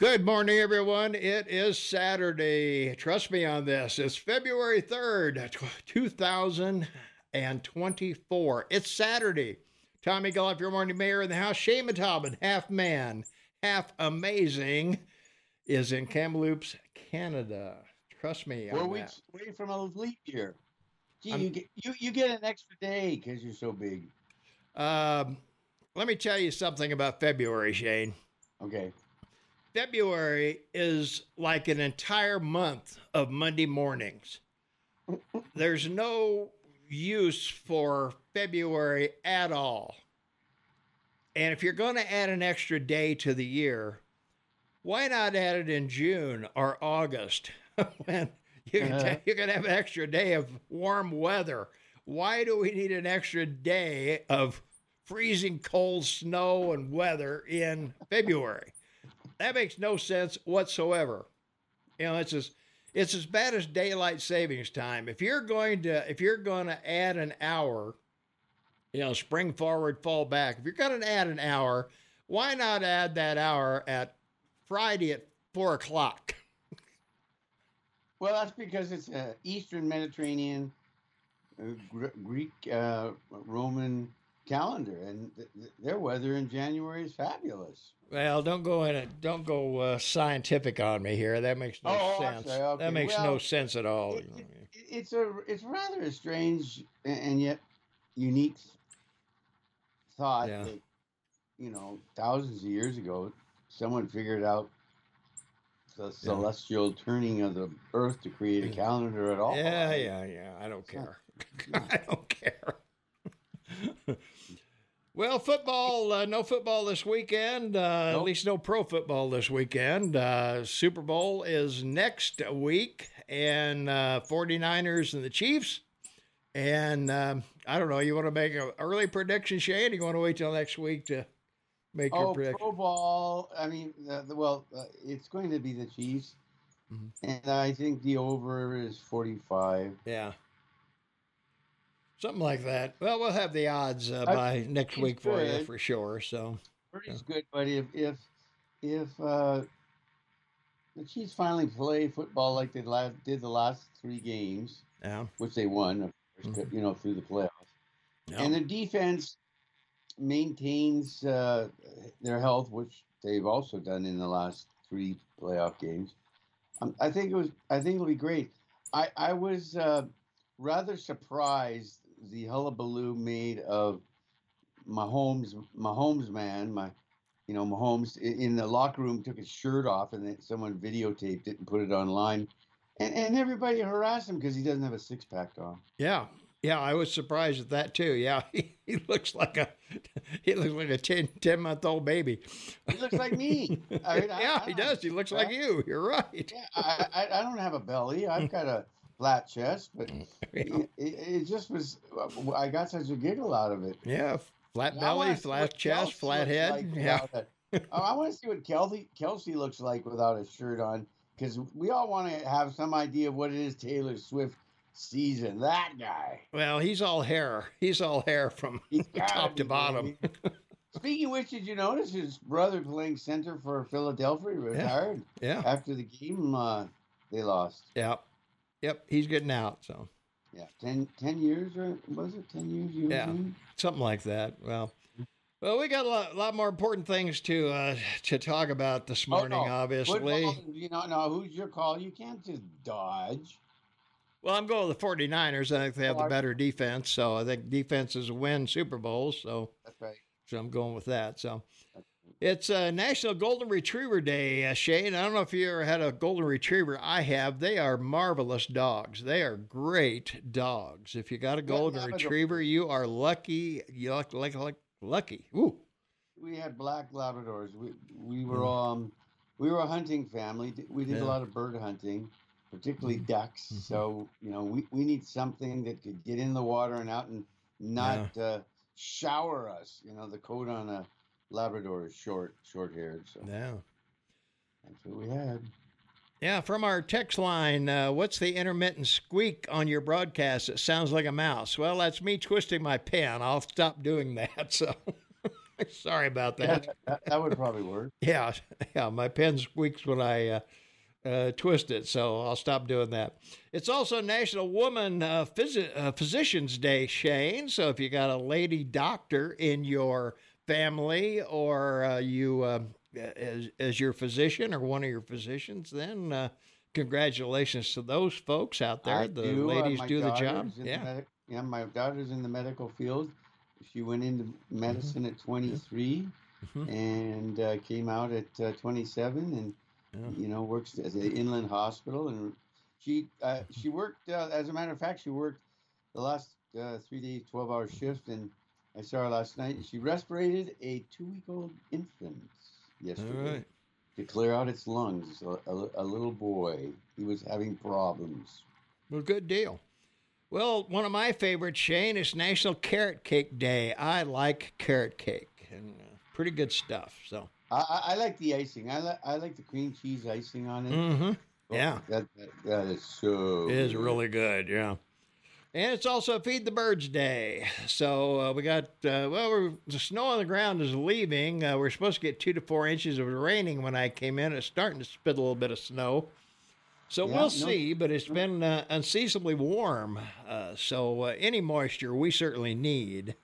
Good morning, everyone. It is Saturday. Trust me on this. It's February 3rd, 2024. It's Saturday. Tommy Gallup, your morning mayor in the house. Shane Taubman, half man, half amazing, is in Kamloops, Canada. Trust me on that. We're away from a leap year. Gee, you get an extra day because you're so big. Let me tell you something about February, Shane. Okay. February is like an entire month of Monday mornings. There's no use for February at all. And if you're going to add an extra day to the year, why not add it in June or August when you can have an extra day of warm weather? Why do we need an extra day of freezing cold snow and weather in February? That makes no sense whatsoever. You know, it's as bad as daylight savings time. If you're going to add an hour, you know, spring forward, fall back. If you're going to add an hour, why not add that hour at Friday at 4:00? Well, that's because it's an Eastern Mediterranean, Greek, Roman calendar, and their weather in January is fabulous. Well, don't go scientific on me here. That makes no sense. Sorry, okay. That makes no sense at all. It's rather a strange and yet unique thought that, you know, thousands of years ago, someone figured out the celestial turning of the Earth to create a calendar at all. Yeah. I don't care. I don't care. Well, football, no football this weekend, At least no pro football this weekend. Super Bowl is next week, and 49ers and the Chiefs. And I don't know, you want to make an early prediction, Shane? Or you want to wait till next week to make your prediction? Pro Bowl, I mean, it's going to be the Chiefs. Mm-hmm. And I think the over is 45. Yeah. Something like that. Well, we'll have the odds by next week for you for sure. So pretty's good, but if the Chiefs finally play football like they did the last three games, which they won, of course, mm-hmm. you know, through the playoffs, and the defense maintains their health, which they've also done in the last three playoff games, I think it'll be great. I was rather surprised. The hullabaloo made of Mahomes in the locker room took his shirt off, and then someone videotaped it and put it online, and everybody harassed him because he doesn't have a six pack on. Yeah, I was surprised at that too. Yeah, he looks like a 10-month-old baby. He looks like me. I mean, he does. He looks like you. You're right. Yeah, I don't have a belly. I've got a flat chest, but it just was, I got such a giggle out of it. Yeah, flat belly, flat chest, flat head. I want to see what Kelsey looks like without a shirt on, because we all want to have some idea of what it is Taylor Swift season. That guy. Well, he's all hair. He's all hair from top to bottom. Speaking of which, did you notice his brother playing center for Philadelphia retired after the game they lost? Yeah. Yep, he's getting out, so. Yeah, 10 years, or was it 10 years? Something like that. Well, we got a lot more important things to talk about this morning, obviously. Football, you don't know who's your call. You can't just dodge. Well, I'm going with the 49ers. I think they have the better defense, so I think defenses win Super Bowls, so. That's right. So I'm going with that, so. It's National Golden Retriever Day, Shane. I don't know if you ever had a Golden Retriever. I have. They are marvelous dogs. They are great dogs. If you got a Golden Retriever, you are lucky. You lucky. Ooh. We had black Labradors. We were we were a hunting family. We did a lot of bird hunting, particularly ducks. Mm-hmm. So you know we need something that could get in the water and out and not shower us. You know, the coat on a Labrador is short-haired. So that's what we had. Yeah, from our text line, what's the intermittent squeak on your broadcast? It sounds like a mouse. Well, that's me twisting my pen. I'll stop doing that. So Sorry about that. Yeah, that would probably work. Yeah. My pen squeaks when I twist it, so I'll stop doing that. It's also National Woman Physician's Day, Shane. So if you got a lady doctor in your family, or as your physician or one of your physicians, then congratulations to those folks out there. Ladies do the job. Yeah, my daughter's in the medical field. She went into medicine at 23 and came out at 27 and, works at the Inland Hospital. And she worked, as a matter of fact, she worked the last 3 days, 12-hour shift. And I saw her last night. She respirated a 2-week-old infant yesterday to clear out its lungs. A little boy. He was having problems. Well, good deal. Well, one of my favorites, Shane, is National Carrot Cake Day. I like carrot cake, and pretty good stuff. So I like the icing. I like the cream cheese icing on it. Mm-hmm. Oh, yeah, that is so. It is really good. Yeah, and it's also Feed the Birds Day. So we got the snow on the ground is leaving. We're supposed to get 2 to 4 inches. It was raining when I came in. It's starting to spit a little bit of snow. So we'll see, but it's been unseasonably warm. So any moisture we certainly need.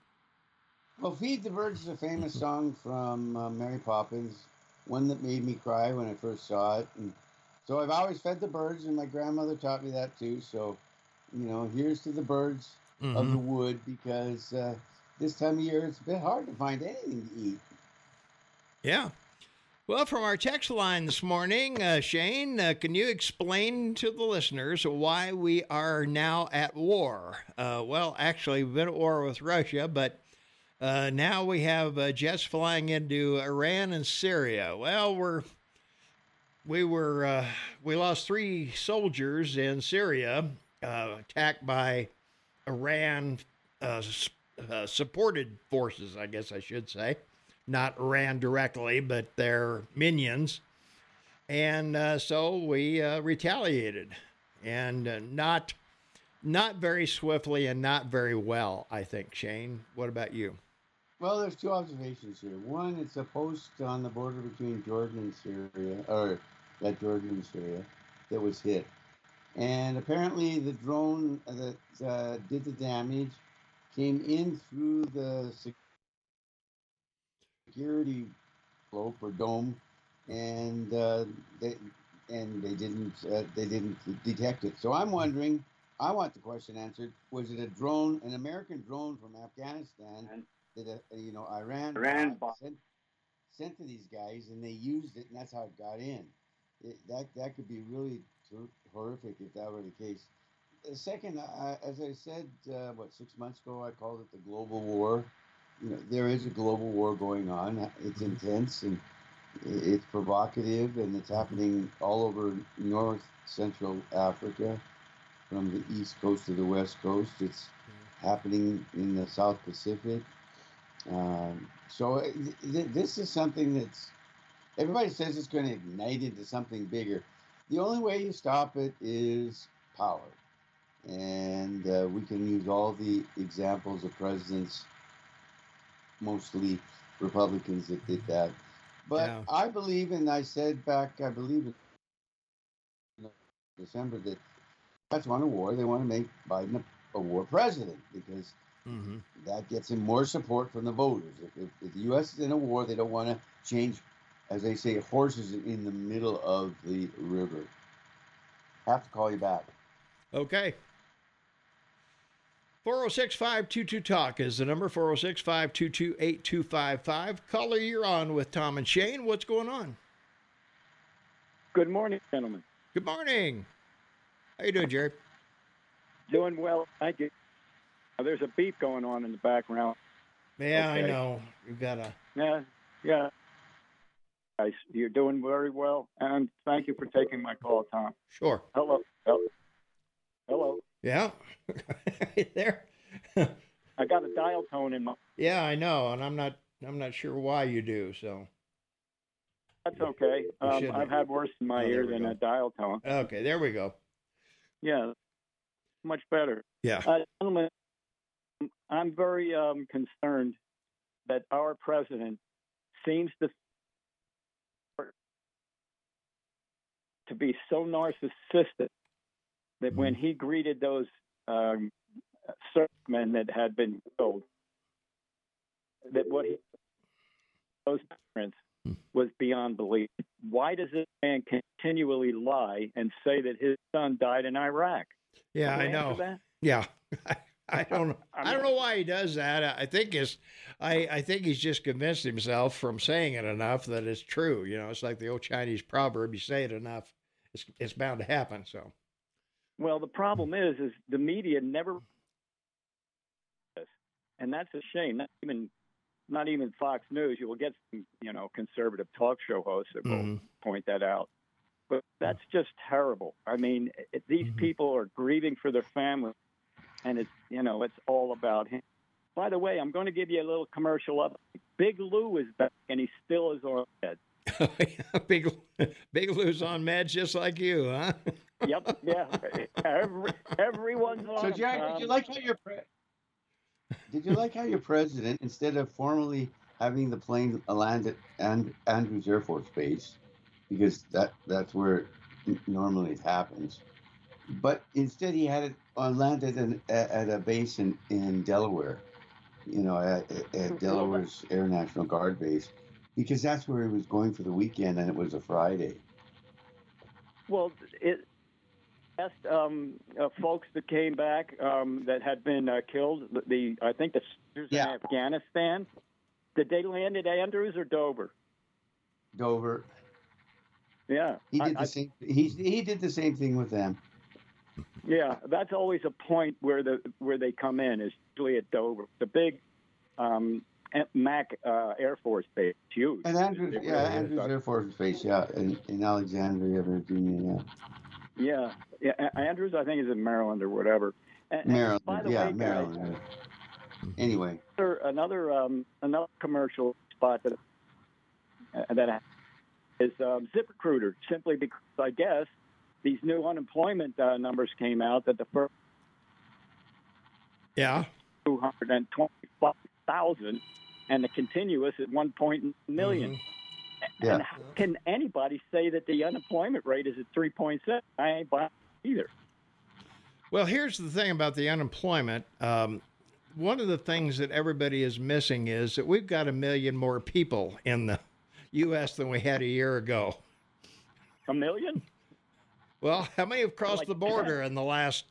Well, Feed the Birds is a famous song from Mary Poppins, one that made me cry when I first saw it. And so I've always fed the birds, and my grandmother taught me that too. So, here's to the birds of the wood, because this time of year it's a bit hard to find anything to eat. Yeah. Well, from our text line this morning, Shane, can you explain to the listeners why we are now at war? Well, actually, we've been at war with Russia, but now we have jets flying into Iran and Syria. Well, we lost 3 soldiers in Syria attacked by Iran supported forces, I guess I should say. Not Iran directly, but their minions. And so we retaliated, and not very swiftly and not very well, I think, Shane. What about you? Well, there's 2 observations here. One, it's a post on the border between Jordan and Syria, that was hit. And apparently the drone that did the damage came in through the security slope or dome, and they didn't detect it. So I'm wondering, I want the question answered: was it a drone, an American drone from Afghanistan that Iran sent to these guys, and they used it, and that's how it got in? That could be really horrific if that were the case. Second, as I said, 6 months ago, I called it the global war. There is a global war going on. It's intense, and it's provocative, and it's happening all over North Central Africa, from the East Coast to the West Coast. It's happening in the South Pacific. So this is something that's, everybody says it's going to ignite into something bigger. The only way you stop it is power. And we can use all the examples of presidents, mostly Republicans, that did that. But yeah. I believe, and I said back, I believe in December, that that's want a war. They want to make Biden a war president, because that gets him more support from the voters. If the U.S. is in a war, they don't want to change, as they say, horses in the middle of the river. Have to call you back. Okay. 406-522-TALK is the number, 406-522-8255. Caller, you're on with Tom and Shane. What's going on? Good morning, gentlemen. Good morning. How you doing, Jerry? Doing well, thank you. There's a beep going on in the background. Yeah, okay. I know. You've got a... Yeah. You're doing very well, and thank you for taking my call, Tom. Sure. Hello. Yeah, right there. I got a dial tone in my. Yeah, I know, and I'm not sure why you do. So that's okay. I've had worse in my ear than a dial tone. Okay, there we go. Yeah, much better. Yeah, gentlemen, I'm very concerned that our president seems to be so narcissistic that when he greeted those servicemen that had been killed, that what he those parents was beyond belief. Why does this man continually lie and say that his son died in Iraq? Yeah, I know. Yeah, I don't know why he does that. I think he's just convinced himself from saying it enough that it's true. You know, it's like the old Chinese proverb: you say it enough, it's bound to happen. So, well, the problem is the media never, and that's a shame. Not even Fox News. You will get some, conservative talk show hosts that will point that out. But that's just terrible. I mean, these people are grieving for their family, and it's all about him. By the way, I'm going to give you a little commercial update. Big Lou is back, and he still is on meds. Big Lou's on meds just like you, huh? Yep, yeah. Everyone's on. So, Jack, did you like how your president, instead of formally having the plane land at Andrews Air Force Base, because that's where it normally happens, but instead he had it landed at a base in Delaware, at Delaware's Air National Guard Base, because that's where he was going for the weekend, and it was a Friday. Well, asked folks that came back that had been killed, I think the soldiers in Afghanistan, did they land at Andrews or Dover? Dover. Yeah, he did the same thing with them. Yeah, that's always a point where they come in is usually at Dover, the big Mac Air Force Base, huge. And Andrews Air Force Base, in Alexandria, Virginia, Yeah, Andrews, I think, is in Maryland or whatever. Maryland, by the way, guys, Maryland. Anyway, another commercial spot that is ZipRecruiter, simply because I guess these new unemployment numbers came out that the first 225,000 and the continuous at 1.1 million. Mm-hmm. Yeah. And how can anybody say that the unemployment rate is at 3.7? I ain't buying either. Well, here's the thing about the unemployment. One of the things that everybody is missing is that we've got 1 million more people in the U.S. than we had a year ago. 1 million? Well, how many have crossed the border in the last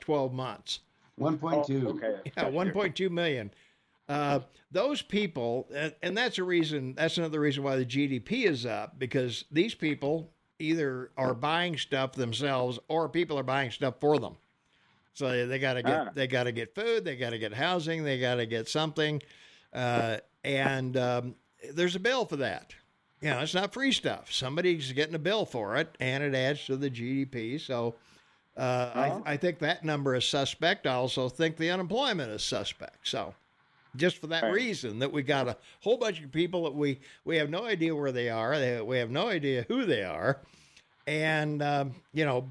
12 months? 1.2. Oh, okay. Yeah, 1.2 million. Those people, and that's another reason why the GDP is up, because these people either are buying stuff themselves or people are buying stuff for them. So they got to get, they got to get food, they got to get housing, they got to get something. And there's a bill for that. It's not free stuff. Somebody's getting a bill for it, and it adds to the GDP. So, I think that number is suspect. I also think the unemployment is suspect. So, just for that reason, that we got a whole bunch of people that we have no idea where they are. We have no idea who they are. And,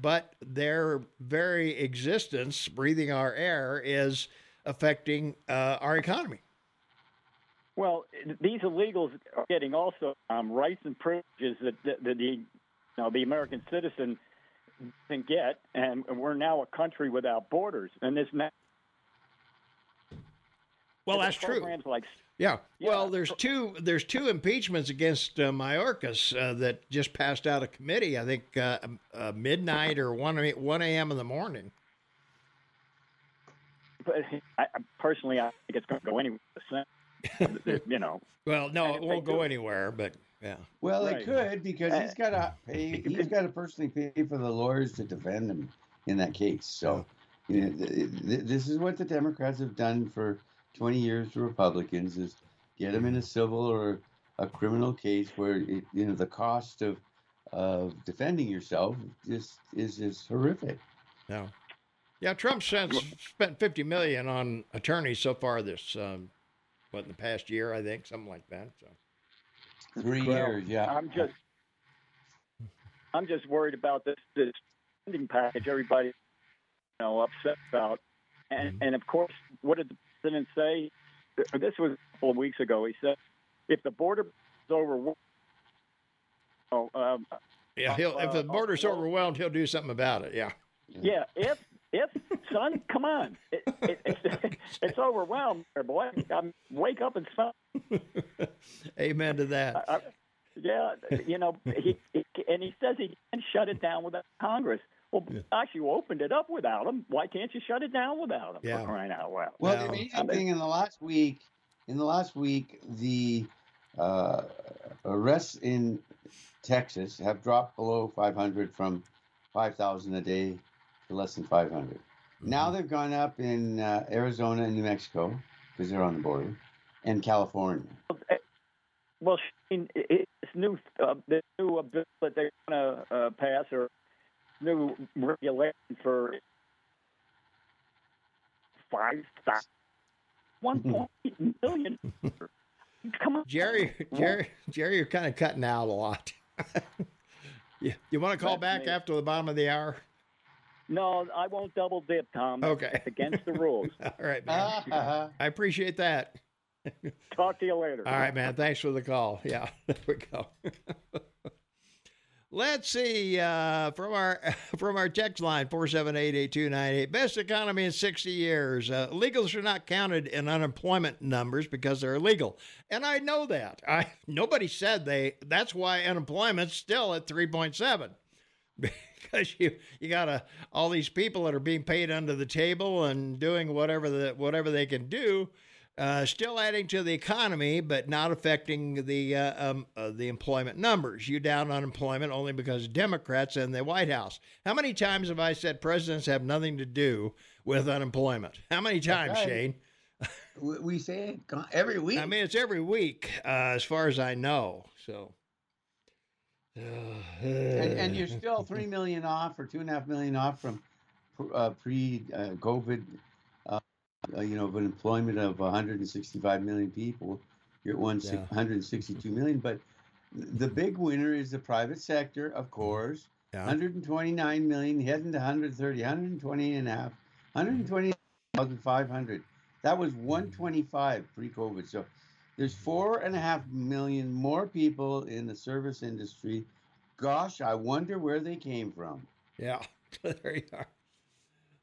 but their very existence, breathing our air, is affecting our economy. Well, these illegals are getting also rights and privileges that the American citizen can get. And we're now a country without borders. And this well, that's true. Well, there's two impeachments against Mayorkas that just passed out of committee. I think midnight or 1 a.m. in the morning. But personally, I think it's going to go anywhere. Well, no, it won't go anywhere. But yeah. Well, it could, because he's got to pay. He's got to personally pay for the lawyers to defend him in that case. So this is what the Democrats have done for 20 years to Republicans, is get them in a civil or a criminal case where the cost of defending yourself is horrific. Yeah, Trump spent $50 million on attorneys so far this in the past year, I think, something like that. So 3 years, I'm just worried about this spending package. Everybody, upset about, and of course, what did the president say? this was a couple of weeks ago. He said, if the border is overwhelmed, if the border's overwhelmed, he'll do something about it. Yeah. Yeah. If son, come on, it's overwhelmed, boy. Wake up and smile. Amen to that. Yeah, he says he can't shut it down without Congress. Well, gosh, you opened it up without him. Why can't you shut it down without him? Yeah. For crying out loud. Well, the amazing thing in the last week, the arrests in Texas have dropped below 500 from 5,000 a day to less than 500. Mm-hmm. Now they've gone up in Arizona and New Mexico because they're on the border, and California. Well, it's new. The new bill that they're going to pass or new regulation for 1.8 million. Come on, Jerry, you're kind of cutting out a lot. Yeah, you want to call back after the bottom of the hour? No, I won't double dip, Tom. Okay, it's against the rules. All right, man. I appreciate that. Talk to you later. All right, man. Thanks for the call. Yeah, there we go. Let's see from our text line 478-8298. Best economy in 60 years. Illegals are not counted in unemployment numbers because they're illegal, and I know that. Nobody said they. That's why unemployment's still at 3.7. Because you got all these people that are being paid under the table and doing whatever they can do. Still adding to the economy, but not affecting the employment numbers. You down unemployment only because Democrats in the White House. How many times have I said presidents have nothing to do with unemployment? How many times, right, Shane? We say it every week. I mean, it's every week, as far as I know. So, and you're still 3 million off or 2.5 million off from pre-COVID. But employment of 165 million people, you're at 162 million. But the big winner is the private sector, of course. Yeah. 129 million, heading to 130, 120 and a half, 120,500. That was 125 pre-COVID. So there's 4.5 million more people in the service industry. Gosh, I wonder where they came from. Yeah, there you are.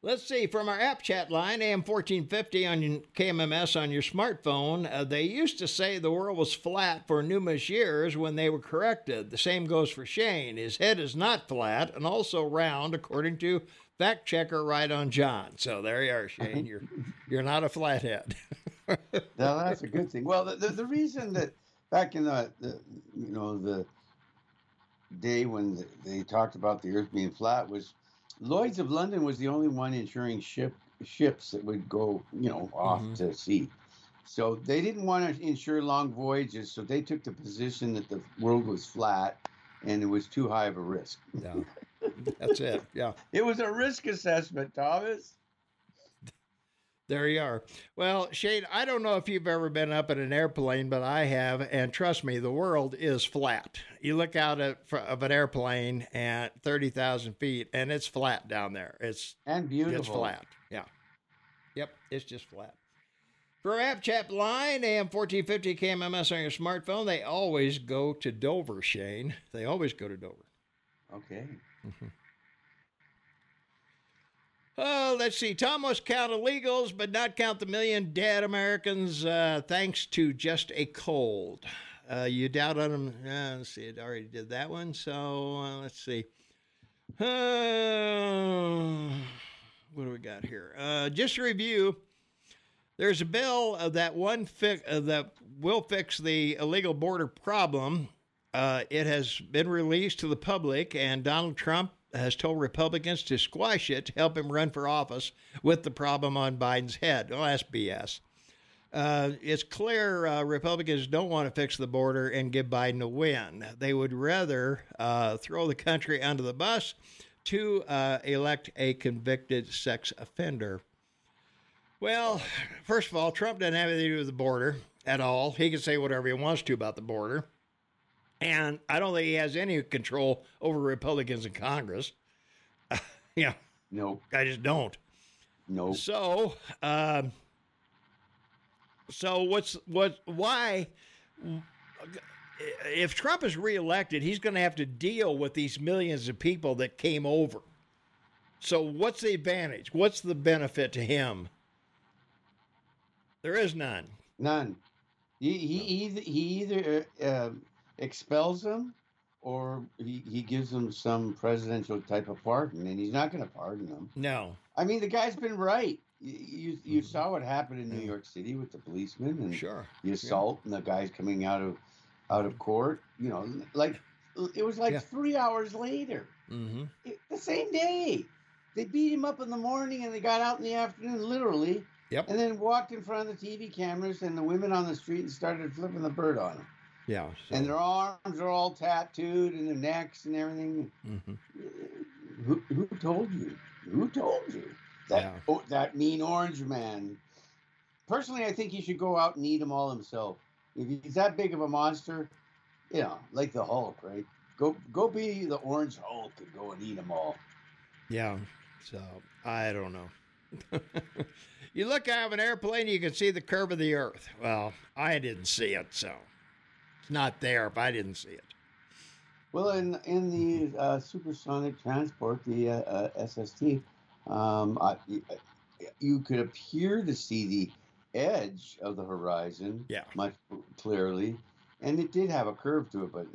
Let's see, from our app chat line, AM 1450 on KMMS on your smartphone, they used to say the world was flat for numerous years when they were corrected. The same goes for Shane. His head is not flat and also round, according to fact checker Right on John. So there you are, Shane. You're not a flathead. No, that's a good thing. Well, the reason that back in the day when they talked about the earth being flat was Lloyd's of London was the only one insuring ships that would go, off to sea. So they didn't want to insure long voyages, so they took the position that the world was flat and it was too high of a risk. Yeah, that's it. Yeah, it was a risk assessment, Thomas. There you are. Well, Shane, I don't know if you've ever been up in an airplane, but I have, and trust me, the world is flat. You look out of an airplane at 30,000 feet, and it's flat down there. And beautiful. It's flat. Yeah. Yep, it's just flat. For app chat line, AM 1450 KMMS on your smartphone, they always go to Dover, Shane. They always go to Dover. Okay. Mm-hmm. Oh, let's see. Tom must count illegals, but not count the million dead Americans thanks to just a cold. You doubt on them. Let's see. It already did that one. So let's see. What do we got here? Just a review. There's a bill that will fix the illegal border problem. It has been released to the public, and Donald Trump has told Republicans to squash it to help him run for office with the problem on Biden's head. Well, that's BS. It's clear Republicans don't want to fix the border and give Biden a win. They would rather throw the country under the bus to elect a convicted sex offender. Well, first of all, Trump doesn't have anything to do with the border at all. He can say whatever he wants to about the border. And I don't think he has any control over Republicans in Congress. Yeah. No. I just don't. No. So So why, if Trump is reelected, he's going to have to deal with these millions of people that came over. So what's the advantage? What's the benefit to him? There is none. None. He either expels them, or he gives them some presidential type of pardon, and he's not going to pardon them. No. I mean, the guy's been right. You saw what happened in New York City with the policeman and the assault and the guys coming out of court. You know, like it was like 3 hours later, the same day. They beat him up in the morning and they got out in the afternoon, literally. Yep. And then walked in front of the TV cameras and the women on the street and started flipping the bird on him. Yeah. So. And their arms are all tattooed and their necks and everything. Mm-hmm. Who told you? Who told you? That mean orange man. Personally, I think he should go out and eat them all himself. If he's that big of a monster, you know, like the Hulk, right? Go be the orange Hulk and go and eat them all. Yeah. So, I don't know. You look out of an airplane, you can see the curve of the earth. Well, I didn't see it, so it's not there if I didn't see it. Well, in the supersonic transport, the SST, you could appear to see the edge of the horizon much clearly, and it did have a curve to it, but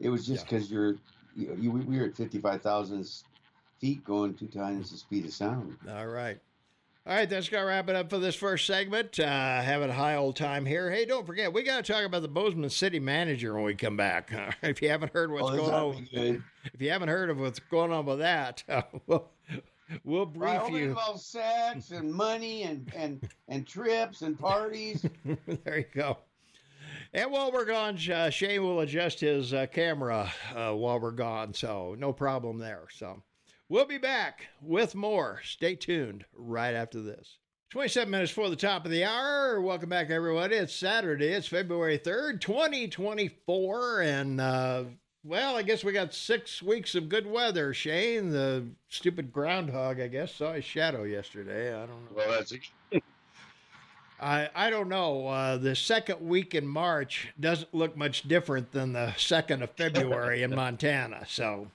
it was just because we were at 55,000 feet going 2 times the speed of sound. All right, that's going to wrap it up for this first segment. Having a high old time here. Hey, don't forget, we got to talk about the Bozeman city manager when we come back. If you haven't heard what's going on, if you haven't heard of what's going on with that, we'll brief you. About sex and money and trips and parties. There you go. And while we're gone, Shane will adjust his camera while we're gone, so no problem there. So. We'll be back with more. Stay tuned right after this. 27 minutes before the top of the hour. Welcome back, everyone. It's Saturday. It's February 3rd, 2024. And, I guess we got 6 weeks of good weather, Shane. The stupid groundhog, I guess, saw his shadow yesterday. I don't know. Well, that's it. I don't know. The second week in March doesn't look much different than the 2nd of February in Montana, so...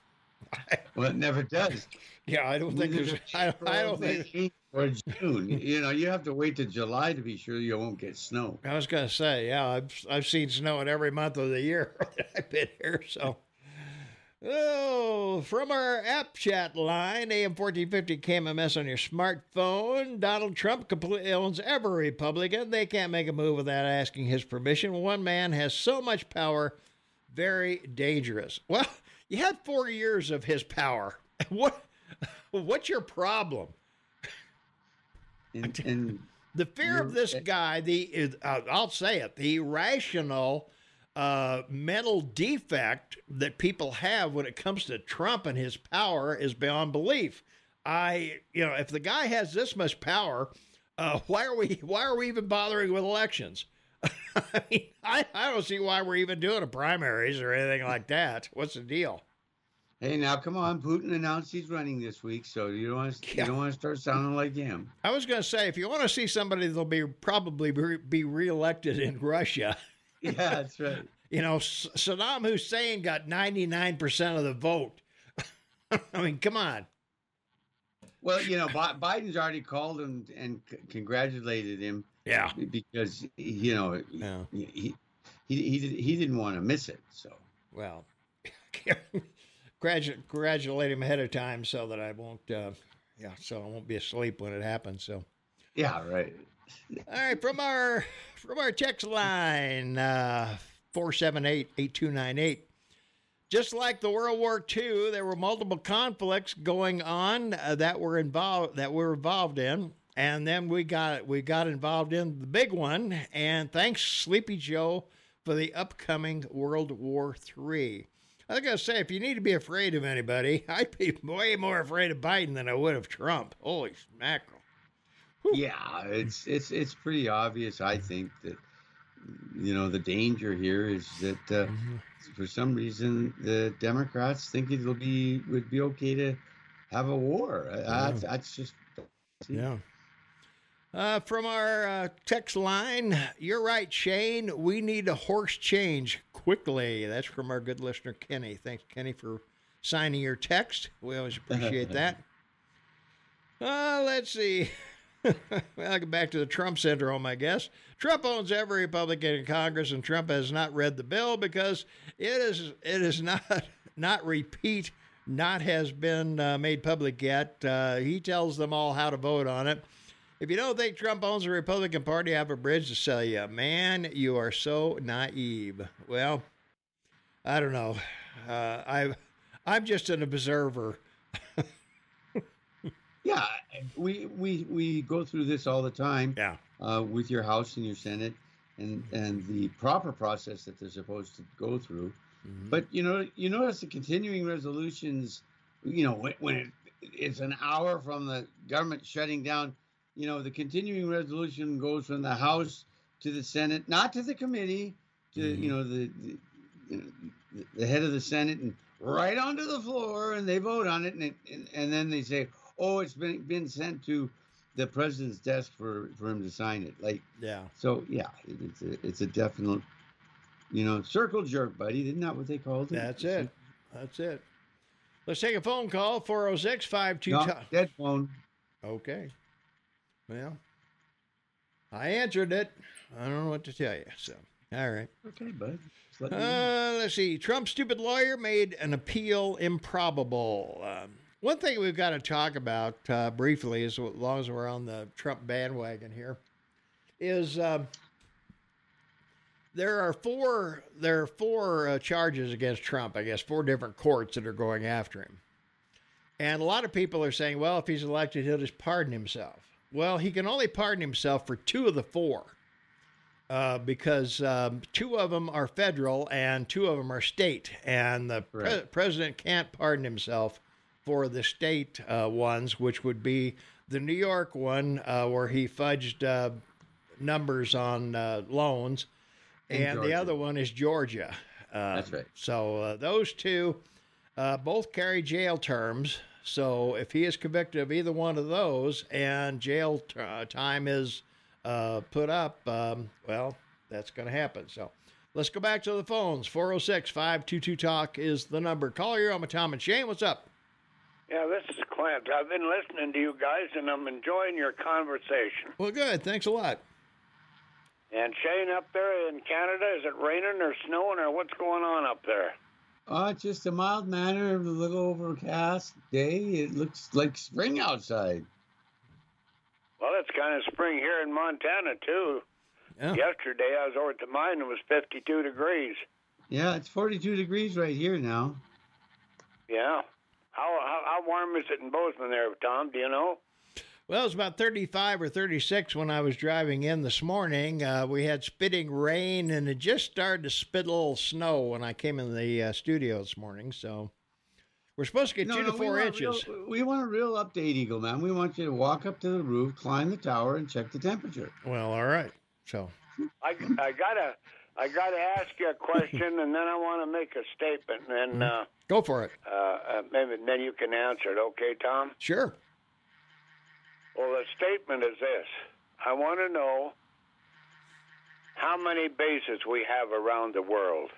Well, it never does. Yeah, I don't think there's. I don't think. Or June. You know, you have to wait till July to be sure you won't get snow. I was gonna say, I've seen snow in every month of the year that I've been here. So, from our app chat line, AM 1450 KMMS on your smartphone. Donald Trump completely owns every Republican. They can't make a move without asking his permission. One man has so much power, very dangerous. Well. You had 4 years of his power. What's your problem? And the fear of this guy, I'll say it, the irrational mental defect that people have when it comes to Trump and his power is beyond belief. If the guy has this much power, why are we even bothering with elections? I mean, I don't see why we're even doing a primaries or anything like that. What's the deal? Hey, now come on! Putin announced he's running this week, so you don't want to start sounding like him. I was going to say, if you want to see somebody that'll probably be reelected in Russia, yeah, that's right. You know, Saddam Hussein got 99% of the vote. I mean, come on. Well, you know, Biden's already called him and congratulated him. Yeah, because he didn't want to miss it. So well, congratulate him ahead of time so that I won't I won't be asleep when it happens. So yeah, right. All right, from our text line 478-8298. Just like the World War II, there were multiple conflicts going on that were involved in. And then we got involved in the big one. And thanks, Sleepy Joe, for the upcoming World War III. I was going to say, if you need to be afraid of anybody, I'd be way more afraid of Biden than I would of Trump. Holy mackerel! Whew. Yeah, it's pretty obvious. I think that the danger here is that for some reason the Democrats think it would be okay to have a war. That's just. Yeah. From our text line, you're right, Shane. We need a horse change quickly. That's from our good listener, Kenny. Thanks, Kenny, for signing your text. We always appreciate that. Let's see. I'll get back to the Trump syndrome, I guess. Trump owns every Republican in Congress, and Trump has not read the bill because it is not repeat, not has been made public yet. He tells them all how to vote on it. If you don't think Trump owns the Republican Party, I have a bridge to sell you. Man, you are so naive. Well, I don't know. I'm just an observer. Yeah, we go through this all the time. Yeah. With your House and your Senate, and the proper process that they're supposed to go through. Mm-hmm. But you notice the continuing resolutions. When it's an hour from the government shutting down, the continuing resolution goes from the House to the Senate, not to the committee, to mm-hmm. The head of the Senate, and right onto the floor, and they vote on it, and then they say, oh, it's been sent to the president's desk for him to sign it. So yeah, it's a definite, circle jerk, buddy. Isn't that what they called it? That's it. Let's take a phone call, 406-522. No, dead phone. Okay. Well, I answered it. I don't know what to tell you, so. All right. Okay, bud. Let's see. Trump's stupid lawyer made an appeal improbable. One thing we've got to talk about briefly, as long as we're on the Trump bandwagon here, is there are four charges against Trump, I guess, four different courts that are going after him. And a lot of people are saying, well, if he's elected, he'll just pardon himself. Well, he can only pardon himself for two of the four because two of them are federal and two of them are state. And the president can't pardon himself for the state ones, which would be the New York one where he fudged numbers on loans, and Georgia. The other one is Georgia. That's right. So those two both carry jail terms. So if he is convicted of either one of those and jail time is put up, well, that's going to happen. So let's go back to the phones. 406-522-TALK is the number. Call your on Tom and Shane. What's up? Yeah, this is Clint. I've been listening to you guys, and I'm enjoying your conversation. Well, good. Thanks a lot. And Shane, up there in Canada, is it raining or snowing, or what's going on up there? It's just a mild manner of a little overcast day. It looks like spring outside. Well, it's kind of spring here in Montana, too. Yeah. Yesterday, I was over at the mine, and it was 52 degrees. Yeah, it's 42 degrees right here now. Yeah. How warm is it in Bozeman there, Tom? Do you know? Well, it was about 35 or 36 when I was driving in this morning. We had spitting rain, and it just started to spit a little snow when I came in the studio this morning. So we're supposed to get 2 to 4 inches. We want a real update, Eagle Man. We want you to walk up to the roof, climb the tower, and check the temperature. Well, all right. So I gotta ask you a question, and then I want to make a statement. And go for it. Maybe then you can answer it. Okay, Tom? Sure. Well, the statement is this. I want to know how many bases we have around the world.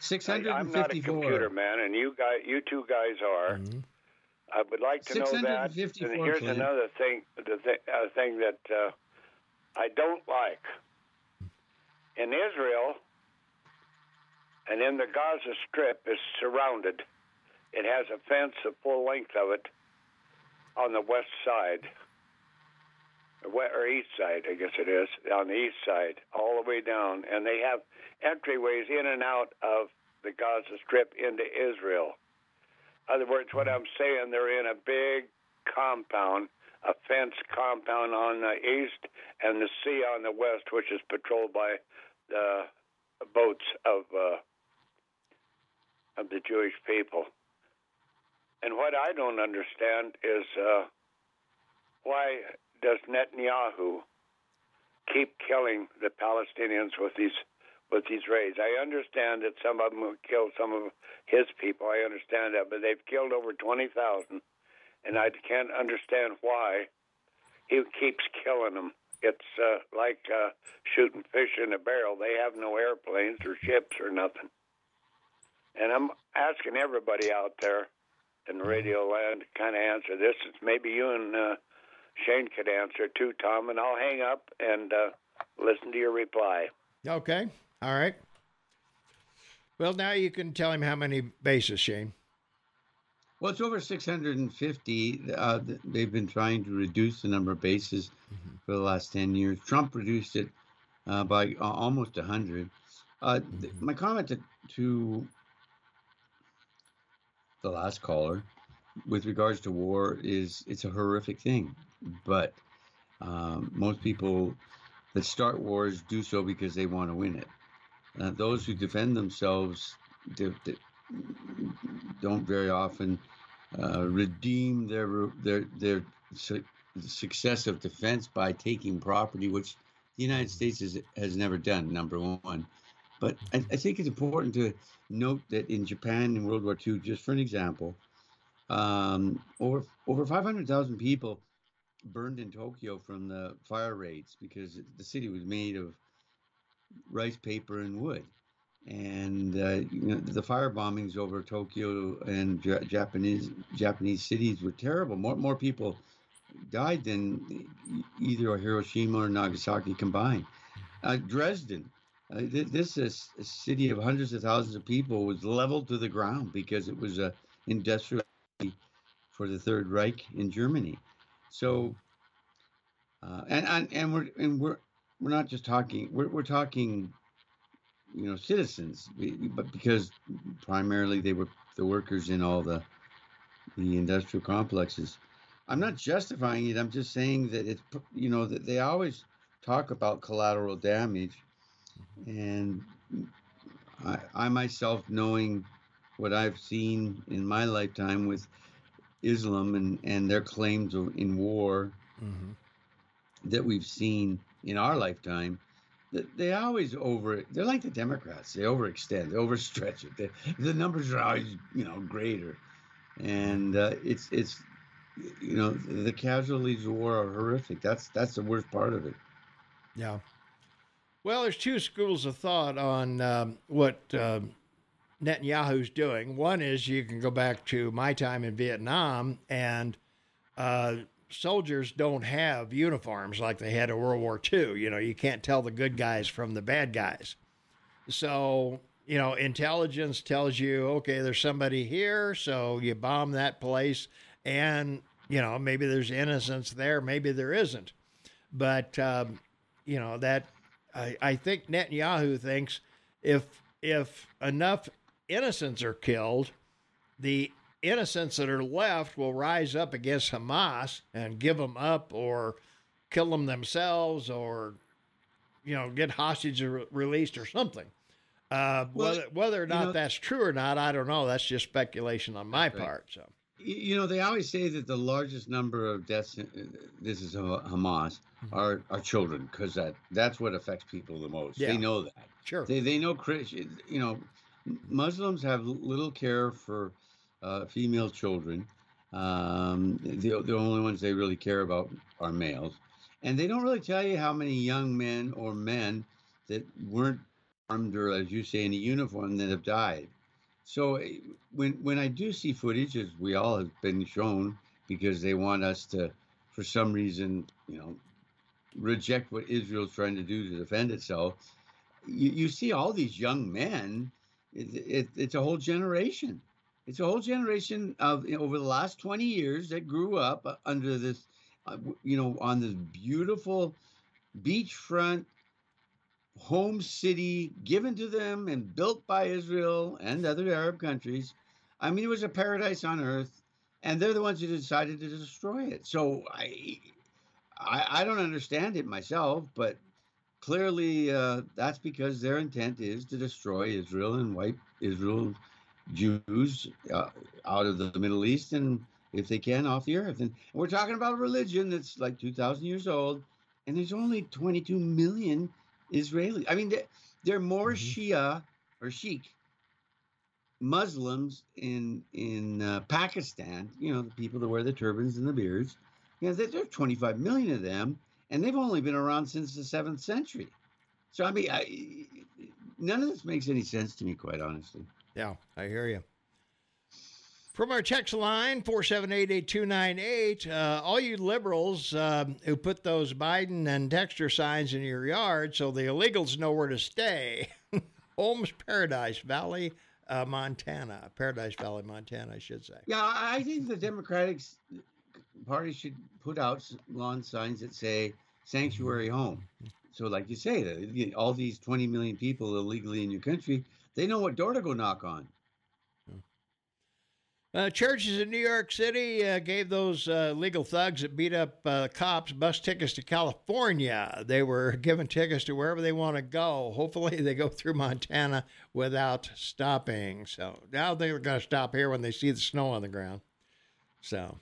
654. I'm not a computer man, and you two guys are. Mm-hmm. I would like to know that. And here's another thing, the thing that I don't like. In Israel and in the Gaza Strip is surrounded. It has a fence, the full length of it, on the west side, or east side, I guess it is, on the east side, all the way down. And they have entryways in and out of the Gaza Strip into Israel. In other words, what I'm saying, they're in a big compound, a fenced compound on the east and the sea on the west, which is patrolled by the boats of the Jewish people. And what I don't understand is why does Netanyahu keep killing the Palestinians with these raids? I understand that some of them will kill some of his people. I understand that, but they've killed over 20,000, and I can't understand why It keeps killing them. It's like shooting fish in a barrel. They have no airplanes or ships or nothing. And I'm asking everybody out there in radio land to kind of answer this. It's maybe you and Shane could answer too, Tom, and I'll hang up and listen to your reply. Okay. All right. Well, now you can tell him how many bases, Shane. Well, it's over 650. They've been trying to reduce the number of bases for the last 10 years. Trump reduced it by almost 100. My comment to the last caller with regards to war is it's a horrific thing. But most people that start wars do so because they want to win it. Those who defend themselves don't very often redeem their success of defense by taking property, which the United States has never done, number one. But I think it's important to note that in Japan in World War II, just for an example, over 500,000 people burned in Tokyo from the fire raids because the city was made of rice paper and wood. And the fire bombings over Tokyo and Japanese cities were terrible. More people died than either Hiroshima or Nagasaki combined. Dresden, this is a city of hundreds of thousands of people, was leveled to the ground because it was an industrial city for the Third Reich in Germany. So, we're not just talking. We're talking. Citizens, but because primarily they were the workers in all the industrial complexes. I'm not justifying it. I'm just saying that it's, that they always talk about collateral damage. And I myself, knowing what I've seen in my lifetime with Islam and their claims in war that we've seen in our lifetime, they always they're like the Democrats. They overextend, they overstretch it. The numbers are always, greater. And it's the casualties of war are horrific. That's the worst part of it. Yeah. Well, there's two schools of thought on what Netanyahu's doing. One is you can go back to my time in Vietnam and soldiers don't have uniforms like they had in World War II. You can't tell the good guys from the bad guys. So, intelligence tells you, okay, there's somebody here, so you bomb that place. And, maybe there's innocence there, maybe there isn't. But, I think Netanyahu thinks if enough innocents are killed, the innocents that are left will rise up against Hamas and give them up or kill them themselves or, get hostages released or something. Whether or not that's true or not, I don't know. That's just speculation on my part. So, they always say that the largest number of deaths, this is Hamas, are children because that's what affects people the most. Yeah. They know that. Sure. They know Christians. Muslims have little care for female children. The only ones they really care about are males. And they don't really tell you how many young men or men that weren't armed or, as you say, in a uniform that have died. So when I do see footage, as we all have been shown, because they want us to, for some reason, reject what Israel's trying to do to defend itself, you see all these young men. It's a whole generation. It's a whole generation of over the last 20 years that grew up under this, on this beautiful beachfront home city given to them and built by Israel and other Arab countries. I mean, it was a paradise on earth, and they're the ones who decided to destroy it. So I don't understand it myself, but clearly that's because their intent is to destroy Israel and wipe Israel Jews out of the Middle East, and if they can, off the earth. And we're talking about a religion that's like 2,000 years old, and there's only 22 million Israelis. I mean, there are more Shia or Sikh Muslims in Pakistan, the people that wear the turbans and the beards, because there are 25 million of them, and they've only been around since the 7th century. So, I mean, none of this makes any sense to me, quite honestly. Yeah, I hear you. From our text line, 4788298, all you liberals who put those Biden and Texture signs in your yard so the illegals know where to stay. Holmes, Paradise Valley, Montana. Paradise Valley, Montana, I should say. Yeah, I think the Democratic Party should put out lawn signs that say sanctuary home. So like you say, all these 20 million people illegally in your country, they know what door to go knock on. Churches in New York City gave those illegal thugs that beat up cops bus tickets to California. They were given tickets to wherever they want to go. Hopefully they go through Montana without stopping. So now they're going to stop here when they see the snow on the ground. So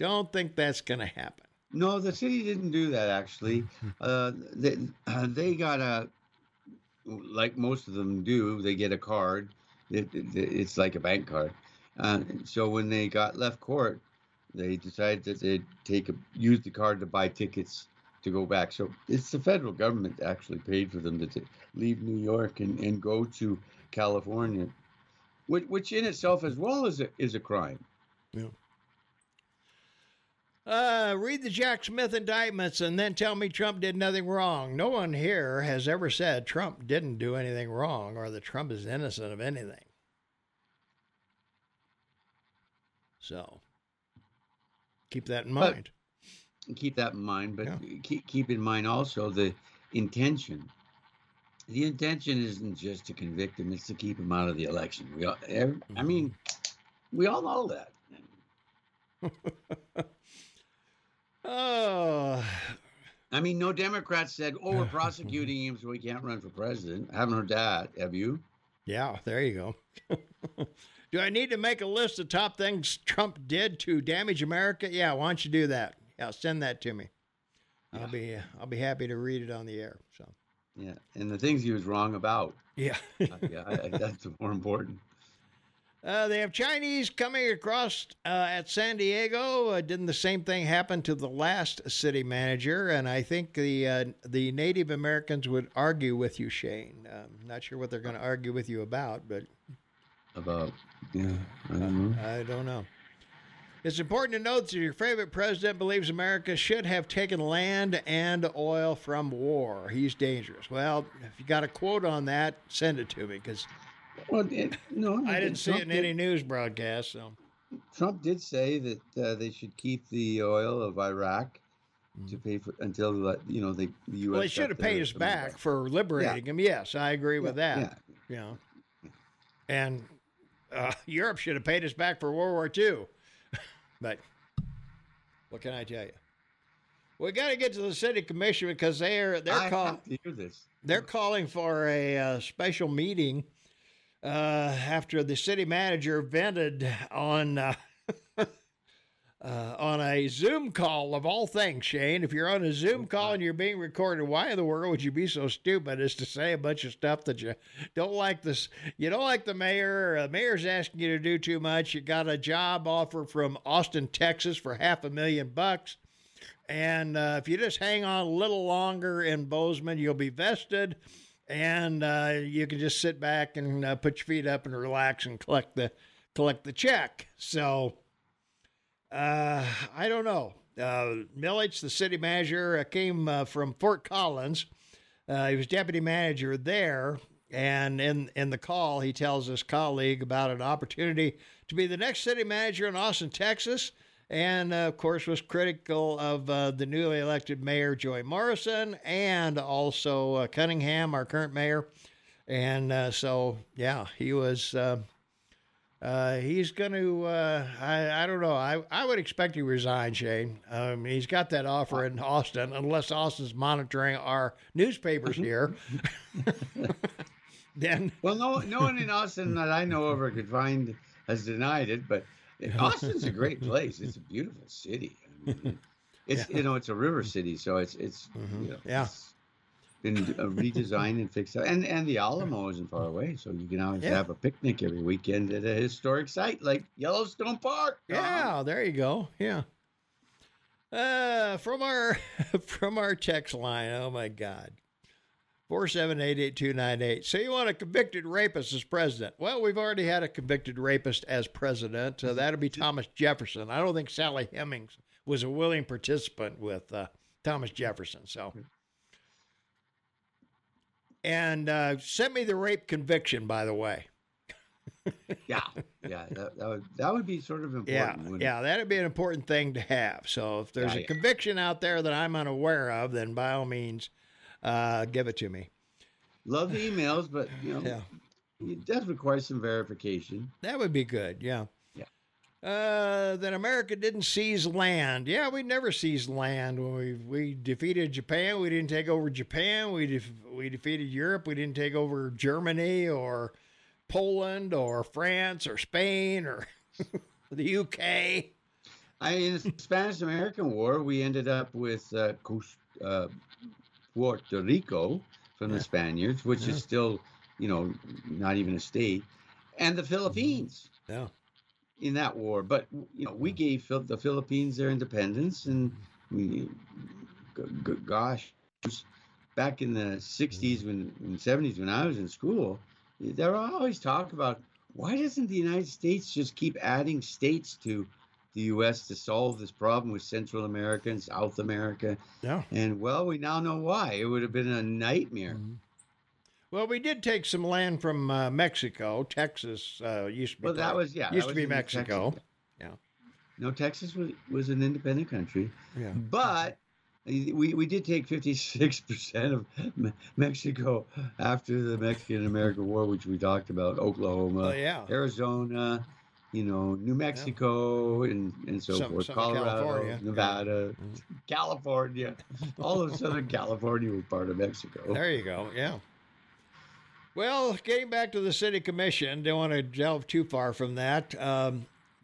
don't think that's going to happen. No, the city didn't do that, actually. They got a, like most of them do, they get a card. It's like a bank card. So when they got left court, they decided that they'd use the card to buy tickets to go back. So it's the federal government that actually paid for them to leave New York and go to California, which in itself as well is a crime. Yeah. Read the Jack Smith indictments and then tell me Trump did nothing wrong. No one here has ever said Trump didn't do anything wrong or that Trump is innocent of anything. So keep that in mind. Keep in mind also the intention. The intention isn't just to convict him; it's to keep him out of the election. We all know that. Oh, I mean, no Democrat said, "Oh, we're prosecuting him, so he can't run for president." I haven't heard that. Have you? Yeah, there you go. Do I need to make a list of top things Trump did to damage America? Yeah, why don't you do that? Yeah, send that to me. Yeah. I'll be happy to read it on the air. So. Yeah, and the things he was wrong about. Yeah, that's more important. They have Chinese coming across at San Diego. Didn't the same thing happen to the last city manager? And I think the Native Americans would argue with you, Shane. I'm not sure what they're going to argue with you about, but. I don't know. It's important to note that your favorite president believes America should have taken land and oil from war. He's dangerous. Well, if you got a quote on that, send it to me because I didn't see it in any news broadcast. So Trump did say that they should keep the oil of Iraq to pay for until the U.S. Well, they should have paid us back for liberating him. Yes, I agree with that. Yeah. And Europe should have paid us back for World War II. But what can I tell you? We got to get to the city commission because they're calling for a special meeting after the city manager vented on a Zoom call of all things, Shane. If you're on a Zoom call and you're being recorded, why in the world would you be so stupid as to say a bunch of stuff that you don't like this? You don't like the mayor. The mayor's asking you to do too much. You got a job offer from Austin, Texas for $500,000. And if you just hang on a little longer in Bozeman, you'll be vested. And you can just sit back and put your feet up and relax and collect the check. So... I don't know. Millich, the city manager, came from Fort Collins. He was deputy manager there. And in the call, he tells his colleague about an opportunity to be the next city manager in Austin, Texas. And, of course, was critical of the newly elected mayor, Joy Morrison, and also Cunningham, our current mayor. And he was... he's going to, I don't know. I would expect he resigns, Shane. He's got that offer in Austin, unless Austin's monitoring our newspapers here. Then. Well, no one in Austin that I know of or could find has denied it, but Austin's a great place. It's a beautiful city. I mean, it's, it's a river city. So it's, it's been redesigned and fixed up. And the Alamo isn't far away, so you can always have a picnic every weekend at a historic site like Yellowstone Park. Yeah, there you go. Yeah. From our text line. Oh my God. 4788298. So you want a convicted rapist as president? Well, we've already had a convicted rapist as president. That'll be Thomas Jefferson. I don't think Sally Hemings was a willing participant with Thomas Jefferson. So, and send me the rape conviction, by the way. Yeah. That would be sort of important. Yeah, that'd be an important thing to have. So if there's a conviction out there that I'm unaware of, then by all means, give it to me. Love the emails, but it does require some verification. That would be good. Yeah. That America didn't seize land. Yeah, we never seized land. When we defeated Japan, we didn't take over Japan. We defeated Europe. We didn't take over Germany or Poland or France or Spain or the UK. In the Spanish-American War, we ended up with Puerto Rico from the Spaniards, which is still, not even a state, and the Philippines in that war. But, we gave the Philippines their independence, and back in the 60s and 70s when I was in school, there are always talk about, why doesn't the United States just keep adding states to the U.S. to solve this problem with Central America and South America? Yeah. And, we now know why. It would have been a nightmare. Mm-hmm. Well, we did take some land from Mexico. Texas used to be. Well, that was, used to be Mexico. Texas. Yeah. No, Texas was an independent country. Yeah. But we did take 56% of Mexico after the Mexican-American War, which we talked about, Oklahoma, Arizona, New Mexico, and so forth, Colorado, California. Nevada, California. All of Southern California was part of Mexico. There you go, yeah. Well, getting back to the city commission, don't want to delve too far from that.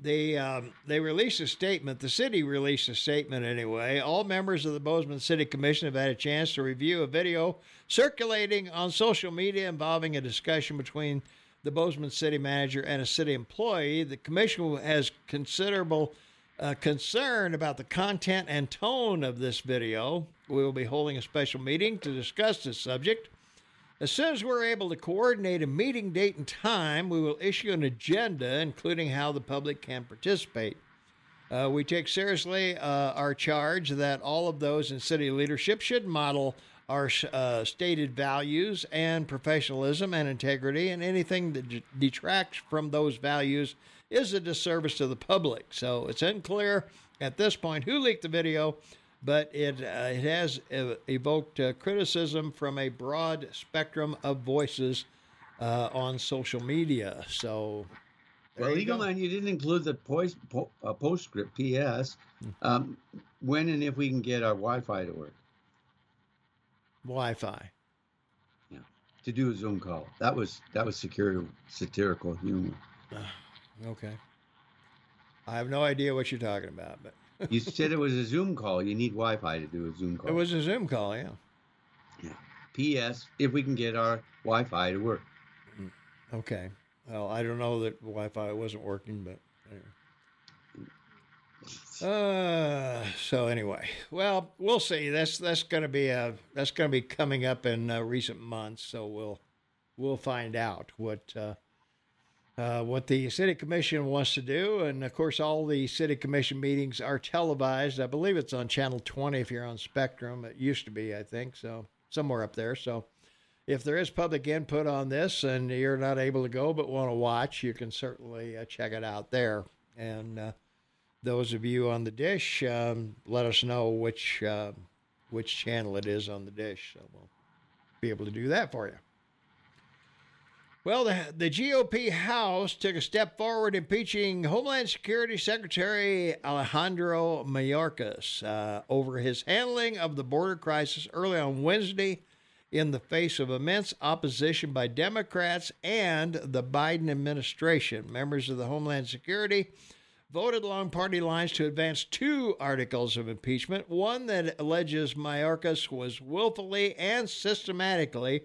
They released a statement. The city released a statement anyway. All members of the Bozeman City Commission have had a chance to review a video circulating on social media involving a discussion between the Bozeman city manager and a city employee. The commission has considerable concern about the content and tone of this video. We will be holding a special meeting to discuss this subject. As soon as we're able to coordinate a meeting date and time, we will issue an agenda, including how the public can participate. We take seriously our charge that all of those in city leadership should model our stated values and professionalism and integrity, and anything that detracts from those values is a disservice to the public. So it's unclear at this point who leaked the video, but it has evoked criticism from a broad spectrum of voices on social media. So, Eagleman, you didn't include the postscript, P.S., when and if we can get our Wi-Fi to work. Wi-Fi. Yeah, to do a Zoom call. That was satirical humor. Okay. I have no idea what you're talking about, but. You said it was a Zoom call. You need Wi-Fi to do a Zoom call. It was a Zoom call, yeah. P.S. If we can get our Wi-Fi to work. Okay. Well, I don't know that Wi-Fi wasn't working, but anyway. So anyway, well, we'll see. That's going to be coming up in recent months. So we'll find out what the city commission wants to do. And of course, all the city commission meetings are televised. I believe it's on channel 20. If you're on Spectrum, it used to be, I think, so somewhere up there. So if there is public input on this and you're not able to go, but want to watch, you can certainly check it out there. And, those of you on the dish, let us know which channel it is on the dish. So we'll be able to do that for you. Well, the GOP House took a step forward impeaching Homeland Security Secretary Alejandro Mayorkas over his handling of the border crisis early on Wednesday in the face of immense opposition by Democrats and the Biden administration. Members of the Homeland Security voted along party lines to advance two articles of impeachment, one that alleges Mayorkas was willfully and systematically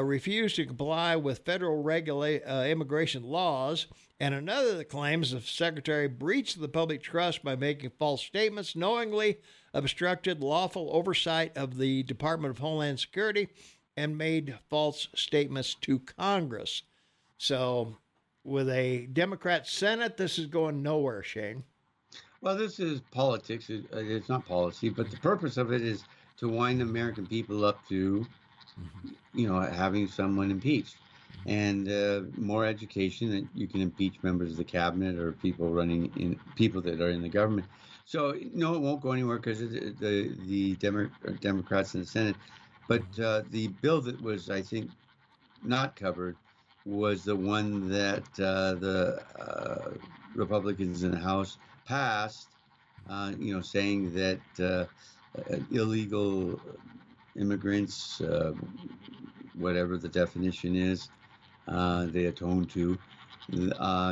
refused to comply with federal immigration laws, and another that claims the secretary breached the public trust by making false statements, knowingly obstructed lawful oversight of the Department of Homeland Security, and made false statements to Congress. So with a Democrat Senate, this is going nowhere, Shane. Well, this is politics. It's not policy, but the purpose of it is to wind the American people up to, you know, having someone impeached. And more education that you can impeach members of the cabinet or people running in, people that are in the government. So, no, it won't go anywhere because the Democrats in the Senate. But the bill that was, I think, not covered was the one that the Republicans in the House passed, you know, saying that illegal immigrants, whatever the definition is, they atone to,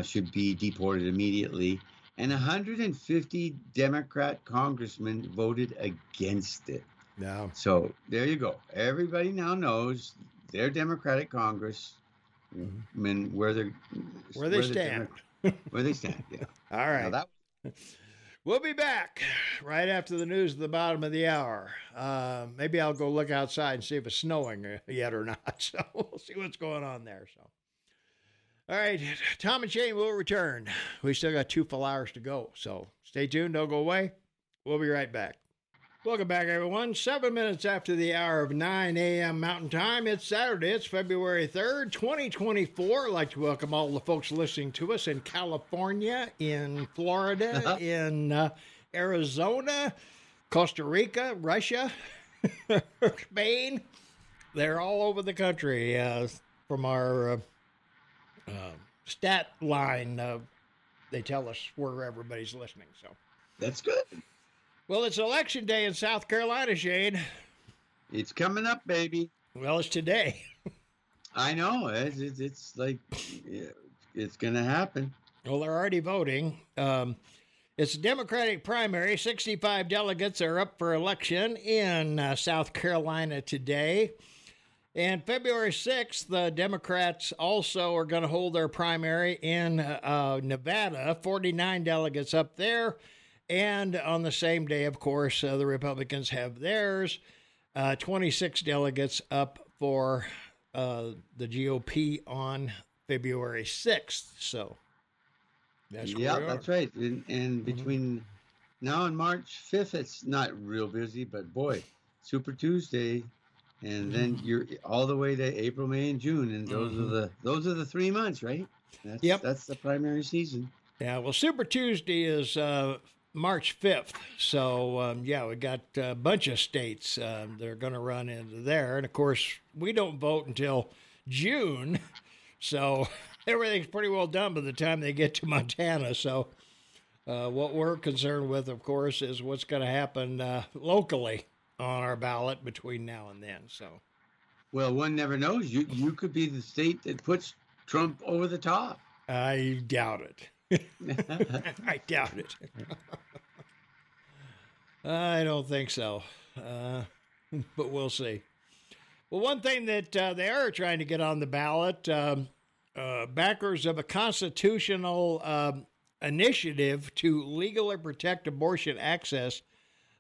should be deported immediately. And 150 Democrat congressmen voted against it. No. So there you go. Everybody now knows their Democratic Congressmen where they stand. Where they stand, yeah. All right. We'll be back right after the news at the bottom of the hour. Maybe I'll go look outside and see if it's snowing yet or not. So we'll see what's going on there. So, all right, Tom and Shane will return. We still got 2 full hours to go. So stay tuned. Don't go away. We'll be right back. Welcome back, everyone. 7 minutes after the hour of 9 a.m. Mountain Time. It's Saturday. It's February 3rd, 2024. I'd like to welcome all the folks listening to us in California, in Florida, in Arizona, Costa Rica, Russia, Spain. They're all over the country from our stat line. They tell us where everybody's listening. So that's good. Well, it's election day in South Carolina, Shane. It's coming up, baby. Well, it's today. I know. It's like, it's going to happen. Well, they're already voting. It's a Democratic primary. 65 delegates are up for election in South Carolina today. And February 6th, the Democrats also are going to hold their primary in Nevada. 49 delegates up there. And on the same day, of course, the Republicans have theirs, 26 delegates up for the GOP on February 6th. So that's where we are. That's right. And between now and March 5th, it's not real busy, but boy, Super Tuesday, and then you're all the way to April, May, and June, and those are the 3 months, right? That's the primary season. Yeah. Well, Super Tuesday is March 5th. So, we got a bunch of states they're going to run into there. And, of course, we don't vote until June. So everything's pretty well done by the time they get to Montana. So what we're concerned with, of course, is what's going to happen locally on our ballot between now and then. So, well, one never knows. You could be the state that puts Trump over the top. I doubt it. I doubt it. I don't think so, but we'll see. Well, one thing that they are trying to get on the ballot, backers of a constitutional initiative to legally protect abortion access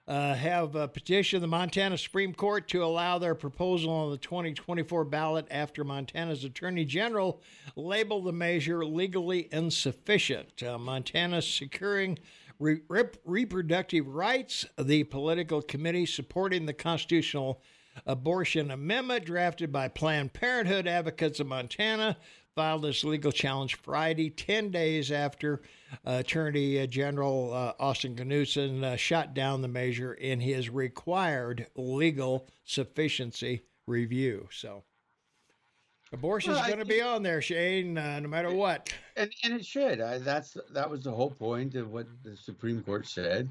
have petitioned the Montana Supreme Court to allow their proposal on the 2024 ballot after Montana's Attorney General labeled the measure legally insufficient. Montana's Securing Reproductive Rights, the political committee supporting the constitutional abortion amendment drafted by Planned Parenthood advocates of Montana, filed this legal challenge Friday, 10 days after Attorney General Austin Knudsen shot down the measure in his required legal sufficiency review. So abortion is going to be on there, Shane, no matter what. And it should. That was the whole point of what the Supreme Court said,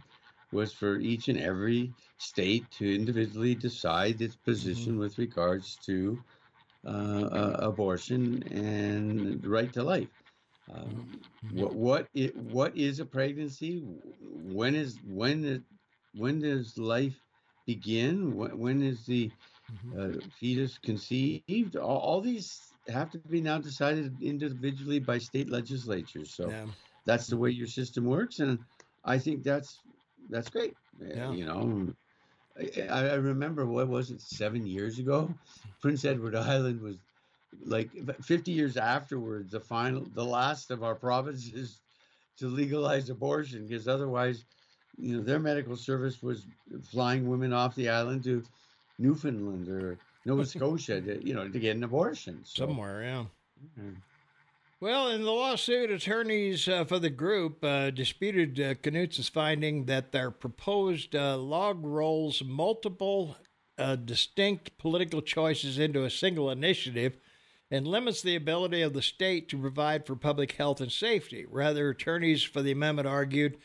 was for each and every state to individually decide its position with regards to abortion and the right to life. What is a pregnancy? When does life begin? When is the fetus conceived. All these have to be now decided individually by state legislatures. So that's the way your system works, and I think that's great. You know, I remember, what was it, 7 years ago, Prince Edward Island was like 50 years afterwards the last of our provinces to legalize abortion, because otherwise, you know, their medical service was flying women off the island to Newfoundland or Nova Scotia to get an abortion. So. Somewhere, yeah. Mm-hmm. Well, in the lawsuit, attorneys for the group disputed Knuts's finding that their proposed log rolls multiple distinct political choices into a single initiative and limits the ability of the state to provide for public health and safety. Rather, attorneys for the amendment argued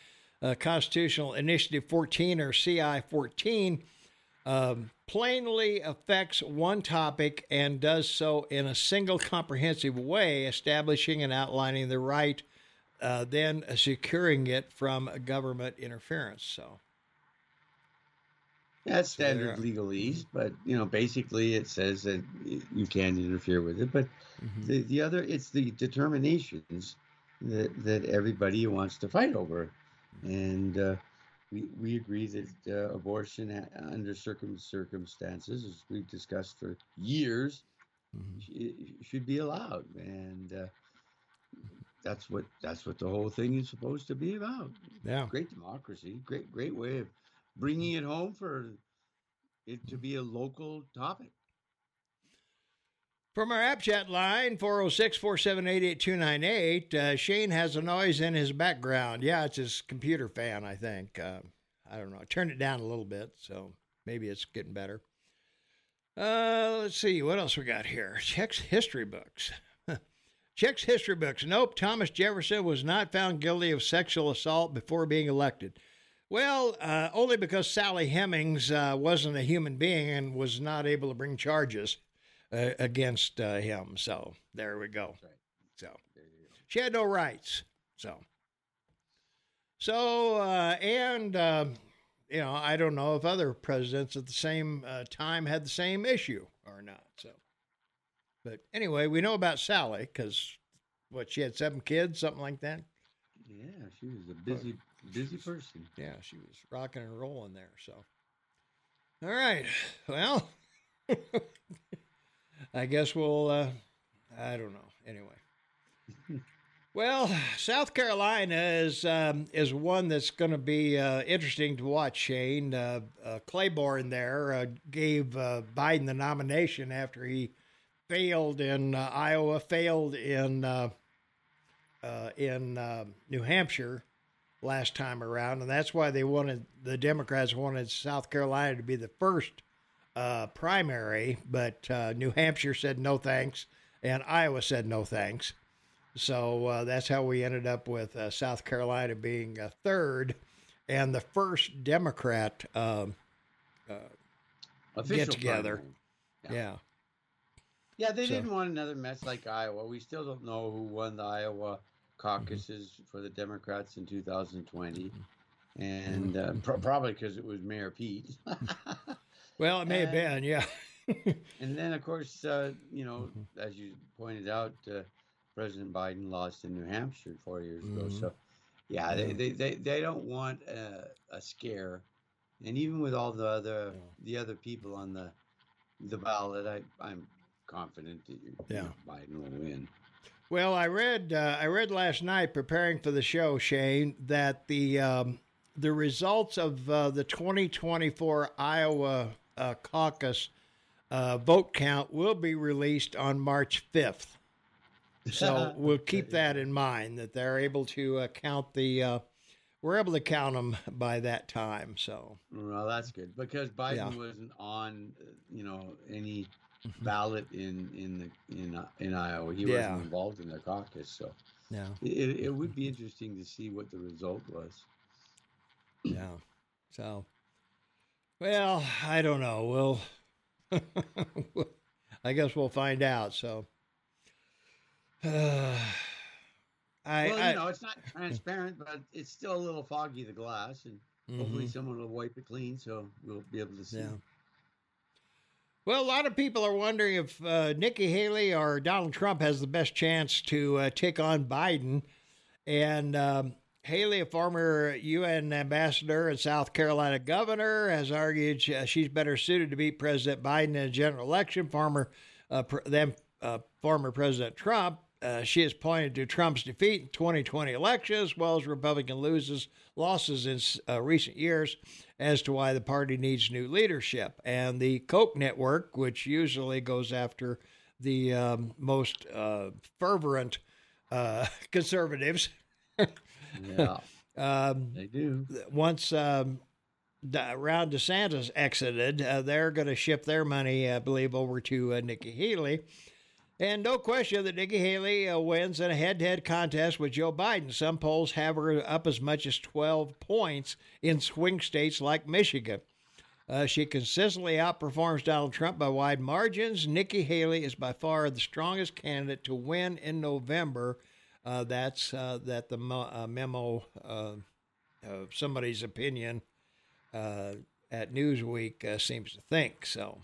Constitutional Initiative 14, or CI 14, plainly affects one topic and does so in a single comprehensive way, establishing and outlining the right, then securing it from government interference. So that's standard legalese, but basically it says that you can't interfere with it. But the other, it's the determinations that everybody wants to fight over, and we agree that abortion under certain circumstances, as we've discussed for years, should be allowed, and that's what the whole thing is supposed to be about. Yeah, great democracy, great way of bringing it home for it to be a local topic. From our app chat line, 406-478-8298, Shane has a noise in his background. Yeah, it's his computer fan, I think. I don't know. I turned it down a little bit, so maybe it's getting better. Let's see. What else we got here? Checks history books. Checks history books. Nope, Thomas Jefferson was not found guilty of sexual assault before being elected. Well, only because Sally Hemings wasn't a human being and was not able to bring charges against him. So there we go. Right. So she had no rights. So I don't know if other presidents at the same time had the same issue or not. So, but anyway, we know about Sally because she had 7 kids, something like that. Yeah. She was a busy person. Yeah. She was rocking and rolling there. So, all right. Well, I guess we'll, I don't know. Anyway. Well, South Carolina is one that's going to be interesting to watch, Shane. Claiborne there gave Biden the nomination after he failed in Iowa, failed in New Hampshire last time around. And that's why the Democrats wanted South Carolina to be the first primary, but New Hampshire said no thanks, and Iowa said no thanks. So that's how we ended up with South Carolina being third, and the first Democrat get together. Yeah, they didn't want another mess like Iowa. We still don't know who won the Iowa caucuses for the Democrats in 2020, and probably because it was Mayor Pete. Well, it may have been, yeah. And then, of course, as you pointed out, President Biden lost in New Hampshire 4 years ago. So, yeah, they don't want a scare. And even with all the other people on the ballot, I'm confident that Biden will win. Well, I read last night preparing for the show, Shane, that the results of the 2024 Iowa caucus vote count will be released on March 5th. So we'll keep that in mind, that they're able to count we're able to count them by that time. So, well, that's good, because Biden wasn't on, any ballot in Iowa. He wasn't involved in the caucus. So it would be interesting to see what the result was. Yeah. So, well, I don't know. I guess we'll find out. So, it's not transparent, but it's still a little foggy, the glass, and hopefully someone will wipe it clean, so we'll be able to see. Yeah. Well, a lot of people are wondering if Nikki Haley or Donald Trump has the best chance to take on Biden. And Haley, a former UN ambassador and South Carolina governor, has argued she's better suited to beat President Biden in a general election than former President Trump. She has pointed to Trump's defeat in 2020 election as well as Republican losses in recent years as to why the party needs new leadership. And the Koch network, which usually goes after the most fervent conservatives, yeah, they do. Once Ron DeSantis exited, they're going to shift their money, I believe, over to Nikki Haley. And no question that Nikki Haley wins in a head-to-head contest with Joe Biden. Some polls have her up as much as 12 points in swing states like Michigan. She consistently outperforms Donald Trump by wide margins. Nikki Haley is by far the strongest candidate to win in November. That's that the memo of somebody's opinion at Newsweek seems to think so.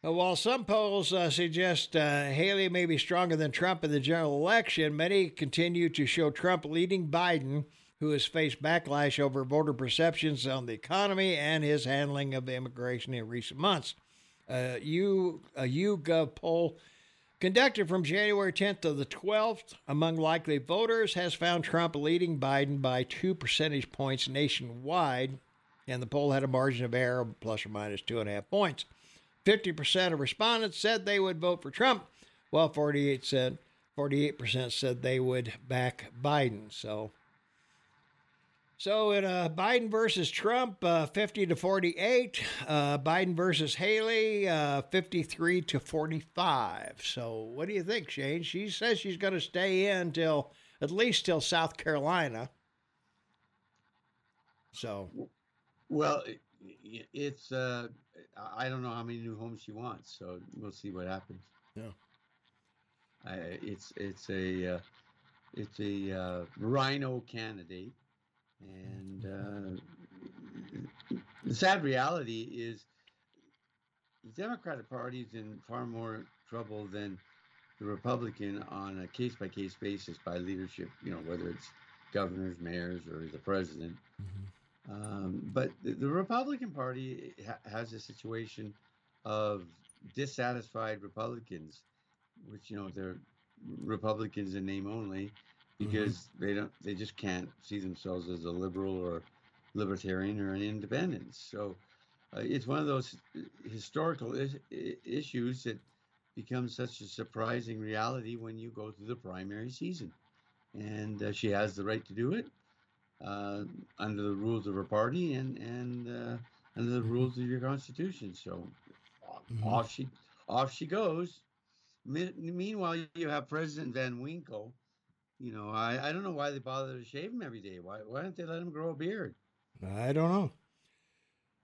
While some polls suggest Haley may be stronger than Trump in the general election, many continue to show Trump leading Biden, who has faced backlash over voter perceptions on the economy and his handling of immigration in recent months. A YouGov poll conducted from January 10th to the 12th among likely voters has found Trump leading Biden by 2 percentage points nationwide, and the poll had a margin of error of plus or minus 2.5 points. 50% of respondents said they would vote for Trump, while 48% said they would back Biden. So in Biden versus Trump, 50-48. Biden versus Haley, 53-45. So what do you think, Shane? She says she's going to stay in till South Carolina. So, well, it's I don't know how many new homes she wants, so we'll see what happens. Yeah, it's a rhino candidate, and the sad reality is the Democratic Party is in far more trouble than the Republican on a case-by-case basis by leadership. You know, whether it's governors, mayors, or the president. Mm-hmm. But the Republican Party has a situation of dissatisfied Republicans, which, you know, they're Republicans in name only because mm-hmm. they just can't see themselves as a liberal or libertarian or an independent. So it's one of those historical issues that becomes such a surprising reality when you go through the primary season. And she has the right to do it. Under the rules of her party and under the rules of your Constitution, so mm-hmm. off she goes. Meanwhile, you have President Van Winkle. You know, I don't know why they bother to shave him every day. Why don't they let him grow a beard? I don't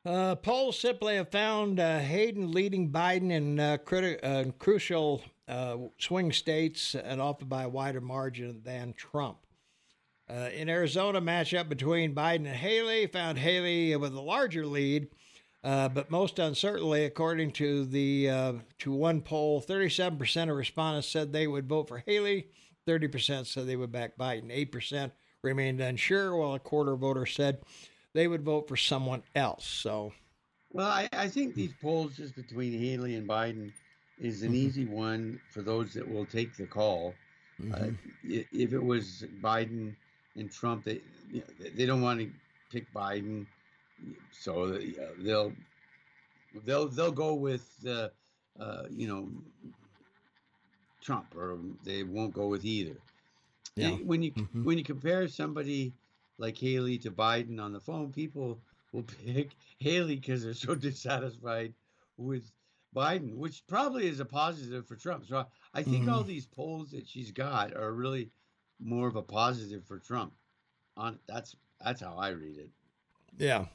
know. Polls simply have found Hayden leading Biden in crucial swing states and often by a wider margin than Trump. In Arizona, matchup between Biden and Haley found Haley with a larger lead, but most uncertainly, according to the one poll, 37% of respondents said they would vote for Haley, 30% said they would back Biden, 8% remained unsure, while a quarter voter said they would vote for someone else. So, well, I think these polls just between Haley and Biden is an mm-hmm. easy one for those that will take the call. Mm-hmm. If it was Biden and Trump, they don't want to pick Biden, so they'll go with Trump, or they won't go with either. Yeah. When you compare somebody like Haley to Biden on the phone, people will pick Haley because they're so dissatisfied with Biden, which probably is a positive for Trump. So I think mm-hmm. all these polls that she's got are really more of a positive for Trump. That's how I read it. Yeah.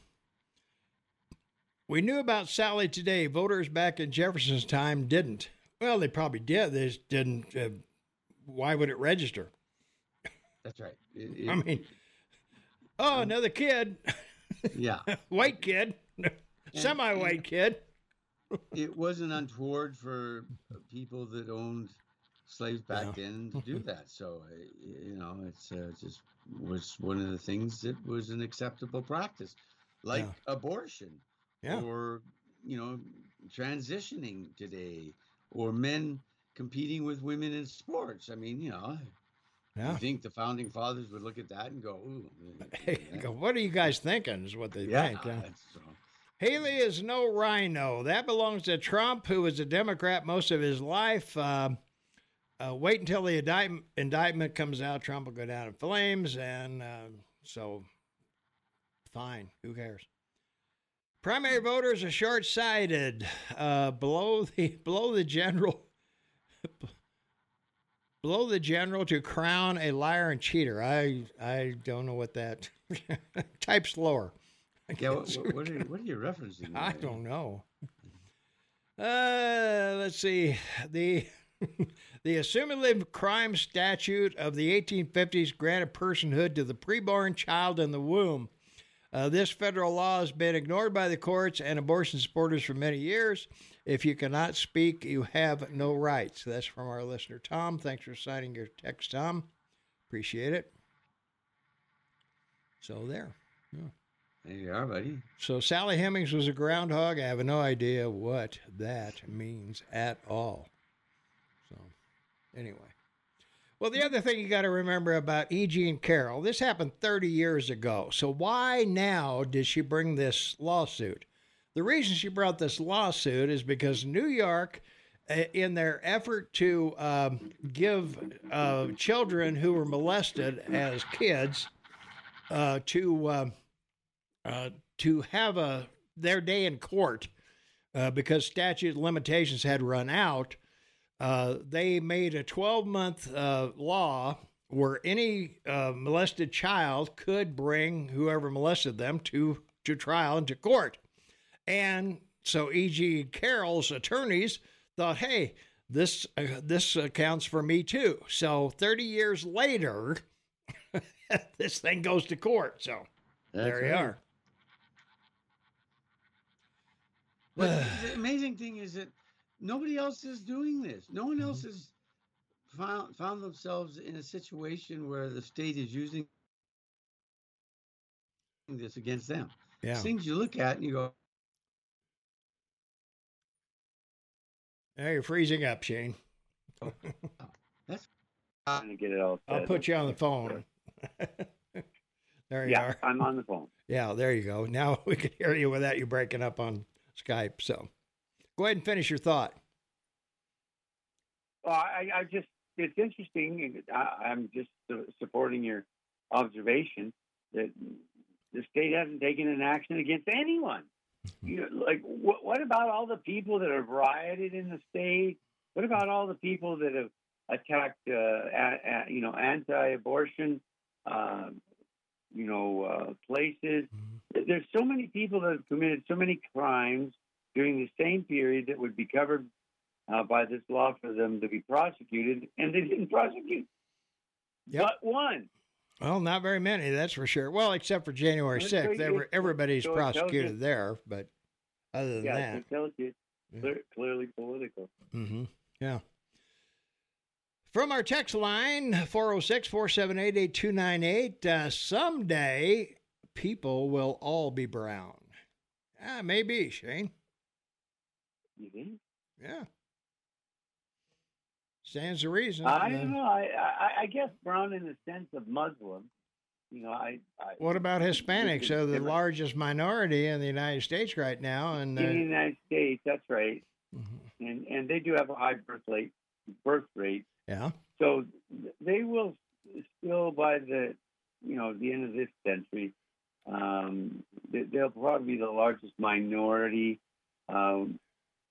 We knew about Sally today. Voters back in Jefferson's time didn't. Well, they probably did. They just didn't. Why would it register? That's right. I mean, another kid. Yeah. White kid. Semi-white kid. It wasn't untoward for people that owned slaves back then to do that. So, you know, it's just was one of the things that was an acceptable practice, like abortion or, you know, transitioning today, or men competing with women in sports. I mean, you know, I think the founding fathers would look at that and go, ooh. Go, what are you guys thinking is what they think. Haley is no rhino. That belongs to Trump, who was a Democrat most of his life. Wait until the indictment comes out. Trump will go down in flames. And so, fine. Who cares? Primary voters are short-sighted. Blow the general to crown a liar and cheater. I don't know what that type slower. Yeah, what are you referencing? I don't know. Let's see. The assimilative crime statute of the 1850s granted personhood to the preborn child in the womb. This federal law has been ignored by the courts and abortion supporters for many years. If you cannot speak, you have no rights. That's from our listener, Tom. Thanks for signing your text, Tom. Appreciate it. So there. Yeah. There you are, buddy. So Sally Hemings was a groundhog. I have no idea what that means at all. So anyway. Well, the other thing you got to remember about E.G. and Carol, this happened 30 years ago. So why now did she bring this lawsuit? The reason she brought this lawsuit is because New York, in their effort to give children who were molested as kids to have their day in court because statute of limitations had run out, they made a 12-month law where any molested child could bring whoever molested them to trial and to court. And so E.G. Carroll's attorneys thought, hey, this accounts for me too. So 30 years later, this thing goes to court. So there you are. But the amazing thing is that nobody else is doing this. No one else has found themselves in a situation where the state is using this against them. Yeah. Things you look at and you go. Now you're freezing up, Shane. That's. To get it all said. I'll put you on the phone. There you are. I'm on the phone. Yeah, there you go. Now we can hear you without you breaking up on Skype. So go ahead and finish your thought. Well, I just, it's interesting. I'm just supporting your observation that the state hasn't taken an action against anyone. You know, like, what about all the people that have rioted in the state? What about all the people that have attacked, you know, anti-abortion, you know, places? There's so many people that have committed so many crimes during the same period that would be covered by this law for them to be prosecuted, and they didn't prosecute. Not one. Well, not very many, that's for sure. Well, except for January 6th, everybody's prosecuted there, but other than that. Clearly political. Mm-hmm. Yeah. From our text line, 406-478-8298, someday people will all be brown. Ah, maybe, Shane. You think? Yeah. Stands to reason. I don't know. I guess brown in the sense of Muslim. You know, what about Hispanics? They're the largest minority in the United States right now. And in the United States, that's right. Mm-hmm. And they do have a high birth rate. Yeah. So they will still, by the, you know, the end of this century, they'll probably be the largest minority.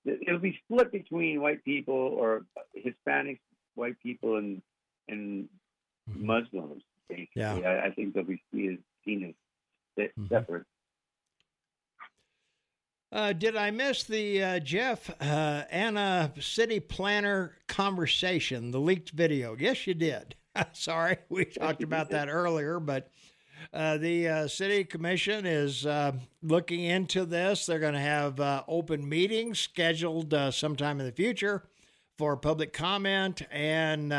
It'll be split between white people or Hispanics, white people, and Muslims, basically. Yeah. I think they'll be seen as separate. Did I miss the Jeff Anna city planner conversation, the leaked video? Yes, you did. Sorry, we talked about that earlier, but The city commission is looking into this. They're going to have open meetings scheduled sometime in the future for public comment and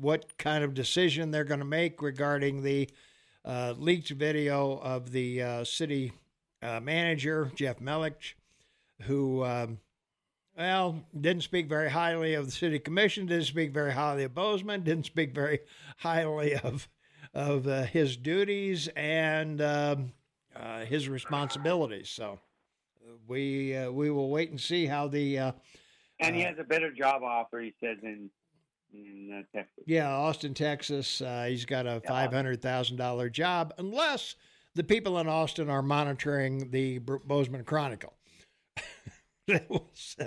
what kind of decision they're going to make regarding the leaked video of the city manager, Jeff Mellich, who, well, didn't speak very highly of the city commission, didn't speak very highly of Bozeman, didn't speak very highly of his duties and his responsibilities. So we will wait and see how the... and he has a better job offer, he says, in Texas. Yeah, Austin, Texas. He's got a $500,000 job, unless the people in Austin are monitoring the Bozeman Chronicle. we'll see.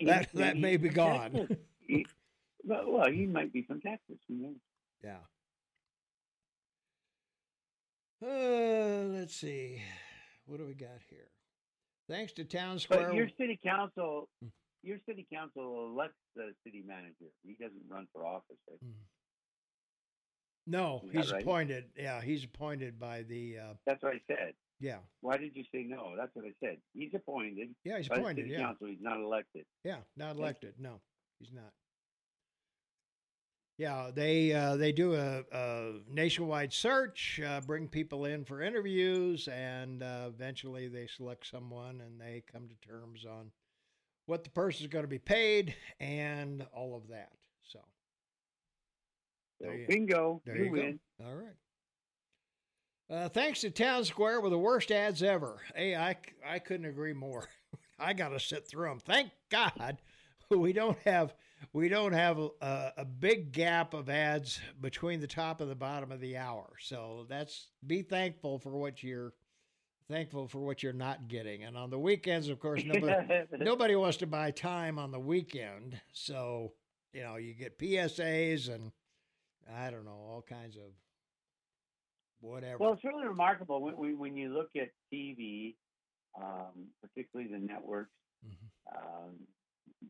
That may be gone. Well, he might be from Texas. Yeah. Let's see. What do we got here? Thanks to Town Square. But your city council elects the city manager. He doesn't run for office, right? No, he's right? Appointed. Yeah, he's appointed by the... That's what I said. Yeah. Why did you say no? That's what I said. He's appointed. Yeah, he's appointed. The city council. He's not elected. Yeah, not elected. No, he's not. Yeah, they do a nationwide search, bring people in for interviews, and eventually they select someone and they come to terms on what the person is going to be paid and all of that. So, bingo, you win. Go. All right. Thanks to Town Square with the worst ads ever. Hey, I couldn't agree more. I got to sit through them. Thank God we don't have a big gap of ads between the top and the bottom of the hour. So be thankful for what you're not getting. And on the weekends, of course, nobody wants to buy time on the weekend. So, you know, you get PSAs and I don't know, all kinds of whatever. Well, it's really remarkable when you look at TV, particularly the networks,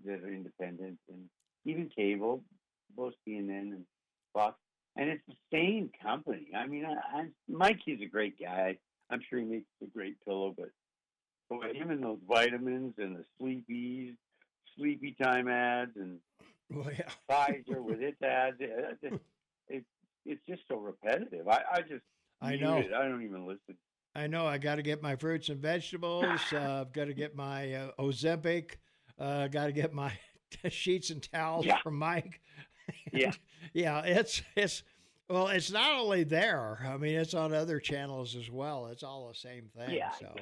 that are independent, and even cable, both CNN and Fox, and it's the same company. I mean, Mike, he's a great guy. I'm sure he makes a great pillow, but boy, him and those vitamins and the sleepy time ads, and Pfizer with its ads, it's just so repetitive. I know it. I don't even listen. I know. I got to get my fruits and vegetables. I've got to get my Ozempic. Got to get my sheets and towels from Mike. It's not only there. I mean, it's on other channels as well. It's all the same thing. Yeah, so,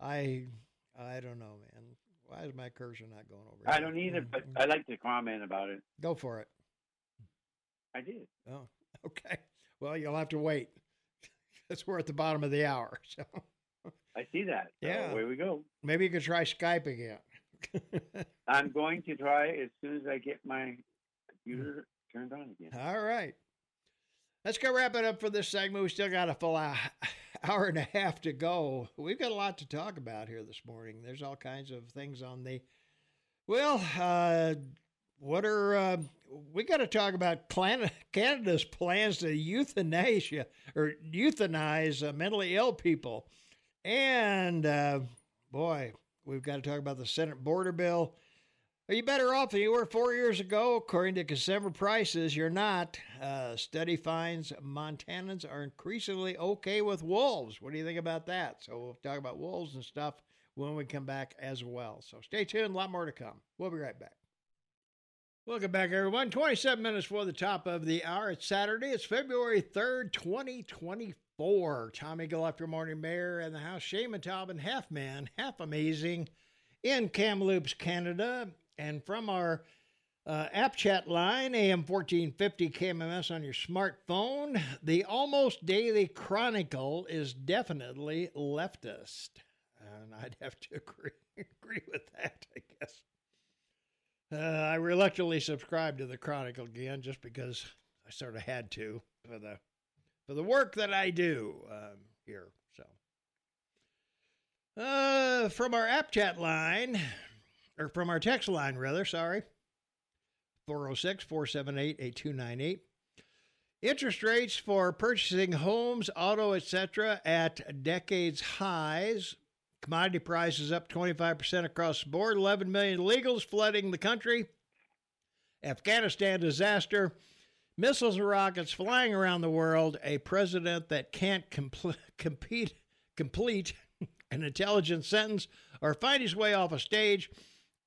I don't know, man. Why is my cursor not going over here? I don't either, but I'd like to comment about it. Go for it. I did. Oh, okay. Well, you'll have to wait. We're at the bottom of the hour. So I see that. Yeah. Away we go. Maybe you could try Skype again. I'm going to try as soon as I get my computer turned on again. All right. Let's go wrap it up for this segment. We still got a full hour and a half to go. We've got a lot to talk about here this morning. There's all kinds of things on the... Well, we got to talk about Canada's plans to euthanize mentally ill people. And, boy, we've got to talk about the Senate border bill. Are you better off than you were 4 years ago? According to consumer prices, you're not. Study finds Montanans are increasingly okay with wolves. What do you think about that? So we'll talk about wolves and stuff when we come back as well. So stay tuned. A lot more to come. We'll be right back. Welcome back, everyone. 27 minutes for the top of the hour. It's Saturday. It's February 3rd, 2024. Tommy Gillespie, your morning mayor, and the House Shaman Taubman, and half man, half amazing, in Kamloops, Canada. And from our app chat line, AM 1450 KMMS on your smartphone, the Almost Daily Chronicle is definitely leftist. And I'd have to agree with that, I guess. I reluctantly subscribed to the Chronicle again, just because I sort of had to for the work that I do here. So, from our text line, 406-478-8298. Interest rates for purchasing homes, auto, etc. at decades highs. Commodity prices up 25% across the board. 11 million illegals flooding the country. Afghanistan disaster. Missiles and rockets flying around the world. A president that can't complete an intelligent sentence or find his way off a stage,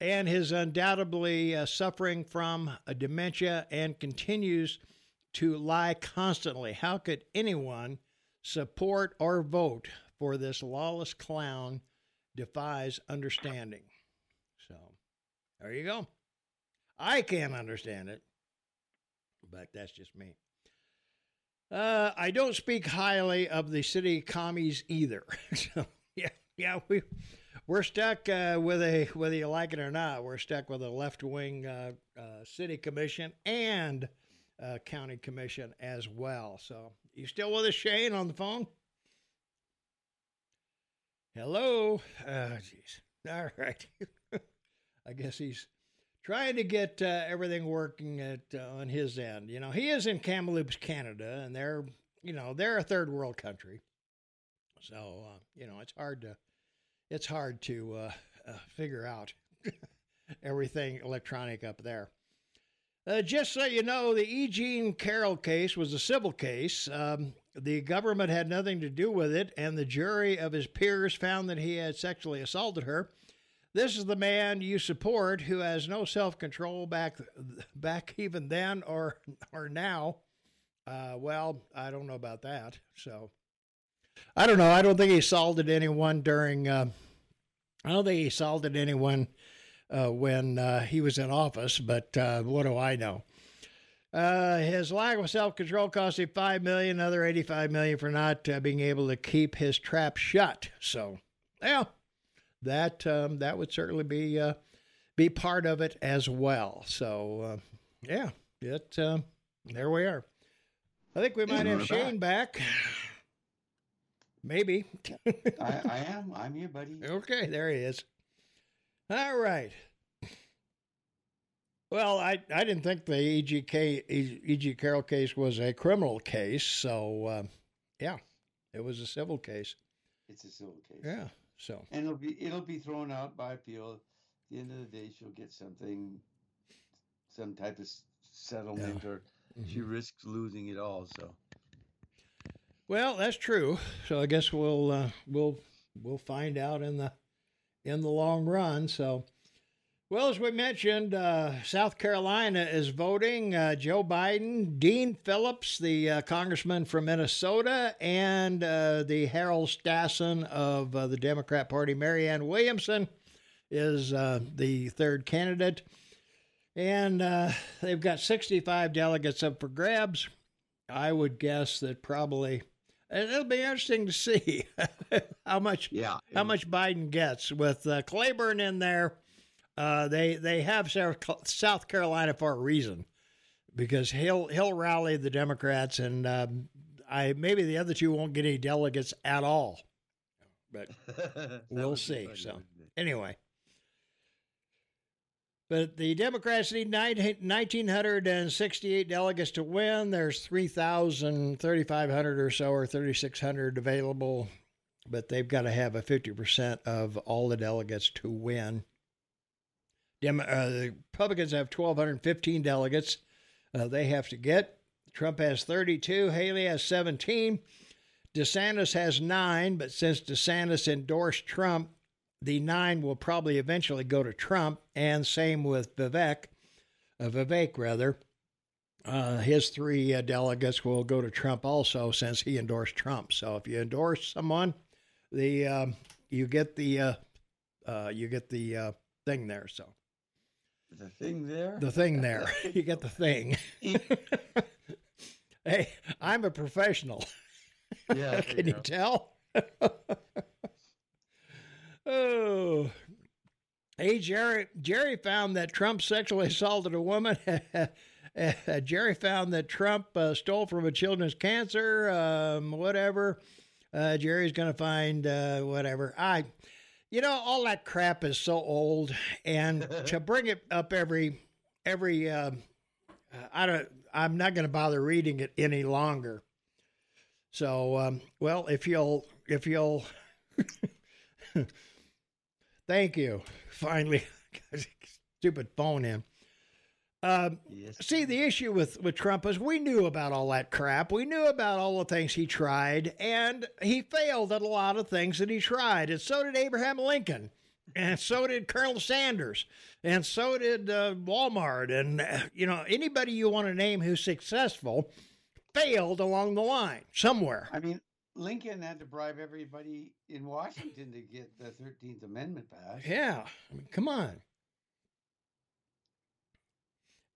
and is undoubtedly suffering from a dementia and continues to lie constantly. How could anyone support or vote for this lawless clown? Defies understanding. So, there you go. I can't understand it, but that's just me. I don't speak highly of the city commies either. So, yeah, we're stuck with a, whether you like it or not, we're stuck with a left-wing city commission and county commission as well. So, you still with us, Shane, on the phone? Hello? Jeez. All right. I guess he's trying to get everything working on his end. You know, he is in Kamloops, Canada, and they're a third world country. So, it's hard to figure out everything electronic up there. Just so you know, the E. Jean Carroll case was a civil case. The government had nothing to do with it, and the jury of his peers found that he had sexually assaulted her. This is the man you support who has no self-control back even then or now. Well, I don't know about that. So, I don't know. I don't think he assaulted anyone when he was in office, but what do I know? His lack of self-control cost him $5 million, another $85 million for not being able to keep his trap shut. So, well, that would certainly be part of it as well. So, there we are. I think we might have Shane back. Maybe. I am. I'm here, buddy. Okay, there he is. All right. Well, I didn't think the E.G. Carroll case was a criminal case, so it was a civil case. It's a civil case. Yeah. So. And it'll be thrown out by appeal. At the end of the day, she'll get some type of settlement, or she risks losing it all. So. Well, that's true. So I guess we'll find out in the long run. So, well, as we mentioned, South Carolina is voting. Joe Biden, Dean Phillips, the congressman from Minnesota, and the Harold Stassen of the Democrat Party, Marianne Williamson, is the third candidate. And they've got 65 delegates up for grabs. I would guess that probably... It'll be interesting to see how much Biden gets with Claiborne in there. They have South Carolina for a reason, because he'll rally the Democrats, and maybe the other two won't get any delegates at all, but we'll see. So anyway. But the Democrats need 1,968 delegates to win. There's 3,500 or so, or 3,600 available. But they've got to have a 50% of all the delegates to win. The Republicans have 1,215 delegates they have to get. Trump has 32. Haley has 17. DeSantis has 9. But since DeSantis endorsed Trump, the 9 will probably eventually go to Trump, and same with Vivek. His 3 delegates will go to Trump also, since he endorsed Trump. So if you endorse someone, you get the thing there. So the thing there, you get the thing. Hey, I'm a professional. Yeah, can you tell? Oh, hey, Jerry. Jerry found that Trump stole from a children's cancer, whatever. Jerry's going to find whatever. All that crap is so old, and to bring it up every I'm not going to bother reading it any longer. So, well, if you'll, thank you. Finally, stupid phone in. Yes. See, the issue with Trump is we knew about all that crap. We knew about all the things he tried, and he failed at a lot of things that he tried. And so did Abraham Lincoln, and so did Colonel Sanders, and so did Walmart, and anybody you want to name who's successful failed along the line somewhere. I mean, Lincoln had to bribe everybody in Washington to get the 13th Amendment passed. Yeah, I mean, come on.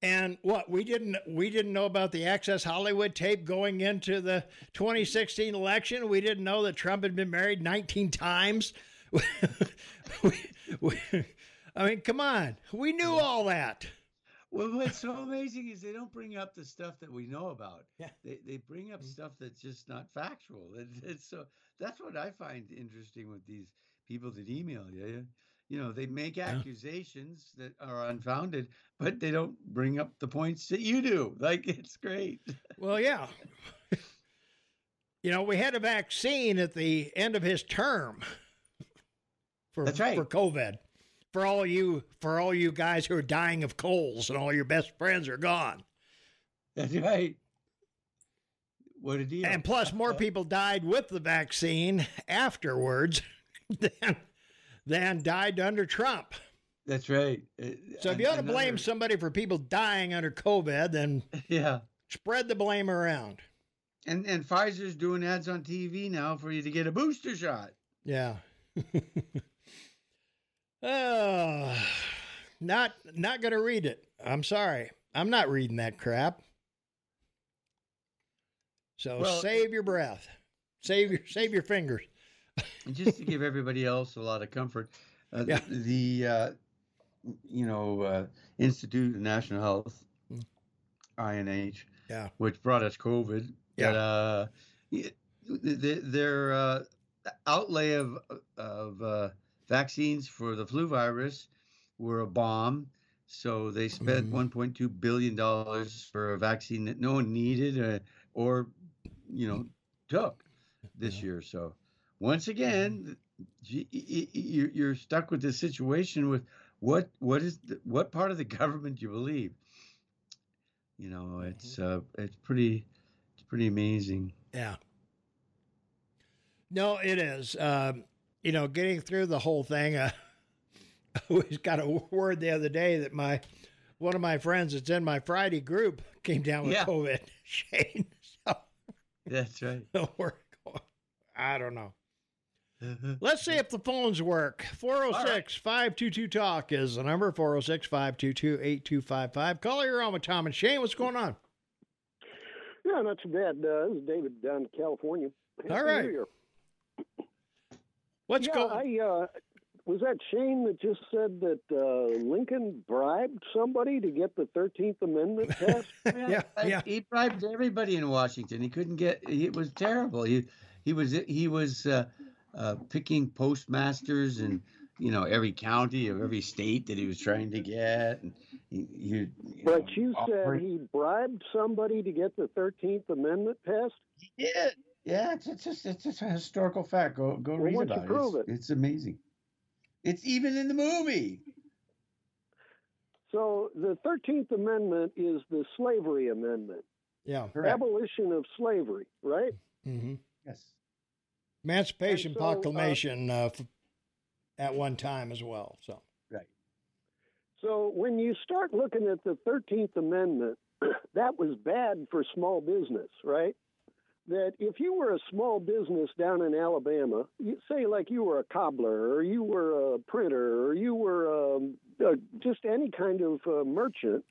And what we didn't know about the Access Hollywood tape going into the 2016 election. We didn't know that Trump had been married 19 times. I mean, come on. We knew all that. Well, what's so amazing is they don't bring up the stuff that we know about. Yeah. They bring up stuff that's just not factual. And so that's what I find interesting with these people that email you. You know, they make accusations that are unfounded, but they don't bring up the points that you do. Like, it's great. Well, yeah. We had a vaccine at the end of his term for COVID. For all you guys who are dying of colds and all your best friends are gone. That's right. What a deal. And plus more people died with the vaccine afterwards than died under Trump. That's right. So if you want to blame somebody for people dying under COVID, then spread the blame around. And Pfizer's doing ads on TV now for you to get a booster shot. Yeah. Not going to read it. I'm sorry. I'm not reading that crap. So save your breath. Save your fingers. And just to give everybody else a lot of comfort, the Institute of National Health, INH, which brought us COVID, their outlay of vaccines for the flu virus were a bomb. So they spent $1.2 billion for a vaccine that no one needed or took this year. So once again, you're stuck with this situation with what part of the government you believe. You know, it's pretty amazing. Yeah. No, it is. Getting through the whole thing. I always got a word the other day that one of my friends that's in my Friday group came down with COVID. Shane. So, that's right. I don't know. Let's see if the phones work. 406-522-TALK is the number. 406-522-8255. Caller, you're on with Tom and Shane. What's going on? Yeah, not too bad. This is David down in California. All right. What's going on? Was that Shane that just said that Lincoln bribed somebody to get the 13th Amendment passed? He bribed everybody in Washington. He couldn't get – it was terrible. He was picking postmasters in every county of every state that he was trying to get. And you said he bribed somebody to get the 13th Amendment passed? He did. Yeah, it's just a historical fact. Go read about it. It's amazing. It's even in the movie. So the 13th Amendment is the slavery amendment. Yeah, correct. Abolition of slavery, right? Mm-hmm. Yes. Emancipation Proclamation at one time as well. So right. So when you start looking at the 13th Amendment, that was bad for small business, right? That if you were a small business down in Alabama, say like you were a cobbler or you were a printer or you were just any kind of merchant,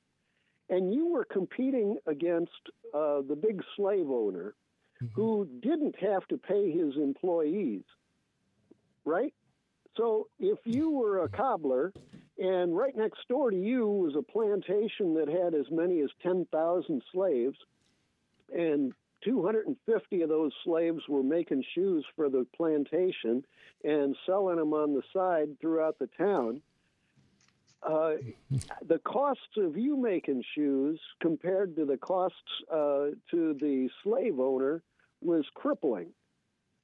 and you were competing against the big slave owner, mm-hmm. who didn't have to pay his employees, right? So if you were a cobbler and right next door to you was a plantation that had as many as 10,000 slaves, and 250 of those slaves were making shoes for the plantation and selling them on the side throughout the town, The costs of you making shoes compared to the costs to the slave owner was crippling.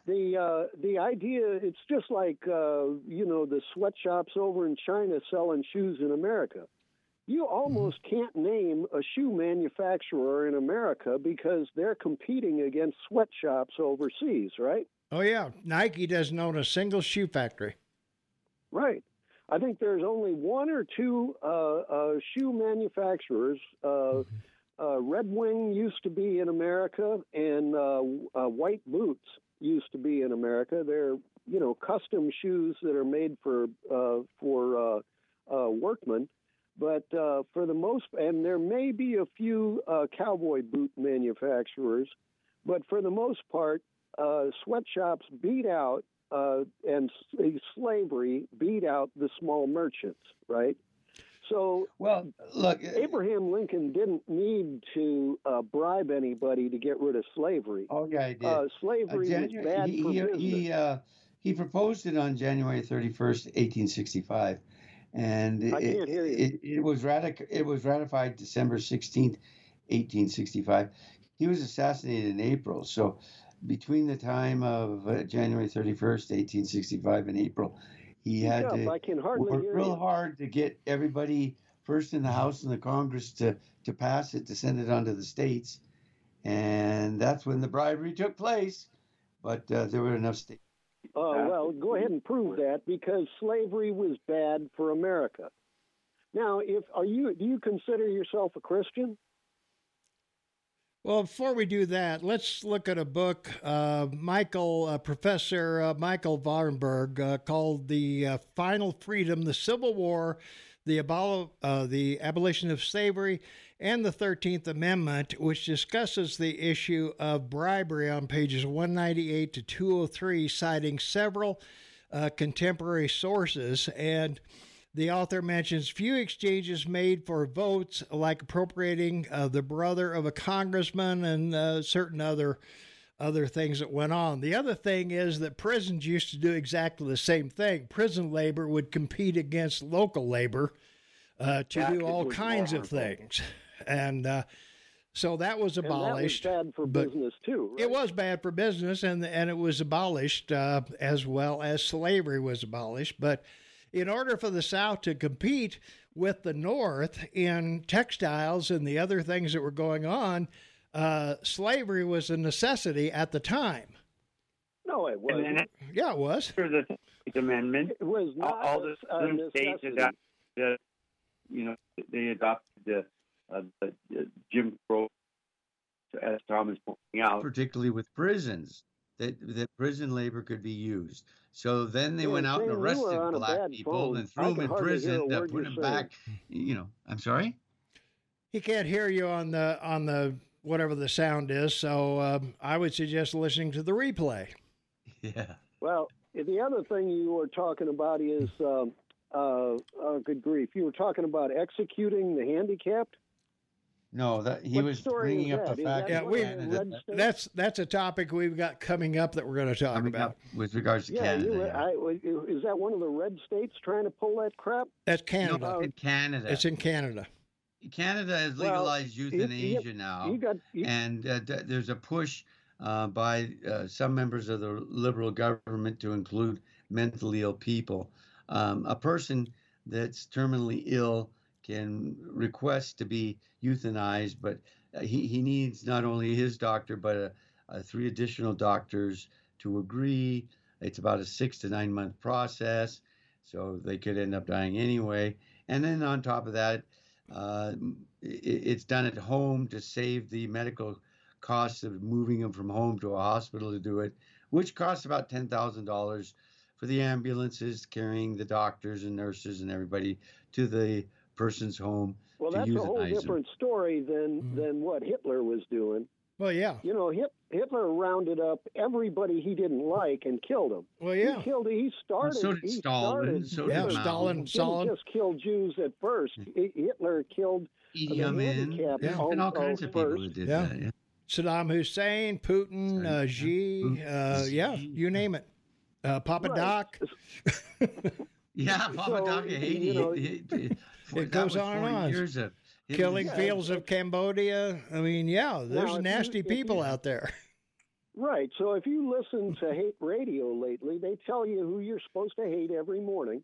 The idea, it's just like, the sweatshops over in China selling shoes in America. You almost can't name a shoe manufacturer in America because they're competing against sweatshops overseas, right? Oh, yeah. Nike doesn't own a single shoe factory. Right. I think there's only one or two shoe manufacturers. Red Wing used to be in America, and White Boots used to be in America. They're, custom shoes that are made for workmen. But for the most, and there may be a few cowboy boot manufacturers, but for the most part, sweatshops beat out and slavery beat out the small merchants, right? So, well, look, Abraham Lincoln didn't need to bribe anybody to get rid of slavery. Oh yeah, he did. Slavery was bad for business. He proposed it on January 31st, 1865. And it was ratified December 16th, 1865. He was assassinated in April. So between the time of January 31st, 1865 and April, he had to work real hard to get everybody first in the House and the Congress to pass it, to send it on to the states. And that's when the bribery took place. But there were enough states. Well, go ahead and prove that, because slavery was bad for America. Now, do you consider yourself a Christian? Well, before we do that, let's look at a book, Professor Michael Varnberg, called "The Final Freedom: The Civil War, the Abolition of Slavery, and the 13th Amendment," which discusses the issue of bribery on pages 198 to 203, citing several contemporary sources. And the author mentions few exchanges made for votes, like appropriating the brother of a congressman and certain other things that went on. The other thing is that prisons used to do exactly the same thing. Prison labor would compete against local labor to do all kinds of things. And so that was abolished. And that was bad for business too, right? It was bad for business, and it was abolished, as well as slavery was abolished. But in order for the South to compete with the North in textiles and the other things that were going on, slavery was a necessity at the time. No, it wasn't. Yeah, it was. After the 13th Amendment, it was not all the states adopted, they adopted the Jim Crow, as Tom is pointing out. Particularly with prisons, that prison labor could be used. So then they went out and arrested black people and threw them in prison, to put them back. I'm sorry? He can't hear you on the whatever the sound is, so I would suggest listening to the replay. Yeah. Well, the other thing you were talking about is, good grief, you were talking about executing the handicapped? No, he was bringing up the fact that that's a topic we've got coming up that we're going to talk about with regards to Canada. Is that one of the red states trying to pull that crap? That's Canada. No, it's in Canada. Canada has legalized euthanasia now, and there's a push by some members of the Liberal government to include mentally ill people. A person that's terminally ill can request to be euthanized, but he needs not only his doctor, but three additional doctors to agree. It's about a 6 to 9 month process, so they could end up dying anyway. And then on top of that, it's done at home to save the medical costs of moving them from home to a hospital to do it, which costs about $10,000 for the ambulances carrying the doctors and nurses and everybody to the person's home. Well, that's a whole different story than what Hitler was doing. Well, yeah. Hitler rounded up everybody he didn't like and killed them. Well, yeah. He started. And so did Stalin. Stalin didn't just kill Jews at first. Hitler killed handicapped and all kinds of people who did that. Yeah. Saddam Hussein, Putin, Xi, you name it. Papa Doc. Yeah, Papa Doga, Haiti. You know, it goes on and on. Years of killing fields of Cambodia. I mean, yeah, there's nasty people out there. Right. So if you listen to hate radio lately, they tell you who you're supposed to hate every morning.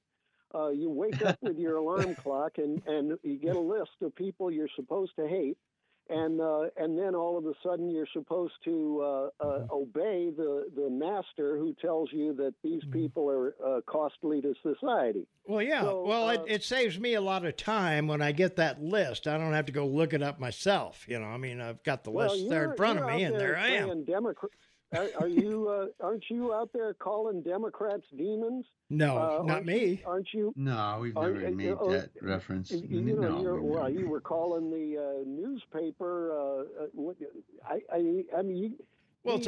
You wake up with your alarm clock and you get a list of people you're supposed to hate. And then all of a sudden you're supposed to obey the master who tells you that these people are costly to society. Well, yeah. So, it saves me a lot of time when I get that list. I don't have to go look it up myself. You know, I mean, I've got the list there in front of me, and there I am. Aren't you out there calling Democrats demons? No, not me. Aren't you? No, we've never made that reference. You were calling the newspaper. It's a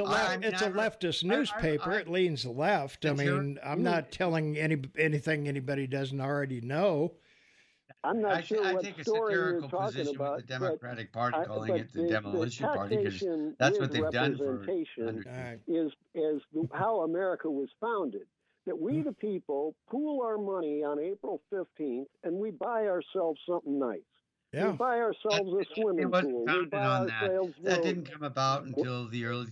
leftist newspaper. It leans left. I mean, I'm not telling anything anybody doesn't already know. I'm not sure what story you're talking about. With the Democratic Party calling it the demolition party, because that's what they've done for how America was founded. That we the people pool our money on April 15th and we buy ourselves something nice. Yeah. We buy ourselves a swimming pool. We buy ourselves that. That didn't come about until the early,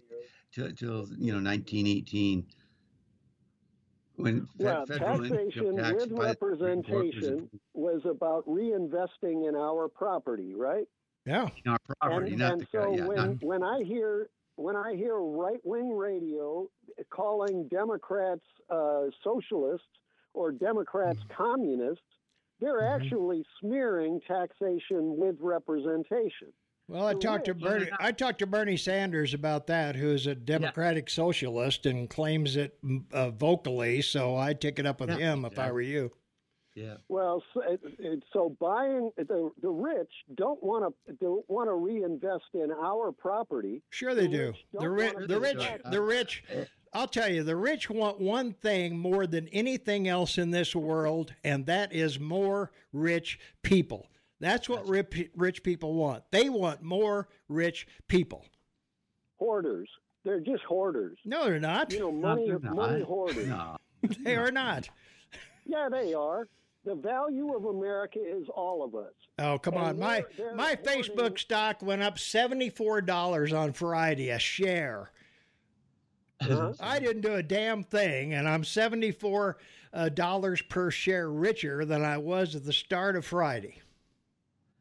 till 1918. Taxation with representation was about reinvesting in our property, right? Yeah, in our property. When I hear right-wing radio calling Democrats socialists or Democrats communists, they're actually smearing taxation with representation. Well, I talked to Bernie Sanders about that, who's a Democratic socialist and claims it vocally. So I'd take it up with him if I were you. Yeah. Well, so buying the rich don't want to reinvest in our property. Sure, they do. The rich. I'll tell you, the rich want one thing more than anything else in this world, and that is more rich people. That's what rich people want. They want more rich people. Hoarders. They're just hoarders. No, they're not. You know, money hoarders. No. They are not. Yeah, they are. The value of America is all of us. Oh, come on. My Facebook stock went up $74 on Friday, a share. Uh-huh. I didn't do a damn thing, and I'm $74 per share richer than I was at the start of Friday.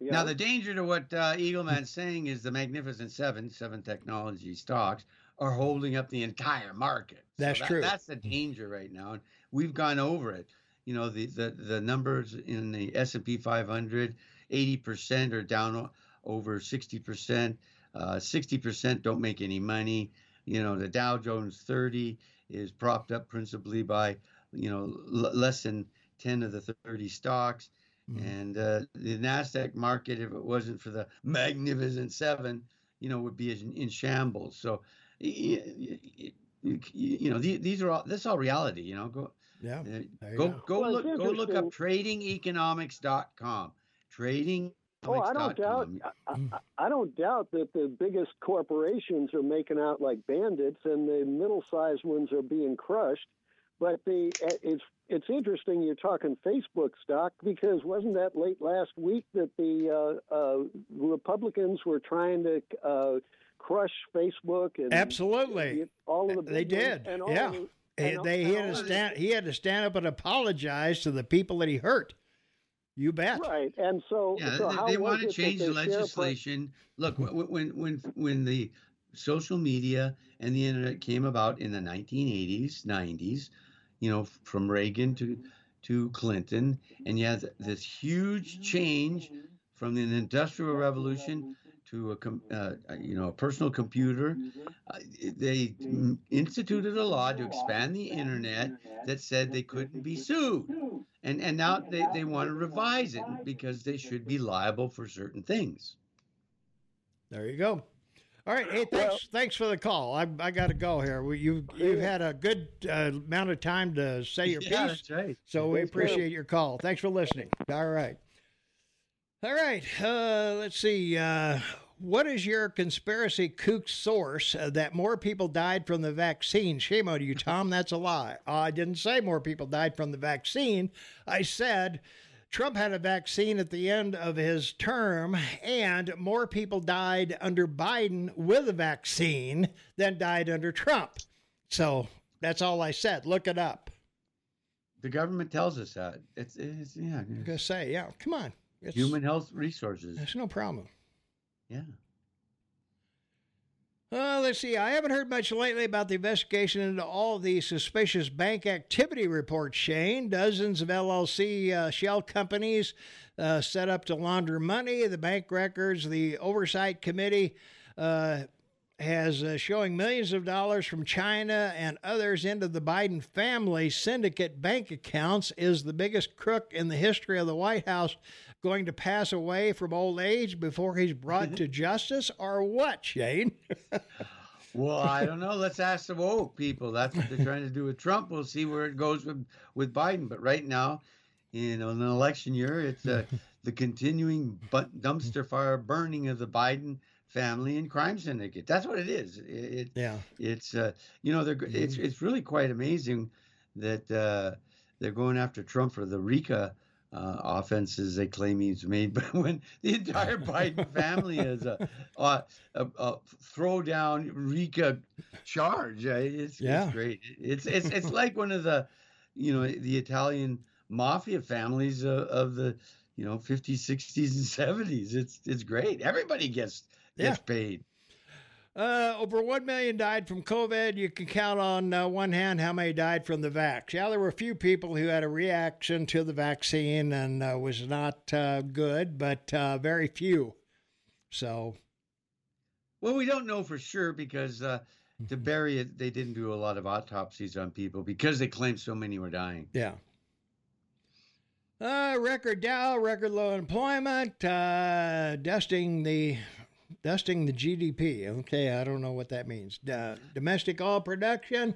Yeah. Now, the danger to what Eagleman's saying is the Magnificent Seven technology stocks, are holding up the entire market. That's true. That's the danger right now. And we've gone over it. You know, the numbers in the S&P 500, 80% are down over 60%. 60% don't make any money. You know, the Dow Jones 30 is propped up principally by, you know, less than 10 of the 30 stocks. And the NASDAQ market, if it wasn't for the Magnificent Seven, you know, would be in shambles. So, you know, these are all, that's all reality, you know. Go look up tradingeconomics.com. I don't doubt that the biggest corporations are making out like bandits and the middle-sized ones are being crushed. But it's interesting you're talking Facebook stock, because wasn't that late last week that the Republicans were trying to crush Facebook? And absolutely, all of the they did. And all yeah, the, and they all, he, had to stand, he had to stand up and apologize to the people that he hurt. You bet. Right, and so how they want to change the legislation. Look, when the social media and the internet came about in the 1980s, 90s. You know, from Reagan to Clinton, and you had this huge change from an industrial revolution to a personal computer. They instituted a law to expand the internet that said they couldn't be sued, and now they want to revise it because they should be liable for certain things. There you go. All right. Hey, thanks for the call. I got to go here. You've had a good amount of time to say your piece. Yeah, that's right. So we appreciate your call. Thanks for listening. All right. Let's see. What is your conspiracy kook source that more people died from the vaccine? Shame on you, Tom. That's a lie. I didn't say more people died from the vaccine. I said Trump had a vaccine at the end of his term, and more people died under Biden with a vaccine than died under Trump. So that's all I said. Look it up. The government tells us that. Yeah. I'm going to say, yeah, come on. It's human health resources. There's no problem. Yeah. Let's see. I haven't heard much lately about the investigation into all the suspicious bank activity reports, Shane. Dozens of LLC shell companies set up to launder money. The bank records, the oversight committee has showing millions of dollars from China and others into the Biden family syndicate bank accounts. Is the biggest crook in the history of the White House going to pass away from old age before he's brought to justice, or what, Shane? Well, I don't know. Let's ask the woke people. That's what they're trying to do with Trump. We'll see where it goes with Biden. But right now, in an election year, it's the continuing dumpster fire burning of the Biden family and crime syndicate. That's what it is. It's really quite amazing that they're going after Trump for the RICO offenses they claim he's made, but when the entire Biden family is a throwdown RICO charge, it's great. It's like one of the the Italian mafia families of the 50s, 60s, and 70s. It's great. Everybody gets. Yeah. It's paid. Over 1 million died from COVID. You can count on one hand how many died from the vax. Yeah, there were a few people who had a reaction to the vaccine and was not good, but very few. So. Well, we don't know for sure because to bury it, they didn't do a lot of autopsies on people because they claimed so many were dying. Yeah. Record Dow, record low employment, Dusting the GDP. Okay, I don't know what that means. Domestic oil production,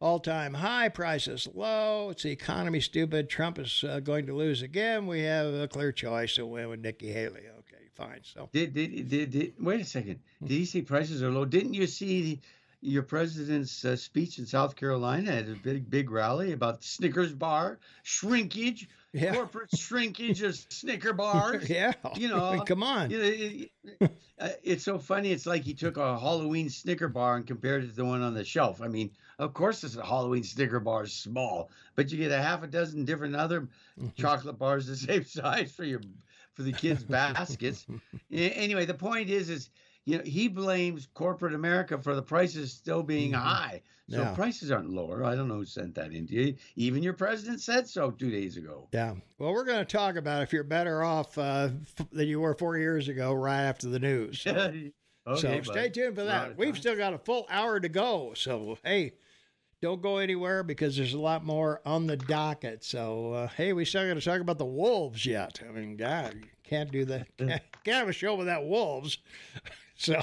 all-time high, prices low. It's the economy, stupid. Trump is going to lose again. We have a clear choice to win with Nikki Haley. Okay, fine. So did wait a second. Did you see prices are low? Didn't you see your president's speech in South Carolina at a big rally about Snickers bar shrinkage? Yeah. Corporate shrinkage of Snicker bars. Yeah. Come on. It's so funny. It's like he took a Halloween Snicker bar and compared it to the one on the shelf. I mean, of course, this Halloween Snicker bar is small, but you get a half a dozen different other chocolate bars the same size for the kids' baskets. Anyway, the point is he blames corporate America for the prices still being high. So prices aren't lower. I don't know who sent that in to you. Even your president said so 2 days ago. Yeah. Well, we're going to talk about if you're better off than you were 4 years ago right after the news. So, okay, so stay tuned for that. We've still got a full hour to go. So, hey, don't go anywhere because there's a lot more on the docket. So, hey, we still got to talk about the wolves yet. I mean, God, you can't do that. Can't have a show without wolves. So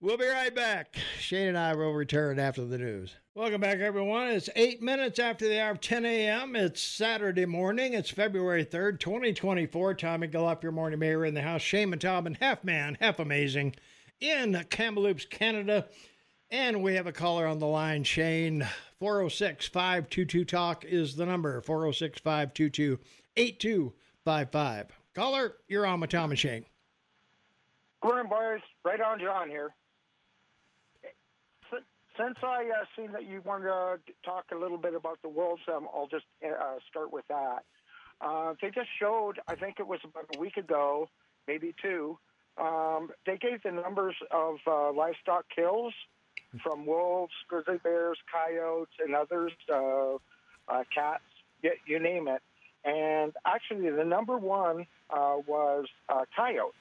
we'll be right back. Shane and I will return after the news. Welcome back, everyone. It's 8 minutes after the hour of 10 a.m. It's Saturday morning. It's February 3rd, 2024. Tommy Gallup, your morning mayor in the house. Shane Matab and half man, half amazing in Kamloops, Canada. And we have a caller on the line, Shane. 406-522-TALK is the number. 406-522-8255. Caller, you're on with Tom and Shane. Gordon Boyers, right on John here. Since I seen that you wanted to talk a little bit about the wolves, I'll just start with that. They just showed, I think it was about a week ago, maybe two, they gave the numbers of livestock kills from wolves, grizzly bears, coyotes, and others, cats, you name it. And actually the number one was coyotes.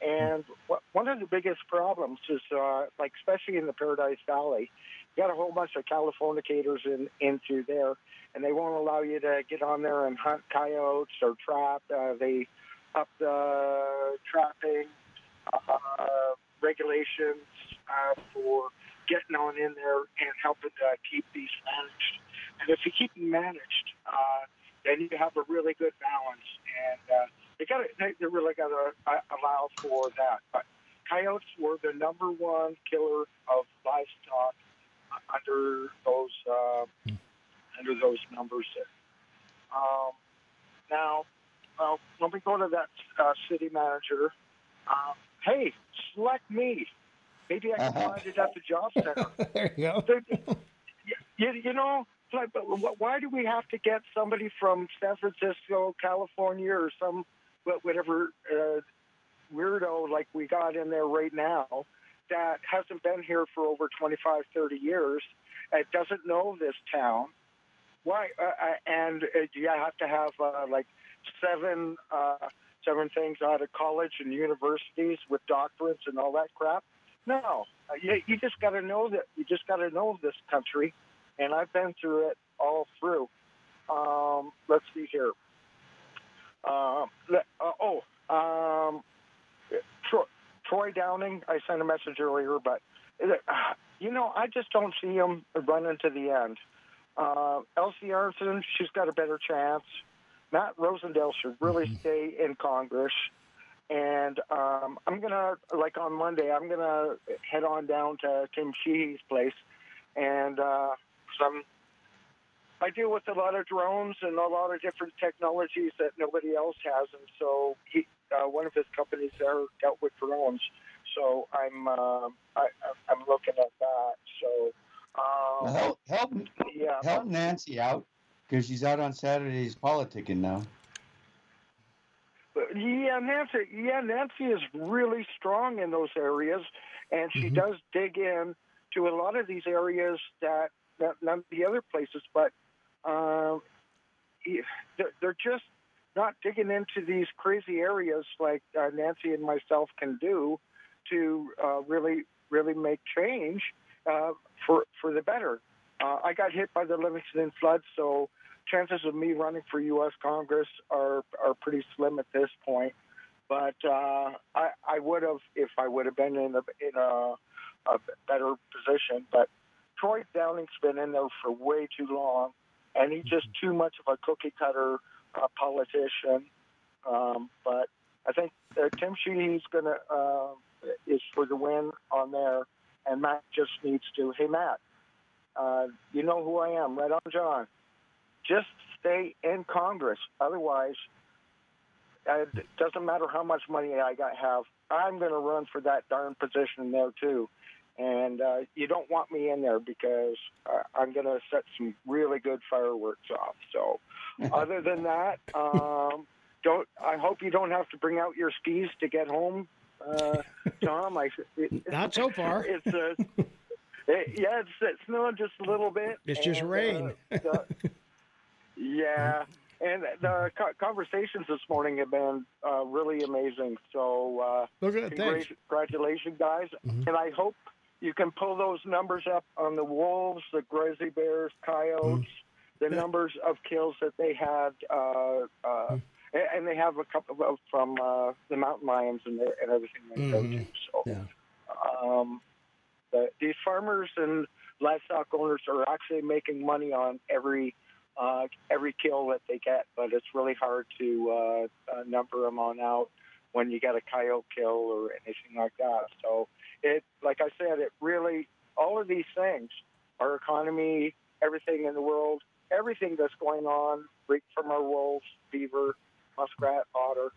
And one of the biggest problems is, like, especially in the Paradise Valley, you got a whole bunch of Californicators into there, and they won't allow you to get on there and hunt coyotes or trap. They up the trapping regulations for getting on in there and helping to keep these managed. And if you keep them managed, then you have a really good balance. And They really got to allow for that. But coyotes were the number one killer of livestock under those numbers there. Now, let me go to that city manager. Hey, select me. Maybe I can find it at the job center. There you go. But why do we have to get somebody from San Francisco, California, or some whatever weirdo like we got in there right now that hasn't been here for over 25, 30 years and doesn't know this town? Why? And you have to have like seven things out of college and universities with doctorates and all that crap. No, you just got to know that. You just got to know this country. And I've been through it all through. Let's see here. Troy Downing, I sent a message earlier, but, I just don't see him running to the end. Elsie Arntzen, she's got a better chance. Matt Rosendale should really stay in Congress. And I'm going to, like on Monday, I'm going to head on down to Tim Sheehy's place and I deal with a lot of drones and a lot of different technologies that nobody else has, and so one of his companies there dealt with drones. So I'm looking at that. So help Nancy out because she's out on Saturdays politicking now. Yeah, Nancy. Yeah, Nancy is really strong in those areas, and she does dig in to a lot of these areas that. None of the other places, but they're just not digging into these crazy areas like Nancy and myself can do to really, really make change for the better. I got hit by the Livingston flood, so chances of me running for U.S. Congress are pretty slim at this point. But I would have if I would have been in a better position, but. Troy Downing's been in there for way too long, and he's just too much of a cookie-cutter politician. But I think Tim Sheehy's is for the win on there, and Matt just needs to, hey, Matt, you know who I am, right on John. Just stay in Congress. Otherwise, it doesn't matter how much money I have, I'm going to run for that darn position there, too. And you don't want me in there because I'm going to set some really good fireworks off. So other than that, I hope you don't have to bring out your skis to get home, Tom. Not so far. It's snowing just a little bit. It's just rain. And the conversations this morning have been really amazing. So congratulations, guys. Mm-hmm. And I hope you can pull those numbers up on the wolves, the grizzly bears, coyotes, the numbers of kills that they had, and they have a couple of from the mountain lions and everything they go to. So, these farmers and livestock owners are actually making money on every kill that they get, but it's really hard to number them on out when you get a coyote kill or anything like that. So. Like I said, it really, all of these things, our economy, everything in the world, everything that's going on, from our wolves, beaver, muskrat, otter,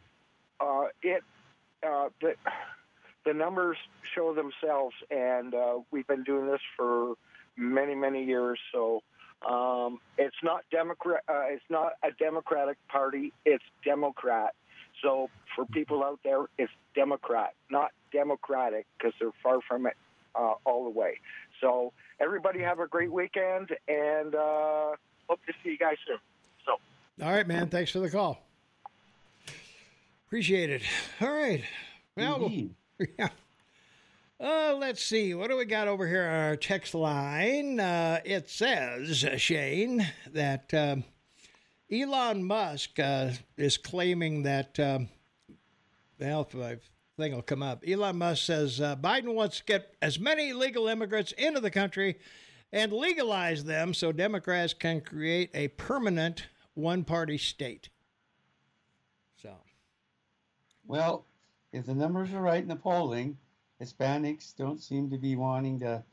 the numbers show themselves, and we've been doing this for many, many years. So it's not a Democratic party; it's Democrat. So for people out there, it's Democrat, not Democratic, because they're far from it all the way. So everybody have a great weekend, and hope to see you guys soon. So, all right, man. Thanks for the call. Appreciate it. All right. Well, yeah. Let's see. What do we got over here on our text line? It says, Shane, that... Elon Musk is claiming that, well, my thing will come up. Elon Musk says Biden wants to get as many illegal immigrants into the country and legalize them so Democrats can create a permanent one-party state. So Well, if the numbers are right in the polling, Hispanics don't seem to be wanting to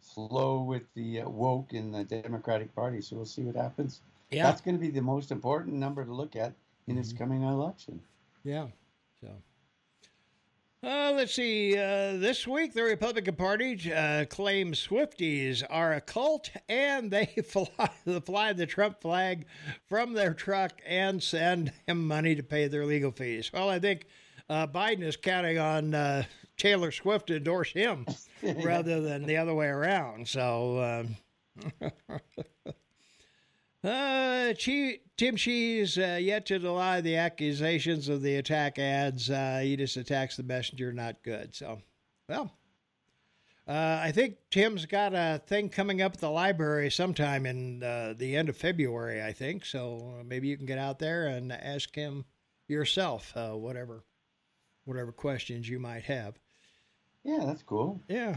flow with the woke in the Democratic Party, so we'll see what happens. Yeah. That's going to be the most important number to look at in this coming election. Yeah. So, let's see. This week, the Republican Party claims Swifties are a cult, and they fly the Trump flag from their truck and send him money to pay their legal fees. Well, I think Biden is counting on Taylor Swift to endorse him rather than the other way around. So, Tim Shee's yet to deny the accusations of the attack ads. He just attacks the messenger, not good. So, well, I think Tim's got a thing coming up at the library sometime in the end of February, I think. So maybe you can get out there and ask him yourself, whatever questions you might have. Yeah, that's cool. Yeah.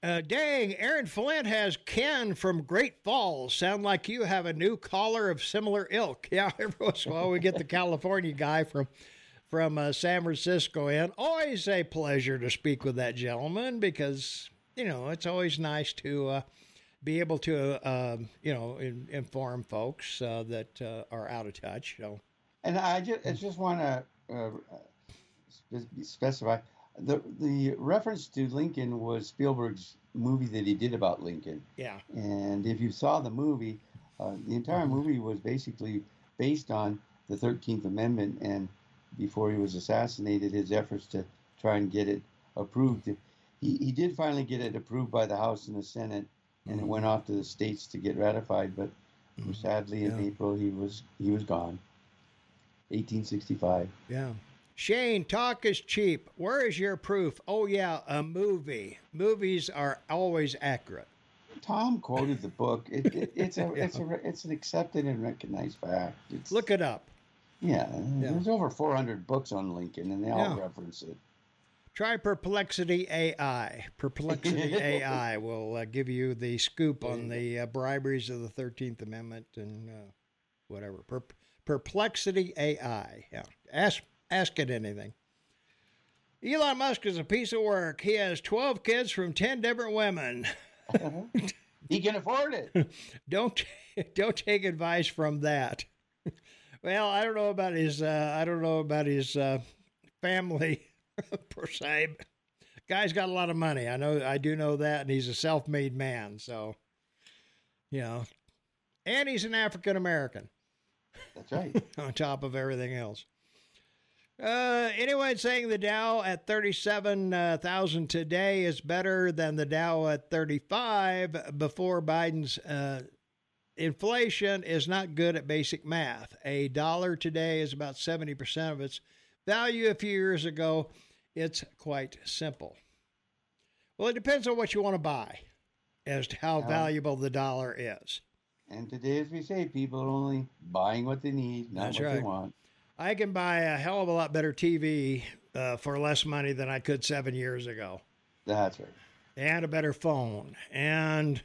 Dang, Aaron Flint has Ken from Great Falls. Sound like you have a new caller of similar ilk. Yeah, every once in a while we get the California guy from San Francisco in. Always a pleasure to speak with that gentleman because, it's always nice to be able to, inform folks that are out of touch. So. And I just want to... specify the reference to Lincoln was Spielberg's movie that he did about Lincoln. Yeah. And if you saw the movie, the entire movie was basically based on the 13th Amendment. And before he was assassinated, his efforts to try and get it approved, he did finally get it approved by the House and the Senate, and it went off to the states to get ratified. But sadly, in April, he was gone. 1865. Yeah. Shane, talk is cheap. Where is your proof? Oh, yeah, a movie. Movies are always accurate. Tom quoted the book. It's an accepted and recognized fact. Look it up. Yeah, yeah, there's over 400 books on Lincoln, and they all reference it. Try Perplexity AI. Perplexity AI will give you the scoop on the briberies of the 13th Amendment and whatever. Perplexity AI. Yeah. Ask it anything. Elon Musk is a piece of work. He has 12 kids from 10 different women. He can afford it. Don't take advice from that. Well, I don't know about his. I don't know about his family per se. Guy's got a lot of money. I do know that, and he's a self-made man. So, and he's an African American. That's right. On top of everything else. Anyone saying the Dow at 37,000 today is better than the Dow at 35 before Biden's inflation is not good at basic math. A dollar today is about 70% of its value a few years ago. It's quite simple. Well, it depends on what you want to buy as to how valuable the dollar is. And today, as we say, people are only buying what they need, not That's what they want. I can buy a hell of a lot better TV for less money than I could 7 years ago. That's right. And a better phone and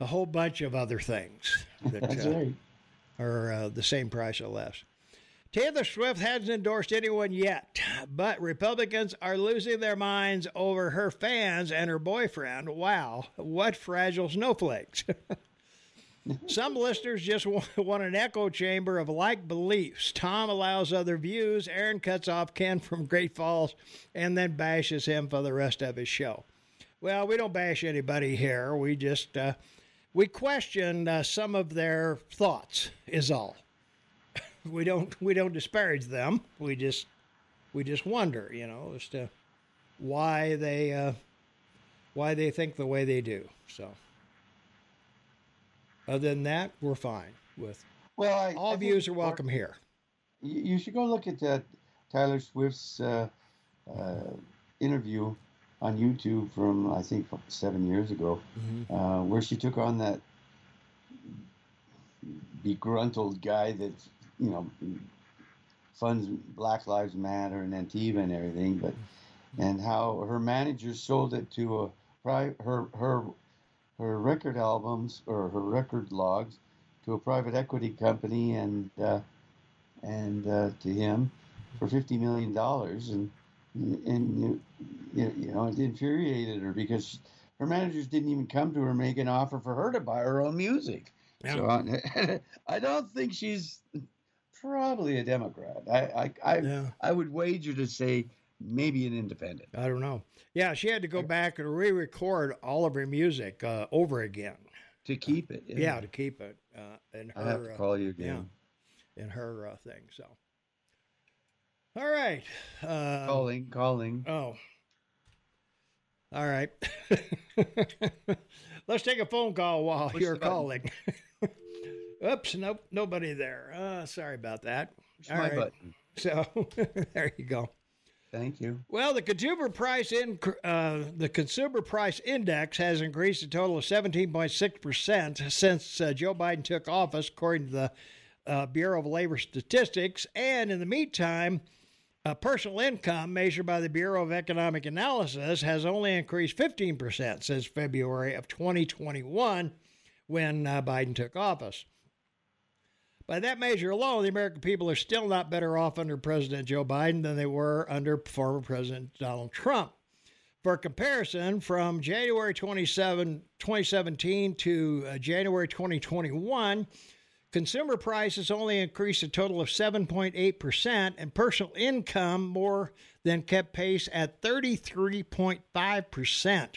a whole bunch of other things that That's right. are the same price or less. Taylor Swift hasn't endorsed anyone yet, but Republicans are losing their minds over her fans and her boyfriend. Wow, what fragile snowflakes. Some listeners just want an echo chamber of like beliefs. Tom allows other views. Aaron cuts off Ken from Great Falls and then bashes him for the rest of his show. Well, we don't bash anybody here. We just, we question some of their thoughts is all. We don't disparage them. We just wonder, as to why they think the way they do. So. Other than that, we're fine with. Well, all views are welcome here. You should go look at Taylor Swift's interview on YouTube from I think 7 years ago, where she took on that begruntled guy that funds Black Lives Matter and Antifa and everything, but and how her manager sold it to a her record albums or her record logs to a private equity company and to him for $50 million. And and it infuriated her because her managers didn't even come to her and make an offer for her to buy her own music. Yeah. So I don't think she's probably a Democrat. I would wager to say maybe an independent. I don't know. Yeah, she had to go back and re-record all of her music over again to keep it. Yeah, to keep it. And her, I have to call you again. Yeah, in her thing. So. All right. Calling. Oh. All right. Let's take a phone call while you're calling. Oops, nope, nobody there. Sorry about that. Push my button. So there you go. Thank you. Well, the consumer price index has increased a total of 17.6% since Joe Biden took office, according to the Bureau of Labor Statistics. And in the meantime, personal income measured by the Bureau of Economic Analysis has only increased 15% since February of 2021 when Biden took office. By that measure alone, the American people are still not better off under President Joe Biden than they were under former President Donald Trump. For comparison, from January 27, 2017 to January 2021, consumer prices only increased a total of 7.8%, and personal income more than kept pace at 33.5%.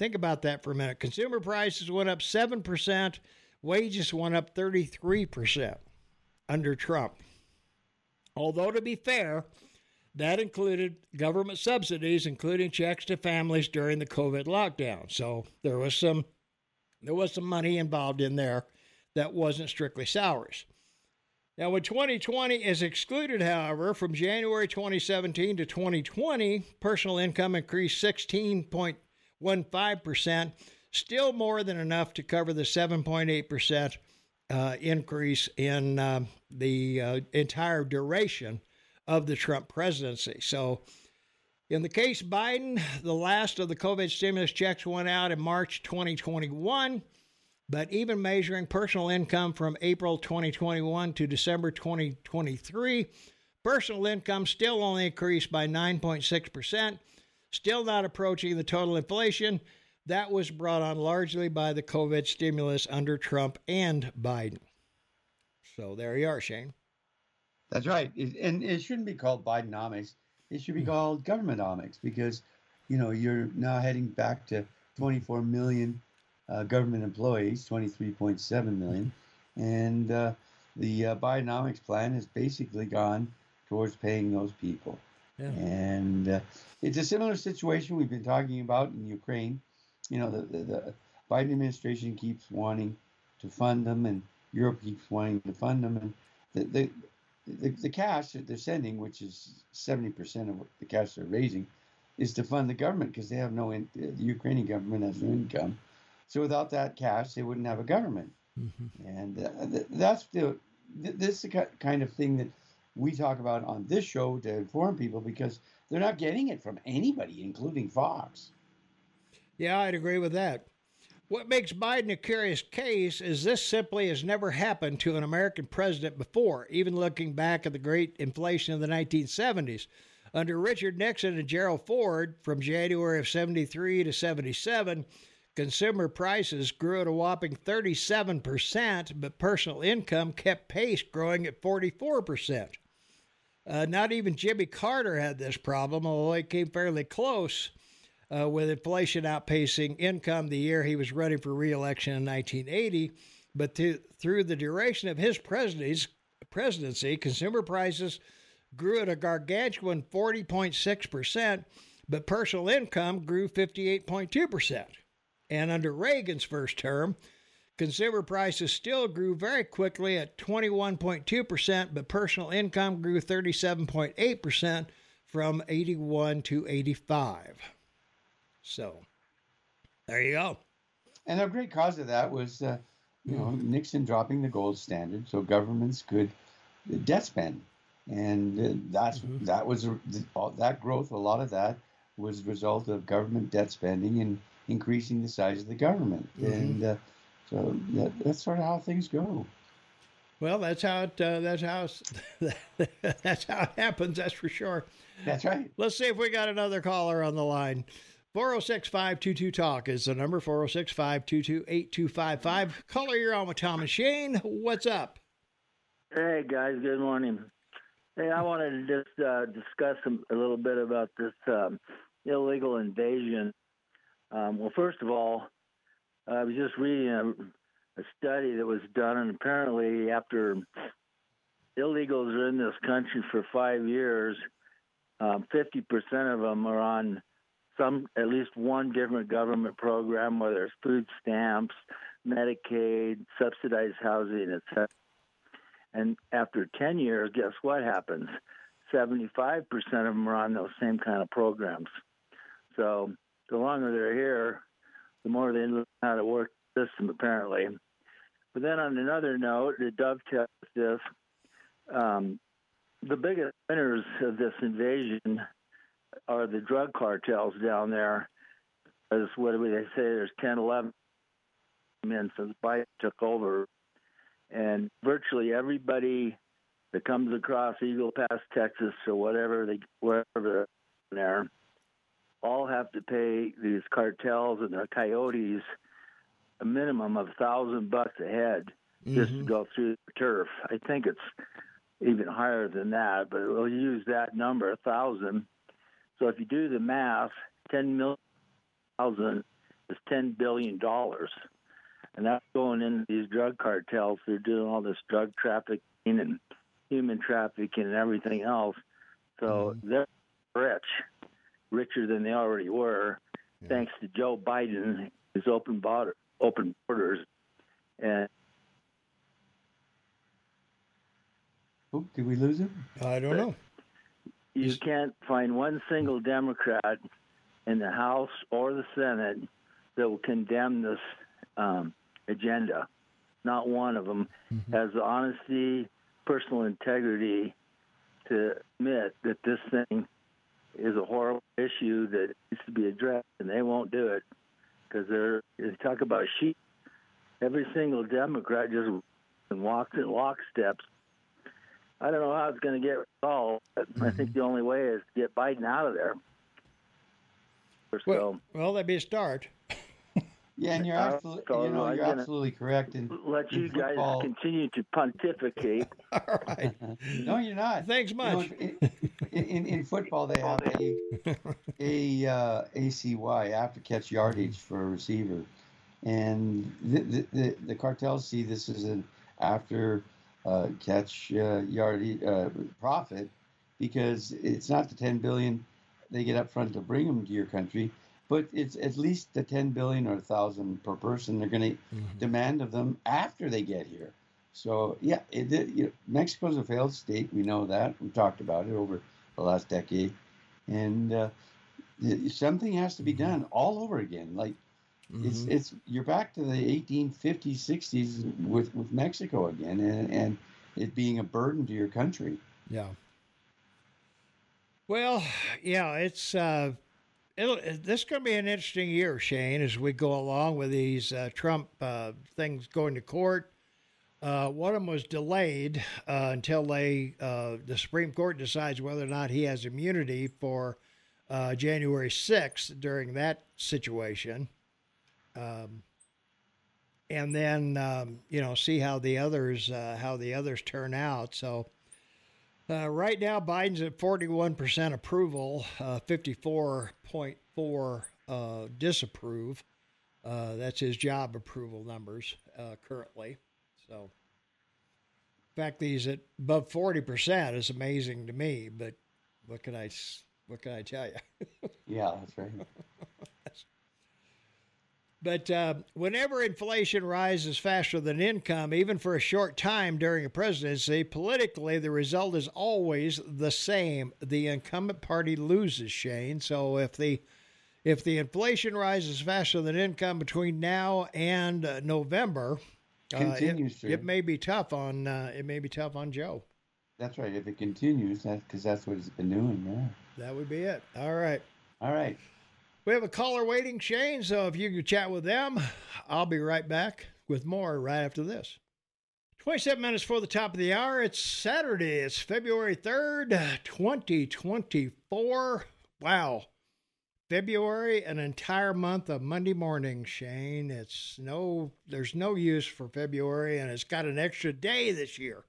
Think about that for a minute. Consumer prices went up 7%, wages went up 33% under Trump. Although, to be fair, that included government subsidies, including checks to families during the COVID lockdown. So there was some money involved in there. That wasn't strictly salaries. Now, when 2020 is excluded, however, from January 2017 to 2020, personal income increased 16.15%, still more than enough to cover the 7.8% increase in the entire duration of the Trump presidency. So in the case Biden, the last of the COVID stimulus checks went out in March 2021. But even measuring personal income from April 2021 to December 2023, personal income still only increased by 9.6%, still not approaching the total inflation that was brought on largely by the COVID stimulus under Trump and Biden. So there you are, Shane. That's right. And it shouldn't be called Bidenomics. It should be called governmentonomics because, you're now heading back to 24 million government employees, 23.7 million. And the Bidenomics plan has basically gone towards paying those people. Yeah. And it's a similar situation we've been talking about in Ukraine. The Biden administration keeps wanting to fund them, and Europe keeps wanting to fund them. And the cash that they're sending, which is 70% of the cash they're raising, is to fund the government because they have the Ukrainian government has no income. So without that cash, they wouldn't have a government. Mm-hmm. And that's the kind of thing that we talk about on this show to inform people because they're not getting it from anybody, including Fox. Yeah, I'd agree with that. What makes Biden a curious case is this simply has never happened to an American president before, even looking back at the great inflation of the 1970s. Under Richard Nixon and Gerald Ford, from January of 73 to 77, consumer prices grew at a whopping 37%, but personal income kept pace, growing at 44%. Not even Jimmy Carter had this problem, although he came fairly close with inflation outpacing income the year he was running for re-election in 1980. But through the duration of his presidency, consumer prices grew at a gargantuan 40.6%, but personal income grew 58.2%. And under Reagan's first term, consumer prices still grew very quickly at 21.2%, but personal income grew 37.8% from 81 to 85. So there you go. And a great cause of that was, Nixon dropping the gold standard so governments could debt spend. And that growth, a lot of that was a result of government debt spending and increasing the size of the government. Mm-hmm. And so that's sort of how things go. Well, that's how it happens. That's for sure. That's right. Let's see if we got another caller on the line. 406-522-TALK is the number, 406-522-8255. Caller, you're on with Tom and Shane. What's up? Hey, guys. Good morning. Hey, I wanted to just discuss a little bit about this illegal invasion. Well, first of all, I was just reading a study that was done, and apparently after illegals are in this country for 5 years, 50% of them are on at least one different government program, whether it's food stamps, Medicaid, subsidized housing, etc. And after 10 years, guess what happens? 75% of them are on those same kind of programs. So the longer they're here, the more they learn how to work the system, apparently. But then on another note, to dovetail this, the biggest winners of this invasion are the drug cartels down there. As what do they say? There's 10, 11 men since Biden took over. And virtually everybody that comes across Eagle Pass, Texas, or wherever they're there, all have to pay these cartels and their coyotes a minimum of $1,000 a head just to go through the turf. I think it's even higher than that, but we'll use that number, 1,000. So if you do the math, 10,000,000 is $10 billion. And that's going into these drug cartels. They're doing all this drug trafficking and human trafficking and everything else. So they're rich, richer than they already were, thanks to Joe Biden, his open borders. And did we lose him? I don't know. You can't find one single Democrat in the House or the Senate that will condemn this agenda. Not one of them has the honesty, personal integrity to admit that this thing is a horrible issue that needs to be addressed, and they won't do it because they talk about sheep. Every single Democrat just walks in lockstep. I don't know how it's going to get resolved, but I think the only way is to get Biden out of there. Well, that'd be a start. Yeah, and you're absolutely, you're absolutely correct. And let you guys continue to pontificate. All right. No, you're not. Thanks much. You know, in football, they have a ACY, after catch yardage, for a receiver, and the cartels see this as an after catch yardage profit, because it's not the $10 billion they get up front to bring them to your country. But it's at least the $10 billion or 1,000 per person they're going to demand of them after they get here. So yeah, Mexico's a failed state. We know that. We talked about it over the last decade, and something has to be done all over again. Like it's you're back to the 1850s, 60s with Mexico again, and it being a burden to your country. Yeah. Well, yeah, it's. This is going to be an interesting year, Shane, as we go along with these Trump things going to court. One of them was delayed until the Supreme Court decides whether or not he has immunity for January 6th during that situation. And then, see how the others turn out. So. Right now, Biden's at 41% approval, 54.4 disapprove. That's his job approval numbers currently. So, in fact, he's at above 40% is amazing to me. But what can I tell you? Yeah, that's right. But whenever inflation rises faster than income, even for a short time during a presidency, politically, the result is always the same. The incumbent party loses, Shane. So if the inflation rises faster than income between now and November, it may be tough on Joe. That's right. If it continues, because that's what it's been doing. Yeah. That would be it. All right. We have a caller waiting, Shane, so if you can chat with them, I'll be right back with more right after this. 27 minutes before the top of the hour. It's Saturday. It's February 3rd, 2024. Wow. February, an entire month of Monday morning, Shane. There's no use for February, and it's got an extra day this year,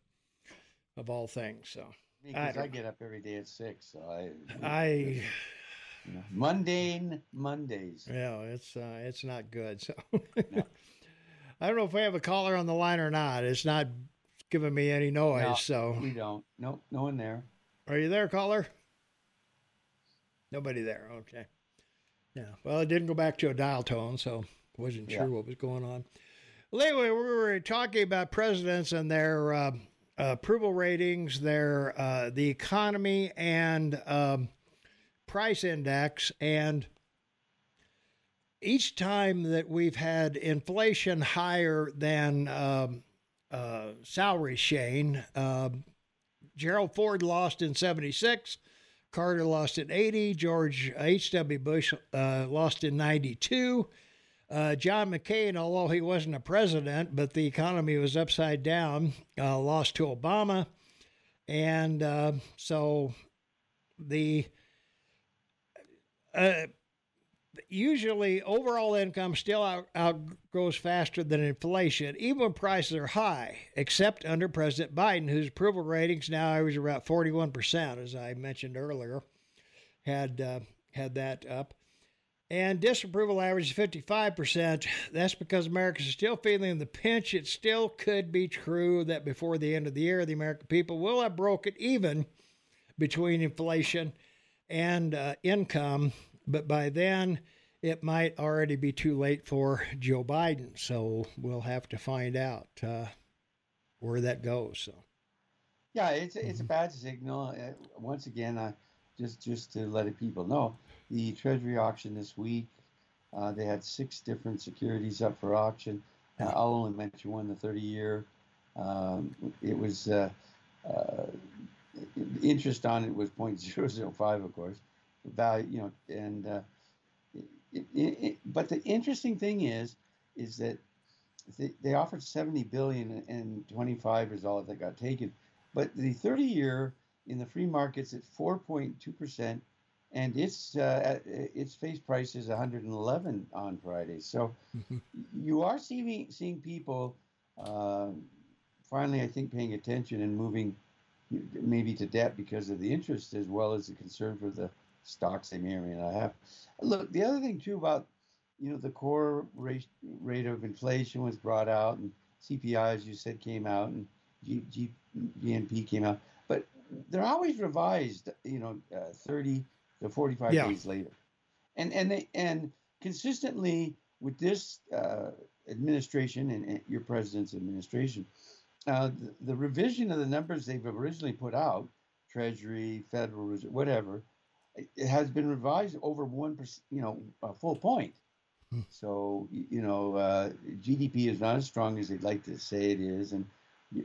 of all things. So because I get up every day at 6. So mundane Mondays. Yeah, it's not good. So. No. I don't know if we have a caller on the line or not. It's not giving me any noise. No, so we don't. Nope, no one there. Are you there, caller? Nobody there. Okay. Yeah. Well, it didn't go back to a dial tone, so wasn't sure what was going on. Well, anyway, we were talking about presidents and their approval ratings, their the economy, and price index, and each time that we've had inflation higher than salary, Shane, Gerald Ford lost in 76, Carter lost in 80, George H.W. Bush lost in 92, John McCain, although he wasn't a president, but the economy was upside down, lost to Obama. And so the... usually, overall income still outgrows faster than inflation, even when prices are high, except under President Biden, whose approval ratings now average about 41%, as I mentioned earlier, had that up. And disapproval average 55%. That's because Americans are still feeling the pinch. It still could be true that before the end of the year, the American people will have broken even between inflation and income. But by then, it might already be too late for Joe Biden. So we'll have to find out where that goes. So, yeah, it's a bad signal. Once again, just to let people know, the Treasury auction this week, they had 6 different securities up for auction. I'll only mention one, the 30-year. It was interest on it was 0.005, of course. Value, and but the interesting thing is that they offered $70 billion and 25 is all that got taken, but the 30-year in the free market's at 4.2%, and its face price is 111 on Friday. So you are seeing people finally, I think, paying attention and moving maybe to debt because of the interest as well as the concern for the stocks they may or may not have. Look, the other thing, too, about, the core rate of inflation was brought out, and CPI, as you said, came out, and GNP came out. But they're always revised, 30 to 45 days later. And consistently with this administration and your president's administration, the revision of the numbers they've originally put out, Treasury, Federal Reserve, whatever, it has been revised over 1%, a full point. So, GDP is not as strong as they'd like to say it is. And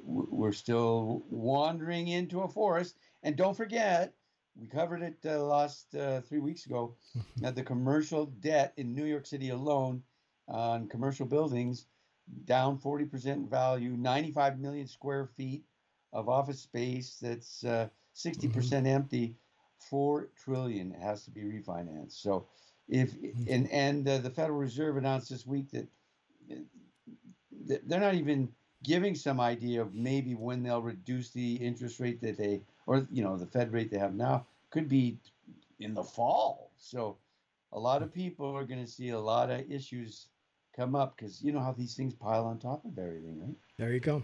we're still wandering into a forest. And don't forget, we covered it last 3 weeks ago, that the commercial debt in New York City alone on commercial buildings down 40% in value, 95 million square feet of office space that's 60% empty. $4 trillion has to be refinanced. So, the Federal Reserve announced this week that they're not even giving some idea of maybe when they'll reduce the interest rate that the Fed rate they have now could be in the fall. So, a lot of people are going to see a lot of issues come up because you know how these things pile on top of everything, right? There you go.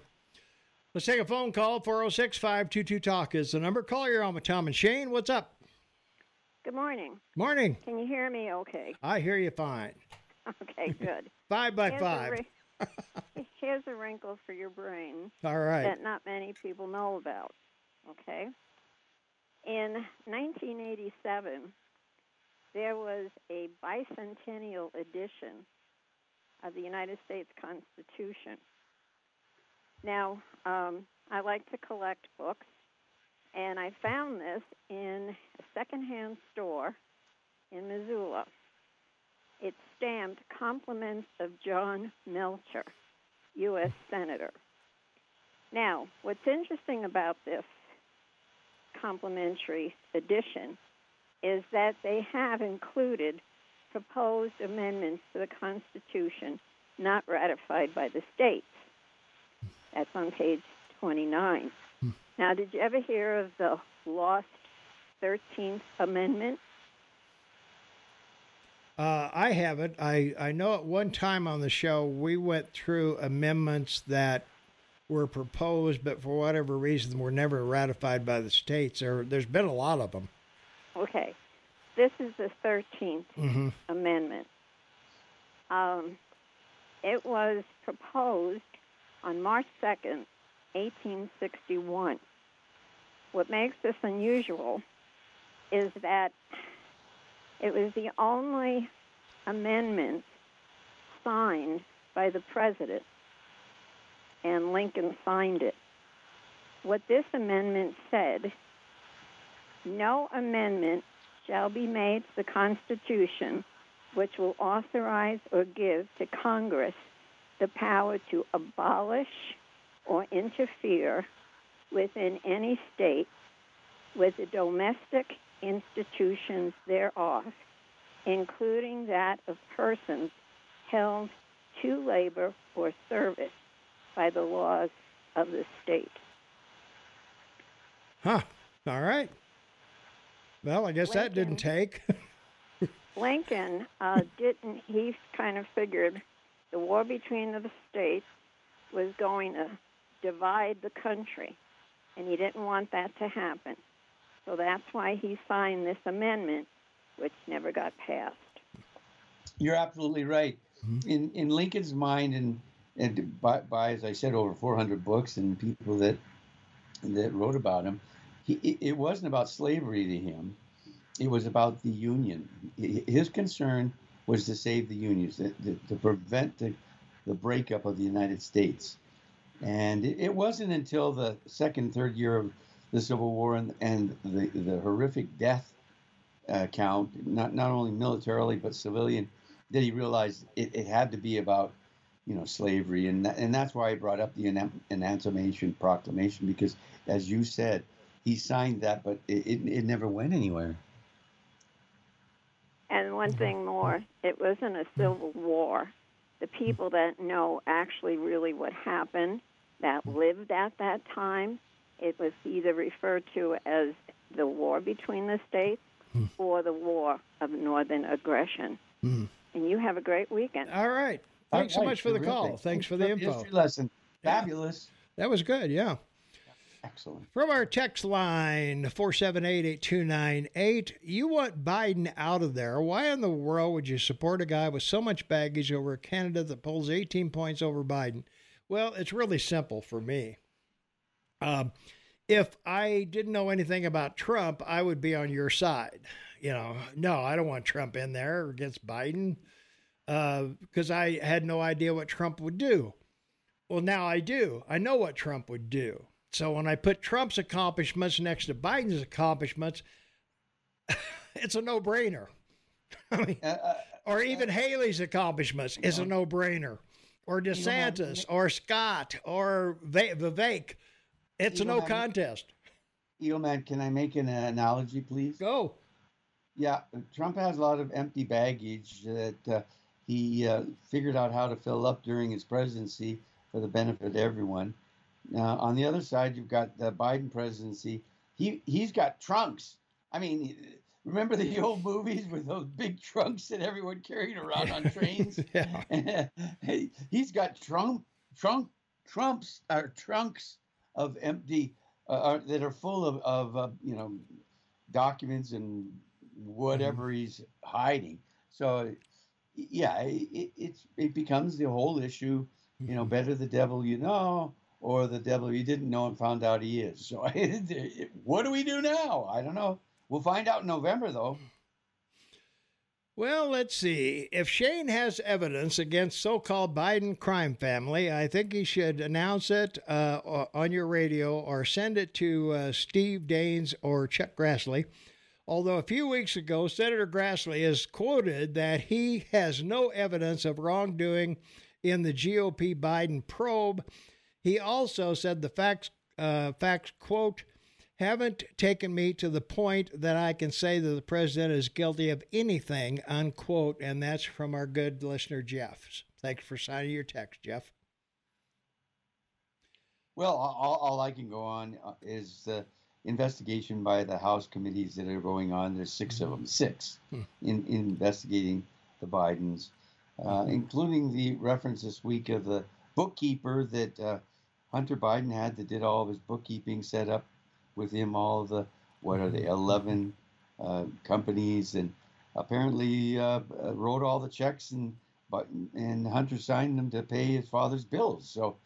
Let's take a phone call. 406-522-TALK is the number. Call your Alma, Tom, and Shane. What's up? Good morning. Morning. Can you hear me okay? I hear you fine. Okay, good. 5 by 5. Here's a wrinkle for your brain. All right. That not many people know about, okay? In 1987, there was a bicentennial edition of the United States Constitution. Now, I like to collect books, and I found this in a secondhand store in Missoula. It's stamped "Compliments of John Melcher, U.S. Senator." Now, what's interesting about this complementary addition is that they have included proposed amendments to the Constitution not ratified by the states. That's on page 29. Now, did you ever hear of the lost 13th Amendment? I haven't. I know at one time on the show we went through amendments that were proposed, but for whatever reason were never ratified by the states. There's been a lot of them. Okay. This is the 13th Amendment. It was proposed on March 2nd, 1861. What makes this unusual is that it was the only amendment signed by the president, and Lincoln signed it. What this amendment said, no amendment shall be made to the Constitution which will authorize or give to Congress the power to abolish or interfere within any state with the domestic institutions thereof, including that of persons held to labor or service by the laws of the state. Huh. All right. Well, I guess Lincoln, that didn't take. Lincoln didn't. He kind of figured the war between the states was going to divide the country, and he didn't want that to happen. So that's why he signed this amendment, which never got passed. You're absolutely right. In Lincoln's mind, and by as I said, over 400 books and people that wrote about him, it wasn't about slavery to him. It was about the Union. His concern was to save the Union, to prevent the breakup of the United States. And it wasn't until the second, third year of the Civil War and the horrific death count, not only militarily but civilian, that he realized it had to be about, slavery, and that's why I brought up the Emancipation Proclamation, because, as you said, he signed that, but it never went anywhere. And one thing more, it wasn't a civil war. The people that know actually really what happened, that lived at that time, it was either referred to as the war between the states or the war of northern aggression. And you have a great weekend. All right. Thanks so much for the call. Thanks for the info. History lesson. Fabulous. Yeah. That was good, yeah. Excellent. From our text line, 478-8298, you want Biden out of there. Why in the world would you support a guy with so much baggage over a candidate that polls 18 points over Biden? Well, it's really simple for me. If I didn't know anything about Trump, I would be on your side. No, I don't want Trump in there or against Biden, because I had no idea what Trump would do. Well, now I do. I know what Trump would do. So when I put Trump's accomplishments next to Biden's accomplishments, it's a no-brainer. Or even Haley's accomplishments is a no-brainer. Or DeSantis, or Scott, or Vivek. It's a no contest. Eoman, can I make an analogy, please? Go. Yeah, Trump has a lot of empty baggage that he figured out how to fill up during his presidency for the benefit of everyone. Now, on the other side, you've got the Biden presidency. He's got trunks. I mean, remember the old movies with those big trunks that everyone carried around on trains? Yeah. He's got trunks of empty that are full of documents and whatever he's hiding. So, yeah, it becomes the whole issue. Better the devil you know, or the devil you didn't know and found out he is. So what do we do now? I don't know. We'll find out in November, though. Well, let's see. If Shane has evidence against so-called Biden crime family, I think he should announce it on your radio or send it to Steve Daines or Chuck Grassley. Although a few weeks ago, Senator Grassley is quoted that he has no evidence of wrongdoing in the GOP Biden probe. He also said the facts, quote, haven't taken me to the point that I can say that the president is guilty of anything, unquote. And that's from our good listener, Jeff. Thanks for signing your text, Jeff. Well, all I can go on is the investigation by the House committees that are going on. There's six of them, in investigating the Bidens, including the reference this week of the bookkeeper that Hunter Biden had that did all of his bookkeeping, set up with him all of the, what are they, 11 companies, and apparently wrote all the checks and Hunter signed them to pay his father's bills. So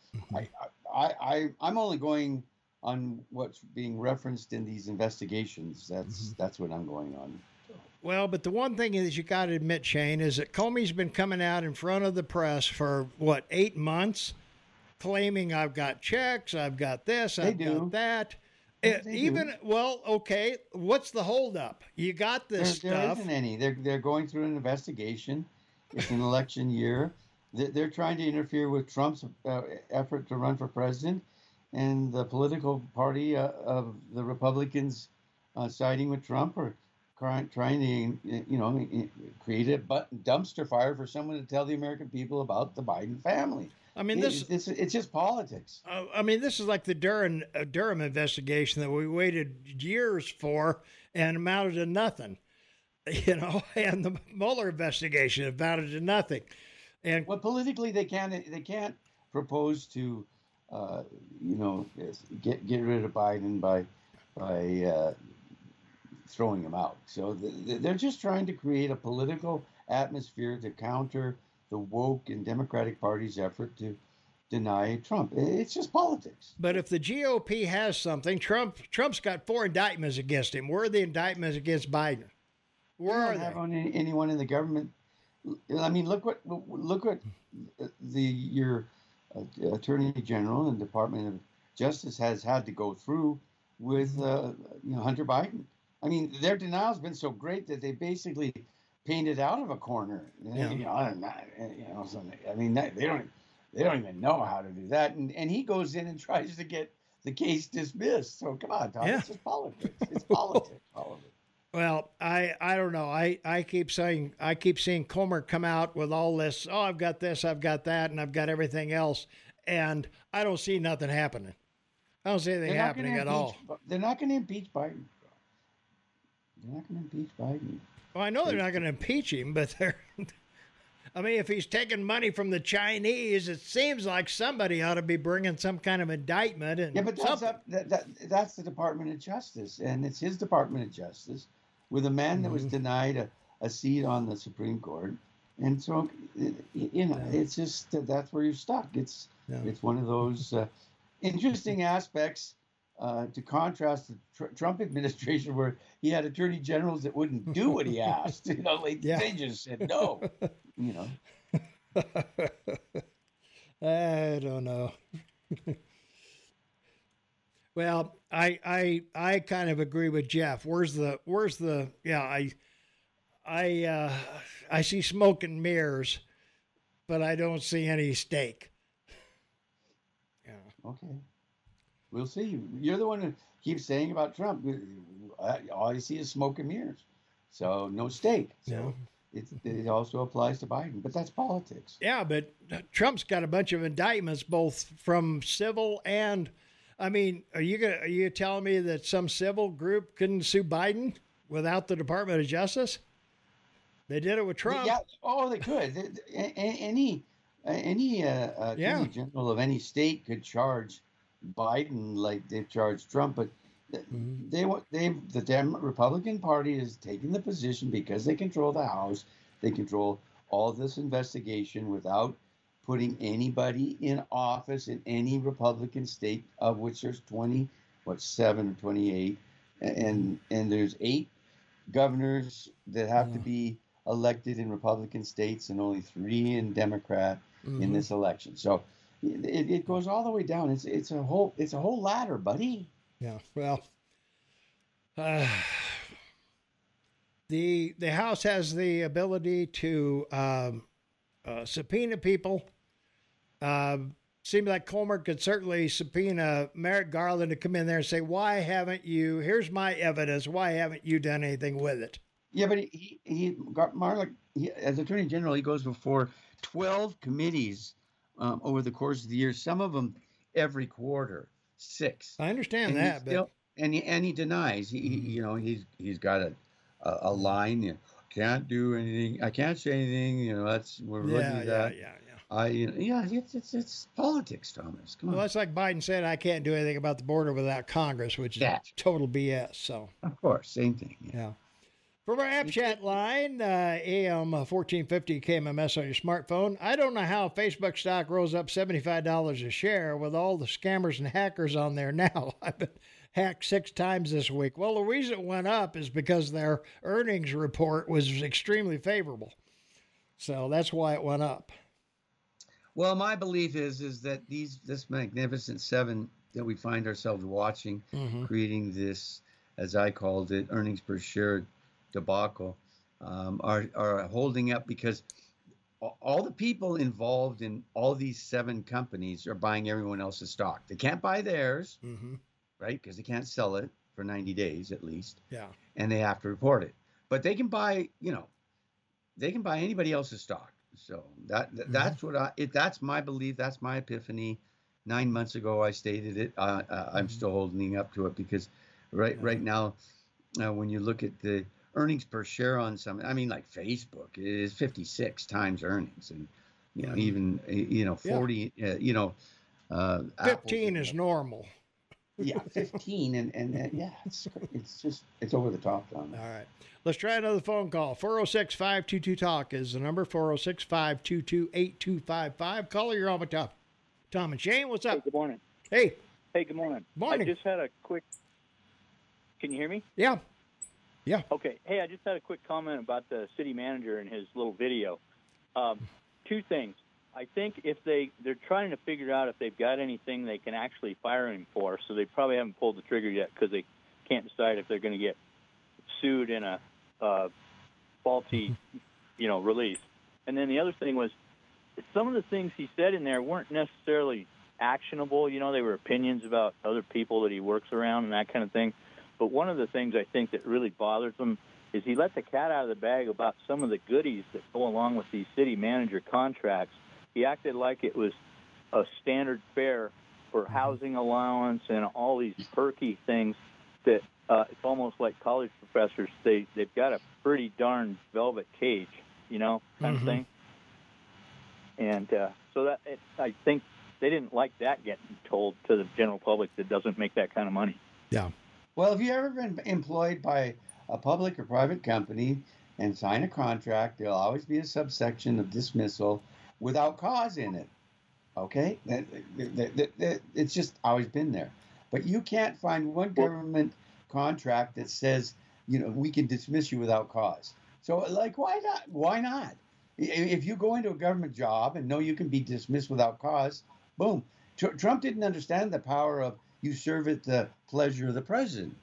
I'm only going on what's being referenced in these investigations. That's what I'm going on. Well, but the one thing is you got to admit, Shane, is that Comey's been coming out in front of the press for, 8 months, claiming I've got checks, I've got this, I've got that. What's the holdup? You got this stuff. There isn't any. They're going through an investigation. It's an election year. They're trying to interfere with Trump's effort to run for president, and the political party of the Republicans siding with Trump or trying to, create a dumpster fire for someone to tell the American people about the Biden family. I mean, it's just politics. This is like the Durham investigation that we waited years for and amounted to nothing, and the Mueller investigation amounted to nothing. And politically, they can't propose to, get rid of Biden by throwing him out. So they're just trying to create a political atmosphere to counter the woke and Democratic Party's effort to deny Trump. It's just politics. But if the GOP has something, Trump's got 4 indictments against him. Where are the indictments against Biden? Where are they? I don't have anyone in the government. I mean, look what your Attorney General and Department of Justice has had to go through with Hunter Biden. I mean, their denial has been so great that they basically painted out of a corner. Yeah. They don't even know how to do that. And he goes in and tries to get the case dismissed. So come on, Tom, It's just politics. It's politics, all of it. Well, I don't know. I keep seeing Comer come out with all this. Oh, I've got this, I've got that, and I've got everything else, and I don't see nothing happening. I don't see anything happening at all. They're not going to impeach Biden. Well, I know they're not going to impeach him, but if he's taking money from the Chinese, it seems like somebody ought to be bringing some kind of indictment. And yeah, but that's the Department of Justice, and it's his Department of Justice, with a man that was denied a seat on the Supreme Court. And so, it's just that's where you're stuck. It's one of those interesting aspects to contrast the Trump administration, where he had attorney generals that wouldn't do what he asked. They just said no. I don't know. Well, I kind of agree with Jeff. I see smoke and mirrors, but I don't see any stake. Yeah. Okay. We'll see. You're the one who keeps saying about Trump, all you see is smoke and mirrors. So no stake. So it also applies to Biden, but that's politics. Yeah, but Trump's got a bunch of indictments, both from civil and, are you telling me that some civil group couldn't sue Biden without the Department of Justice? They did it with Trump. Yeah. Oh, they could. Attorney General of any state could charge Biden like they've charged Trump, but the Republican Party is taking the position, because they control the House, they control all this investigation without putting anybody in office in any Republican state, of which there's 28, and there's 8 governors that have to be elected in Republican states and only 3 in Democrat in this election. So It goes all the way down. It's a whole ladder, buddy. Yeah. Well, the House has the ability to subpoena people, seemed like Colmer could certainly subpoena Merrick Garland to come in there and say, why haven't you, here's my evidence, why haven't you done anything with it? Yeah, but Marlick, as Attorney General, he goes before 12 committees over the course of the year, some of them every quarter, 6. I understand that. And he denies. He's got a line, can't do anything, I can't say anything, that's, we're looking at that. Yeah. It's politics, Thomas. Come on. Well, that's like Biden said, I can't do anything about the border without Congress, which is total BS. So of course, same thing. Yeah. From our app chat line, AM 1450 KMMS on your smartphone. I don't know how Facebook stock rose up $75 a share with all the scammers and hackers on there now. I've been hacked 6 times this week. Well, the reason it went up is because their earnings report was extremely favorable. So that's why it went up. Well, my belief is that this Magnificent Seven that we find ourselves watching, creating this, as I called it, earnings per share debacle, are holding up because all the people involved in all these 7 companies are buying everyone else's stock. They can't buy theirs, right? Because they can't sell it for 90 days at least. Yeah. And they have to report it. But they can buy, they can buy anybody else's stock. So that's that's my belief. That's my epiphany. 9 months ago, I stated it. I'm still holding up to it because right now, when you look at the earnings per share on some, like Facebook is 56 times earnings, and even 40, 15 is normal. 15 and it's over the top. Tom. All right, let's try another phone call. 406-522-TALK is the number. 406-522-8255. Caller, you're on with Tom and Shane. What's up? Hey, good morning. Hey, good morning. Morning. I just had a quick. Can you hear me? Yeah. Yeah. Okay. Hey, I just had a quick comment about the city manager and his little video. 2 things. I think if they're trying to figure out if they've got anything they can actually fire him for, so they probably haven't pulled the trigger yet because they can't decide if they're going to get sued in a faulty, release. And then the other thing was some of the things he said in there weren't necessarily actionable. They were opinions about other people that he works around and that kind of thing. But one of the things I think that really bothers him is he let the cat out of the bag about some of the goodies that go along with these city manager contracts. He acted like it was a standard fare for housing allowance and all these perky things that it's almost like college professors. They've got a pretty darn velvet cage, kind of thing. And so that I think they didn't like that getting told to the general public that doesn't make that kind of money. Yeah. Well, if you've ever been employed by a public or private company and sign a contract, there'll always be a subsection of dismissal without cause in it, okay? It's just always been there. But you can't find one government contract that says, we can dismiss you without cause. So, why not? Why not? If you go into a government job and know you can be dismissed without cause, boom. Trump didn't understand the power of you serve at the pleasure of the president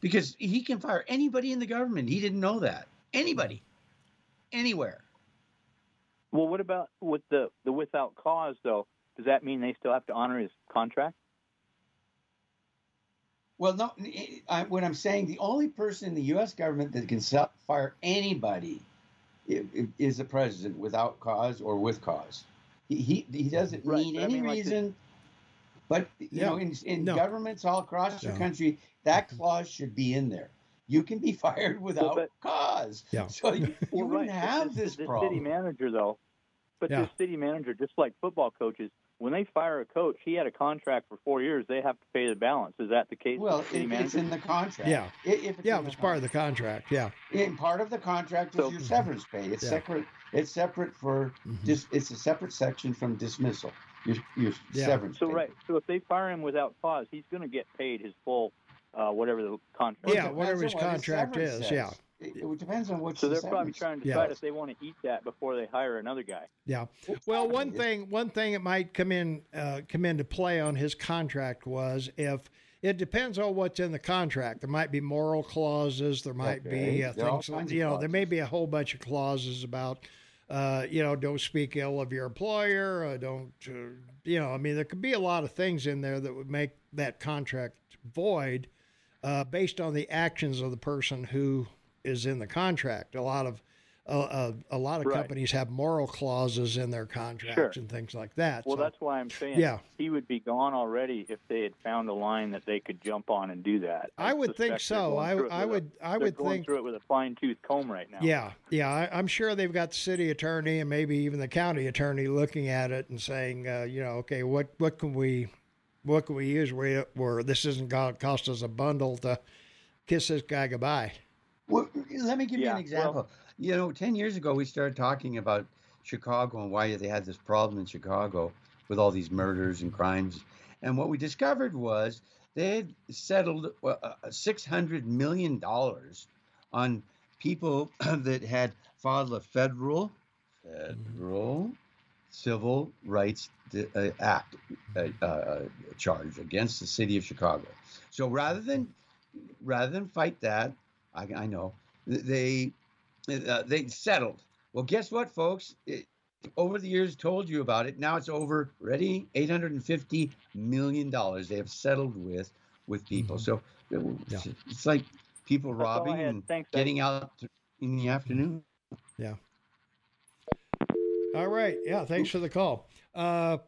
because he can fire anybody in the government. He didn't know that. Anybody, anywhere. Well, what about with the without cause, though? Does that mean they still have to honor his contract? Well, no. What I'm saying, the only person in the U.S. government that can fire anybody is the president without cause or with cause. He doesn't need any reason. But, in governments all across the country, that clause should be in there. You can be fired without cause. Yeah. So you wouldn't have this problem. City manager, though, this city manager, just like football coaches, when they fire a coach, he had a contract for 4 years. They have to pay the balance. Is that the case? Well, it's in the contract. Yeah. If it's part of the contract. Yeah. And part of the contract is your severance pay. It's separate. It's separate for it's a separate section from dismissal. Your severance. So so if they fire him without cause, he's going to get paid his full, whatever the contract. Yeah, whatever his contract is. Says. Yeah, it depends on what. So they're probably trying to decide if they want to eat that before they hire another guy. Yeah. Well, one thing that might come into play on his contract was if it depends on what's in the contract. There might be moral clauses. There might be things. There may be a whole bunch of clauses about don't speak ill of your employer. There could be a lot of things in there that would make that contract void based on the actions of the person who is in the contract. A lot of right. companies have moral clauses in their contracts sure. and things like that. Well, so, that's why I'm saying yeah. he would be gone already if they had found a line that they could jump on and do that. I would think so. I would think through it with a fine-tooth comb right now. Yeah. I'm sure they've got the city attorney and maybe even the county attorney looking at it and saying, okay, what can we use where this isn't going to cost us a bundle to kiss this guy goodbye. Well, let me give you an example. Well, 10 years ago, we started talking about Chicago and why they had this problem in Chicago with all these murders and crimes. And what we discovered was they had settled $600 million on people that had filed a federal civil rights act charge against the city of Chicago. So rather than fight that, I know, they settled. Well, guess what, folks? Over the years, told you about it. Now it's over. Ready? $850 million they have settled with people. Mm-hmm. So it's like people robbing and getting out in the afternoon. Yeah. All right. Yeah. Thanks for the call.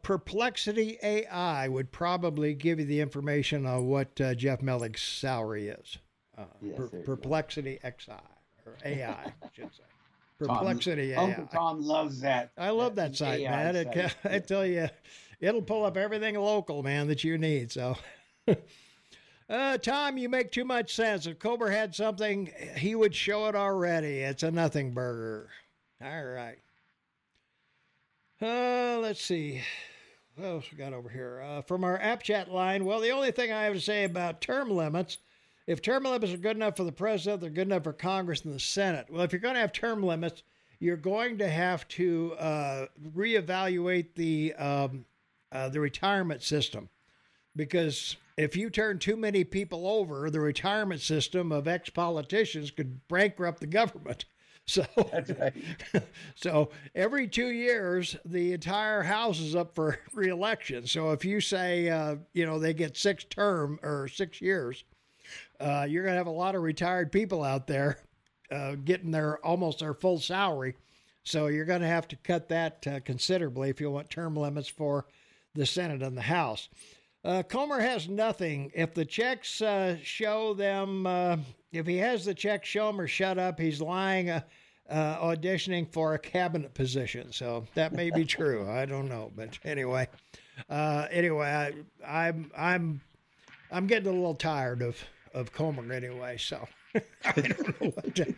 Perplexity AI would probably give you the information on what Jeff Mellick's salary is. Perplexity XI. Or AI, I should say. Perplexity AI. Uncle Tom loves that. I love that site, AI man. Site. I tell you, it'll pull up everything local, man, that you need. So, Tom, you make too much sense. If Cobra had something, he would show it already. It's a nothing burger. All right. Let's see. What else we got over here? From our app chat line, well, the only thing I have to say about term limits. If term limits are good enough for the president, they're good enough for Congress and the Senate. Well, if you're going to have term limits, you're going to have to reevaluate the retirement system, because if you turn too many people over, the retirement system of ex-politicians could bankrupt the government. So, that's right. So every 2 years, the entire House is up for reelection. So if you say, they get 6 years. You're going to have a lot of retired people out there getting almost their full salary. So you're going to have to cut that considerably if you want term limits for the Senate and the House. Comer has nothing. If the checks show them, if he has the checks, show them or shut up. He's lying, auditioning for a cabinet position. So that may be true. I don't know. But anyway, I'm getting a little tired of Comer anyway, so I don't know what to,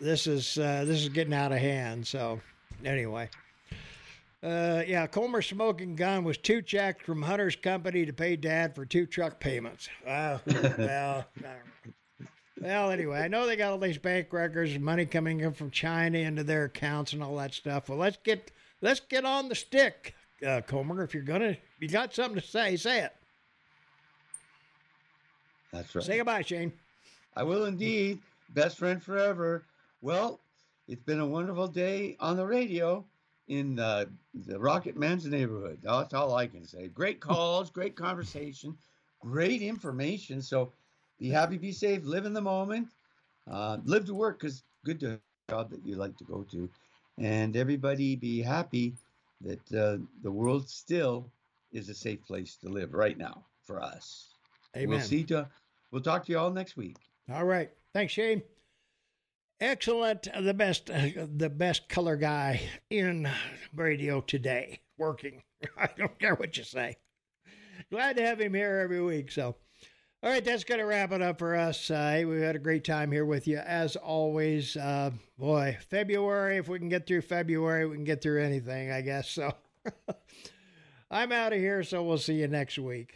this is getting out of hand. So anyway, Comer's smoking gun was 2 checks from Hunter's company to pay Dad for 2 truck payments. Well, anyway, I know they got all these bank records and money coming in from China into their accounts and all that stuff. Well, let's get on the stick, Comer. If you got something to say, say it. That's right. Say goodbye, Shane. I will indeed. Best friend forever. Well, it's been a wonderful day on the radio in the Rocket Man's neighborhood. That's all I can say. Great calls, great conversation, great information. So be happy, be safe, live in the moment, live to work, because good to a job that you like to go to. And everybody be happy that the world still is a safe place to live right now for us. Amen. We'll talk to you all next week. All right. Thanks, Shane. Excellent. The best color guy in radio today, working. I don't care what you say. Glad to have him here every week. So, all right, that's going to wrap it up for us. We've had a great time here with you, as always. February, if we can get through February, we can get through anything, I guess. So I'm out of here, so we'll see you next week.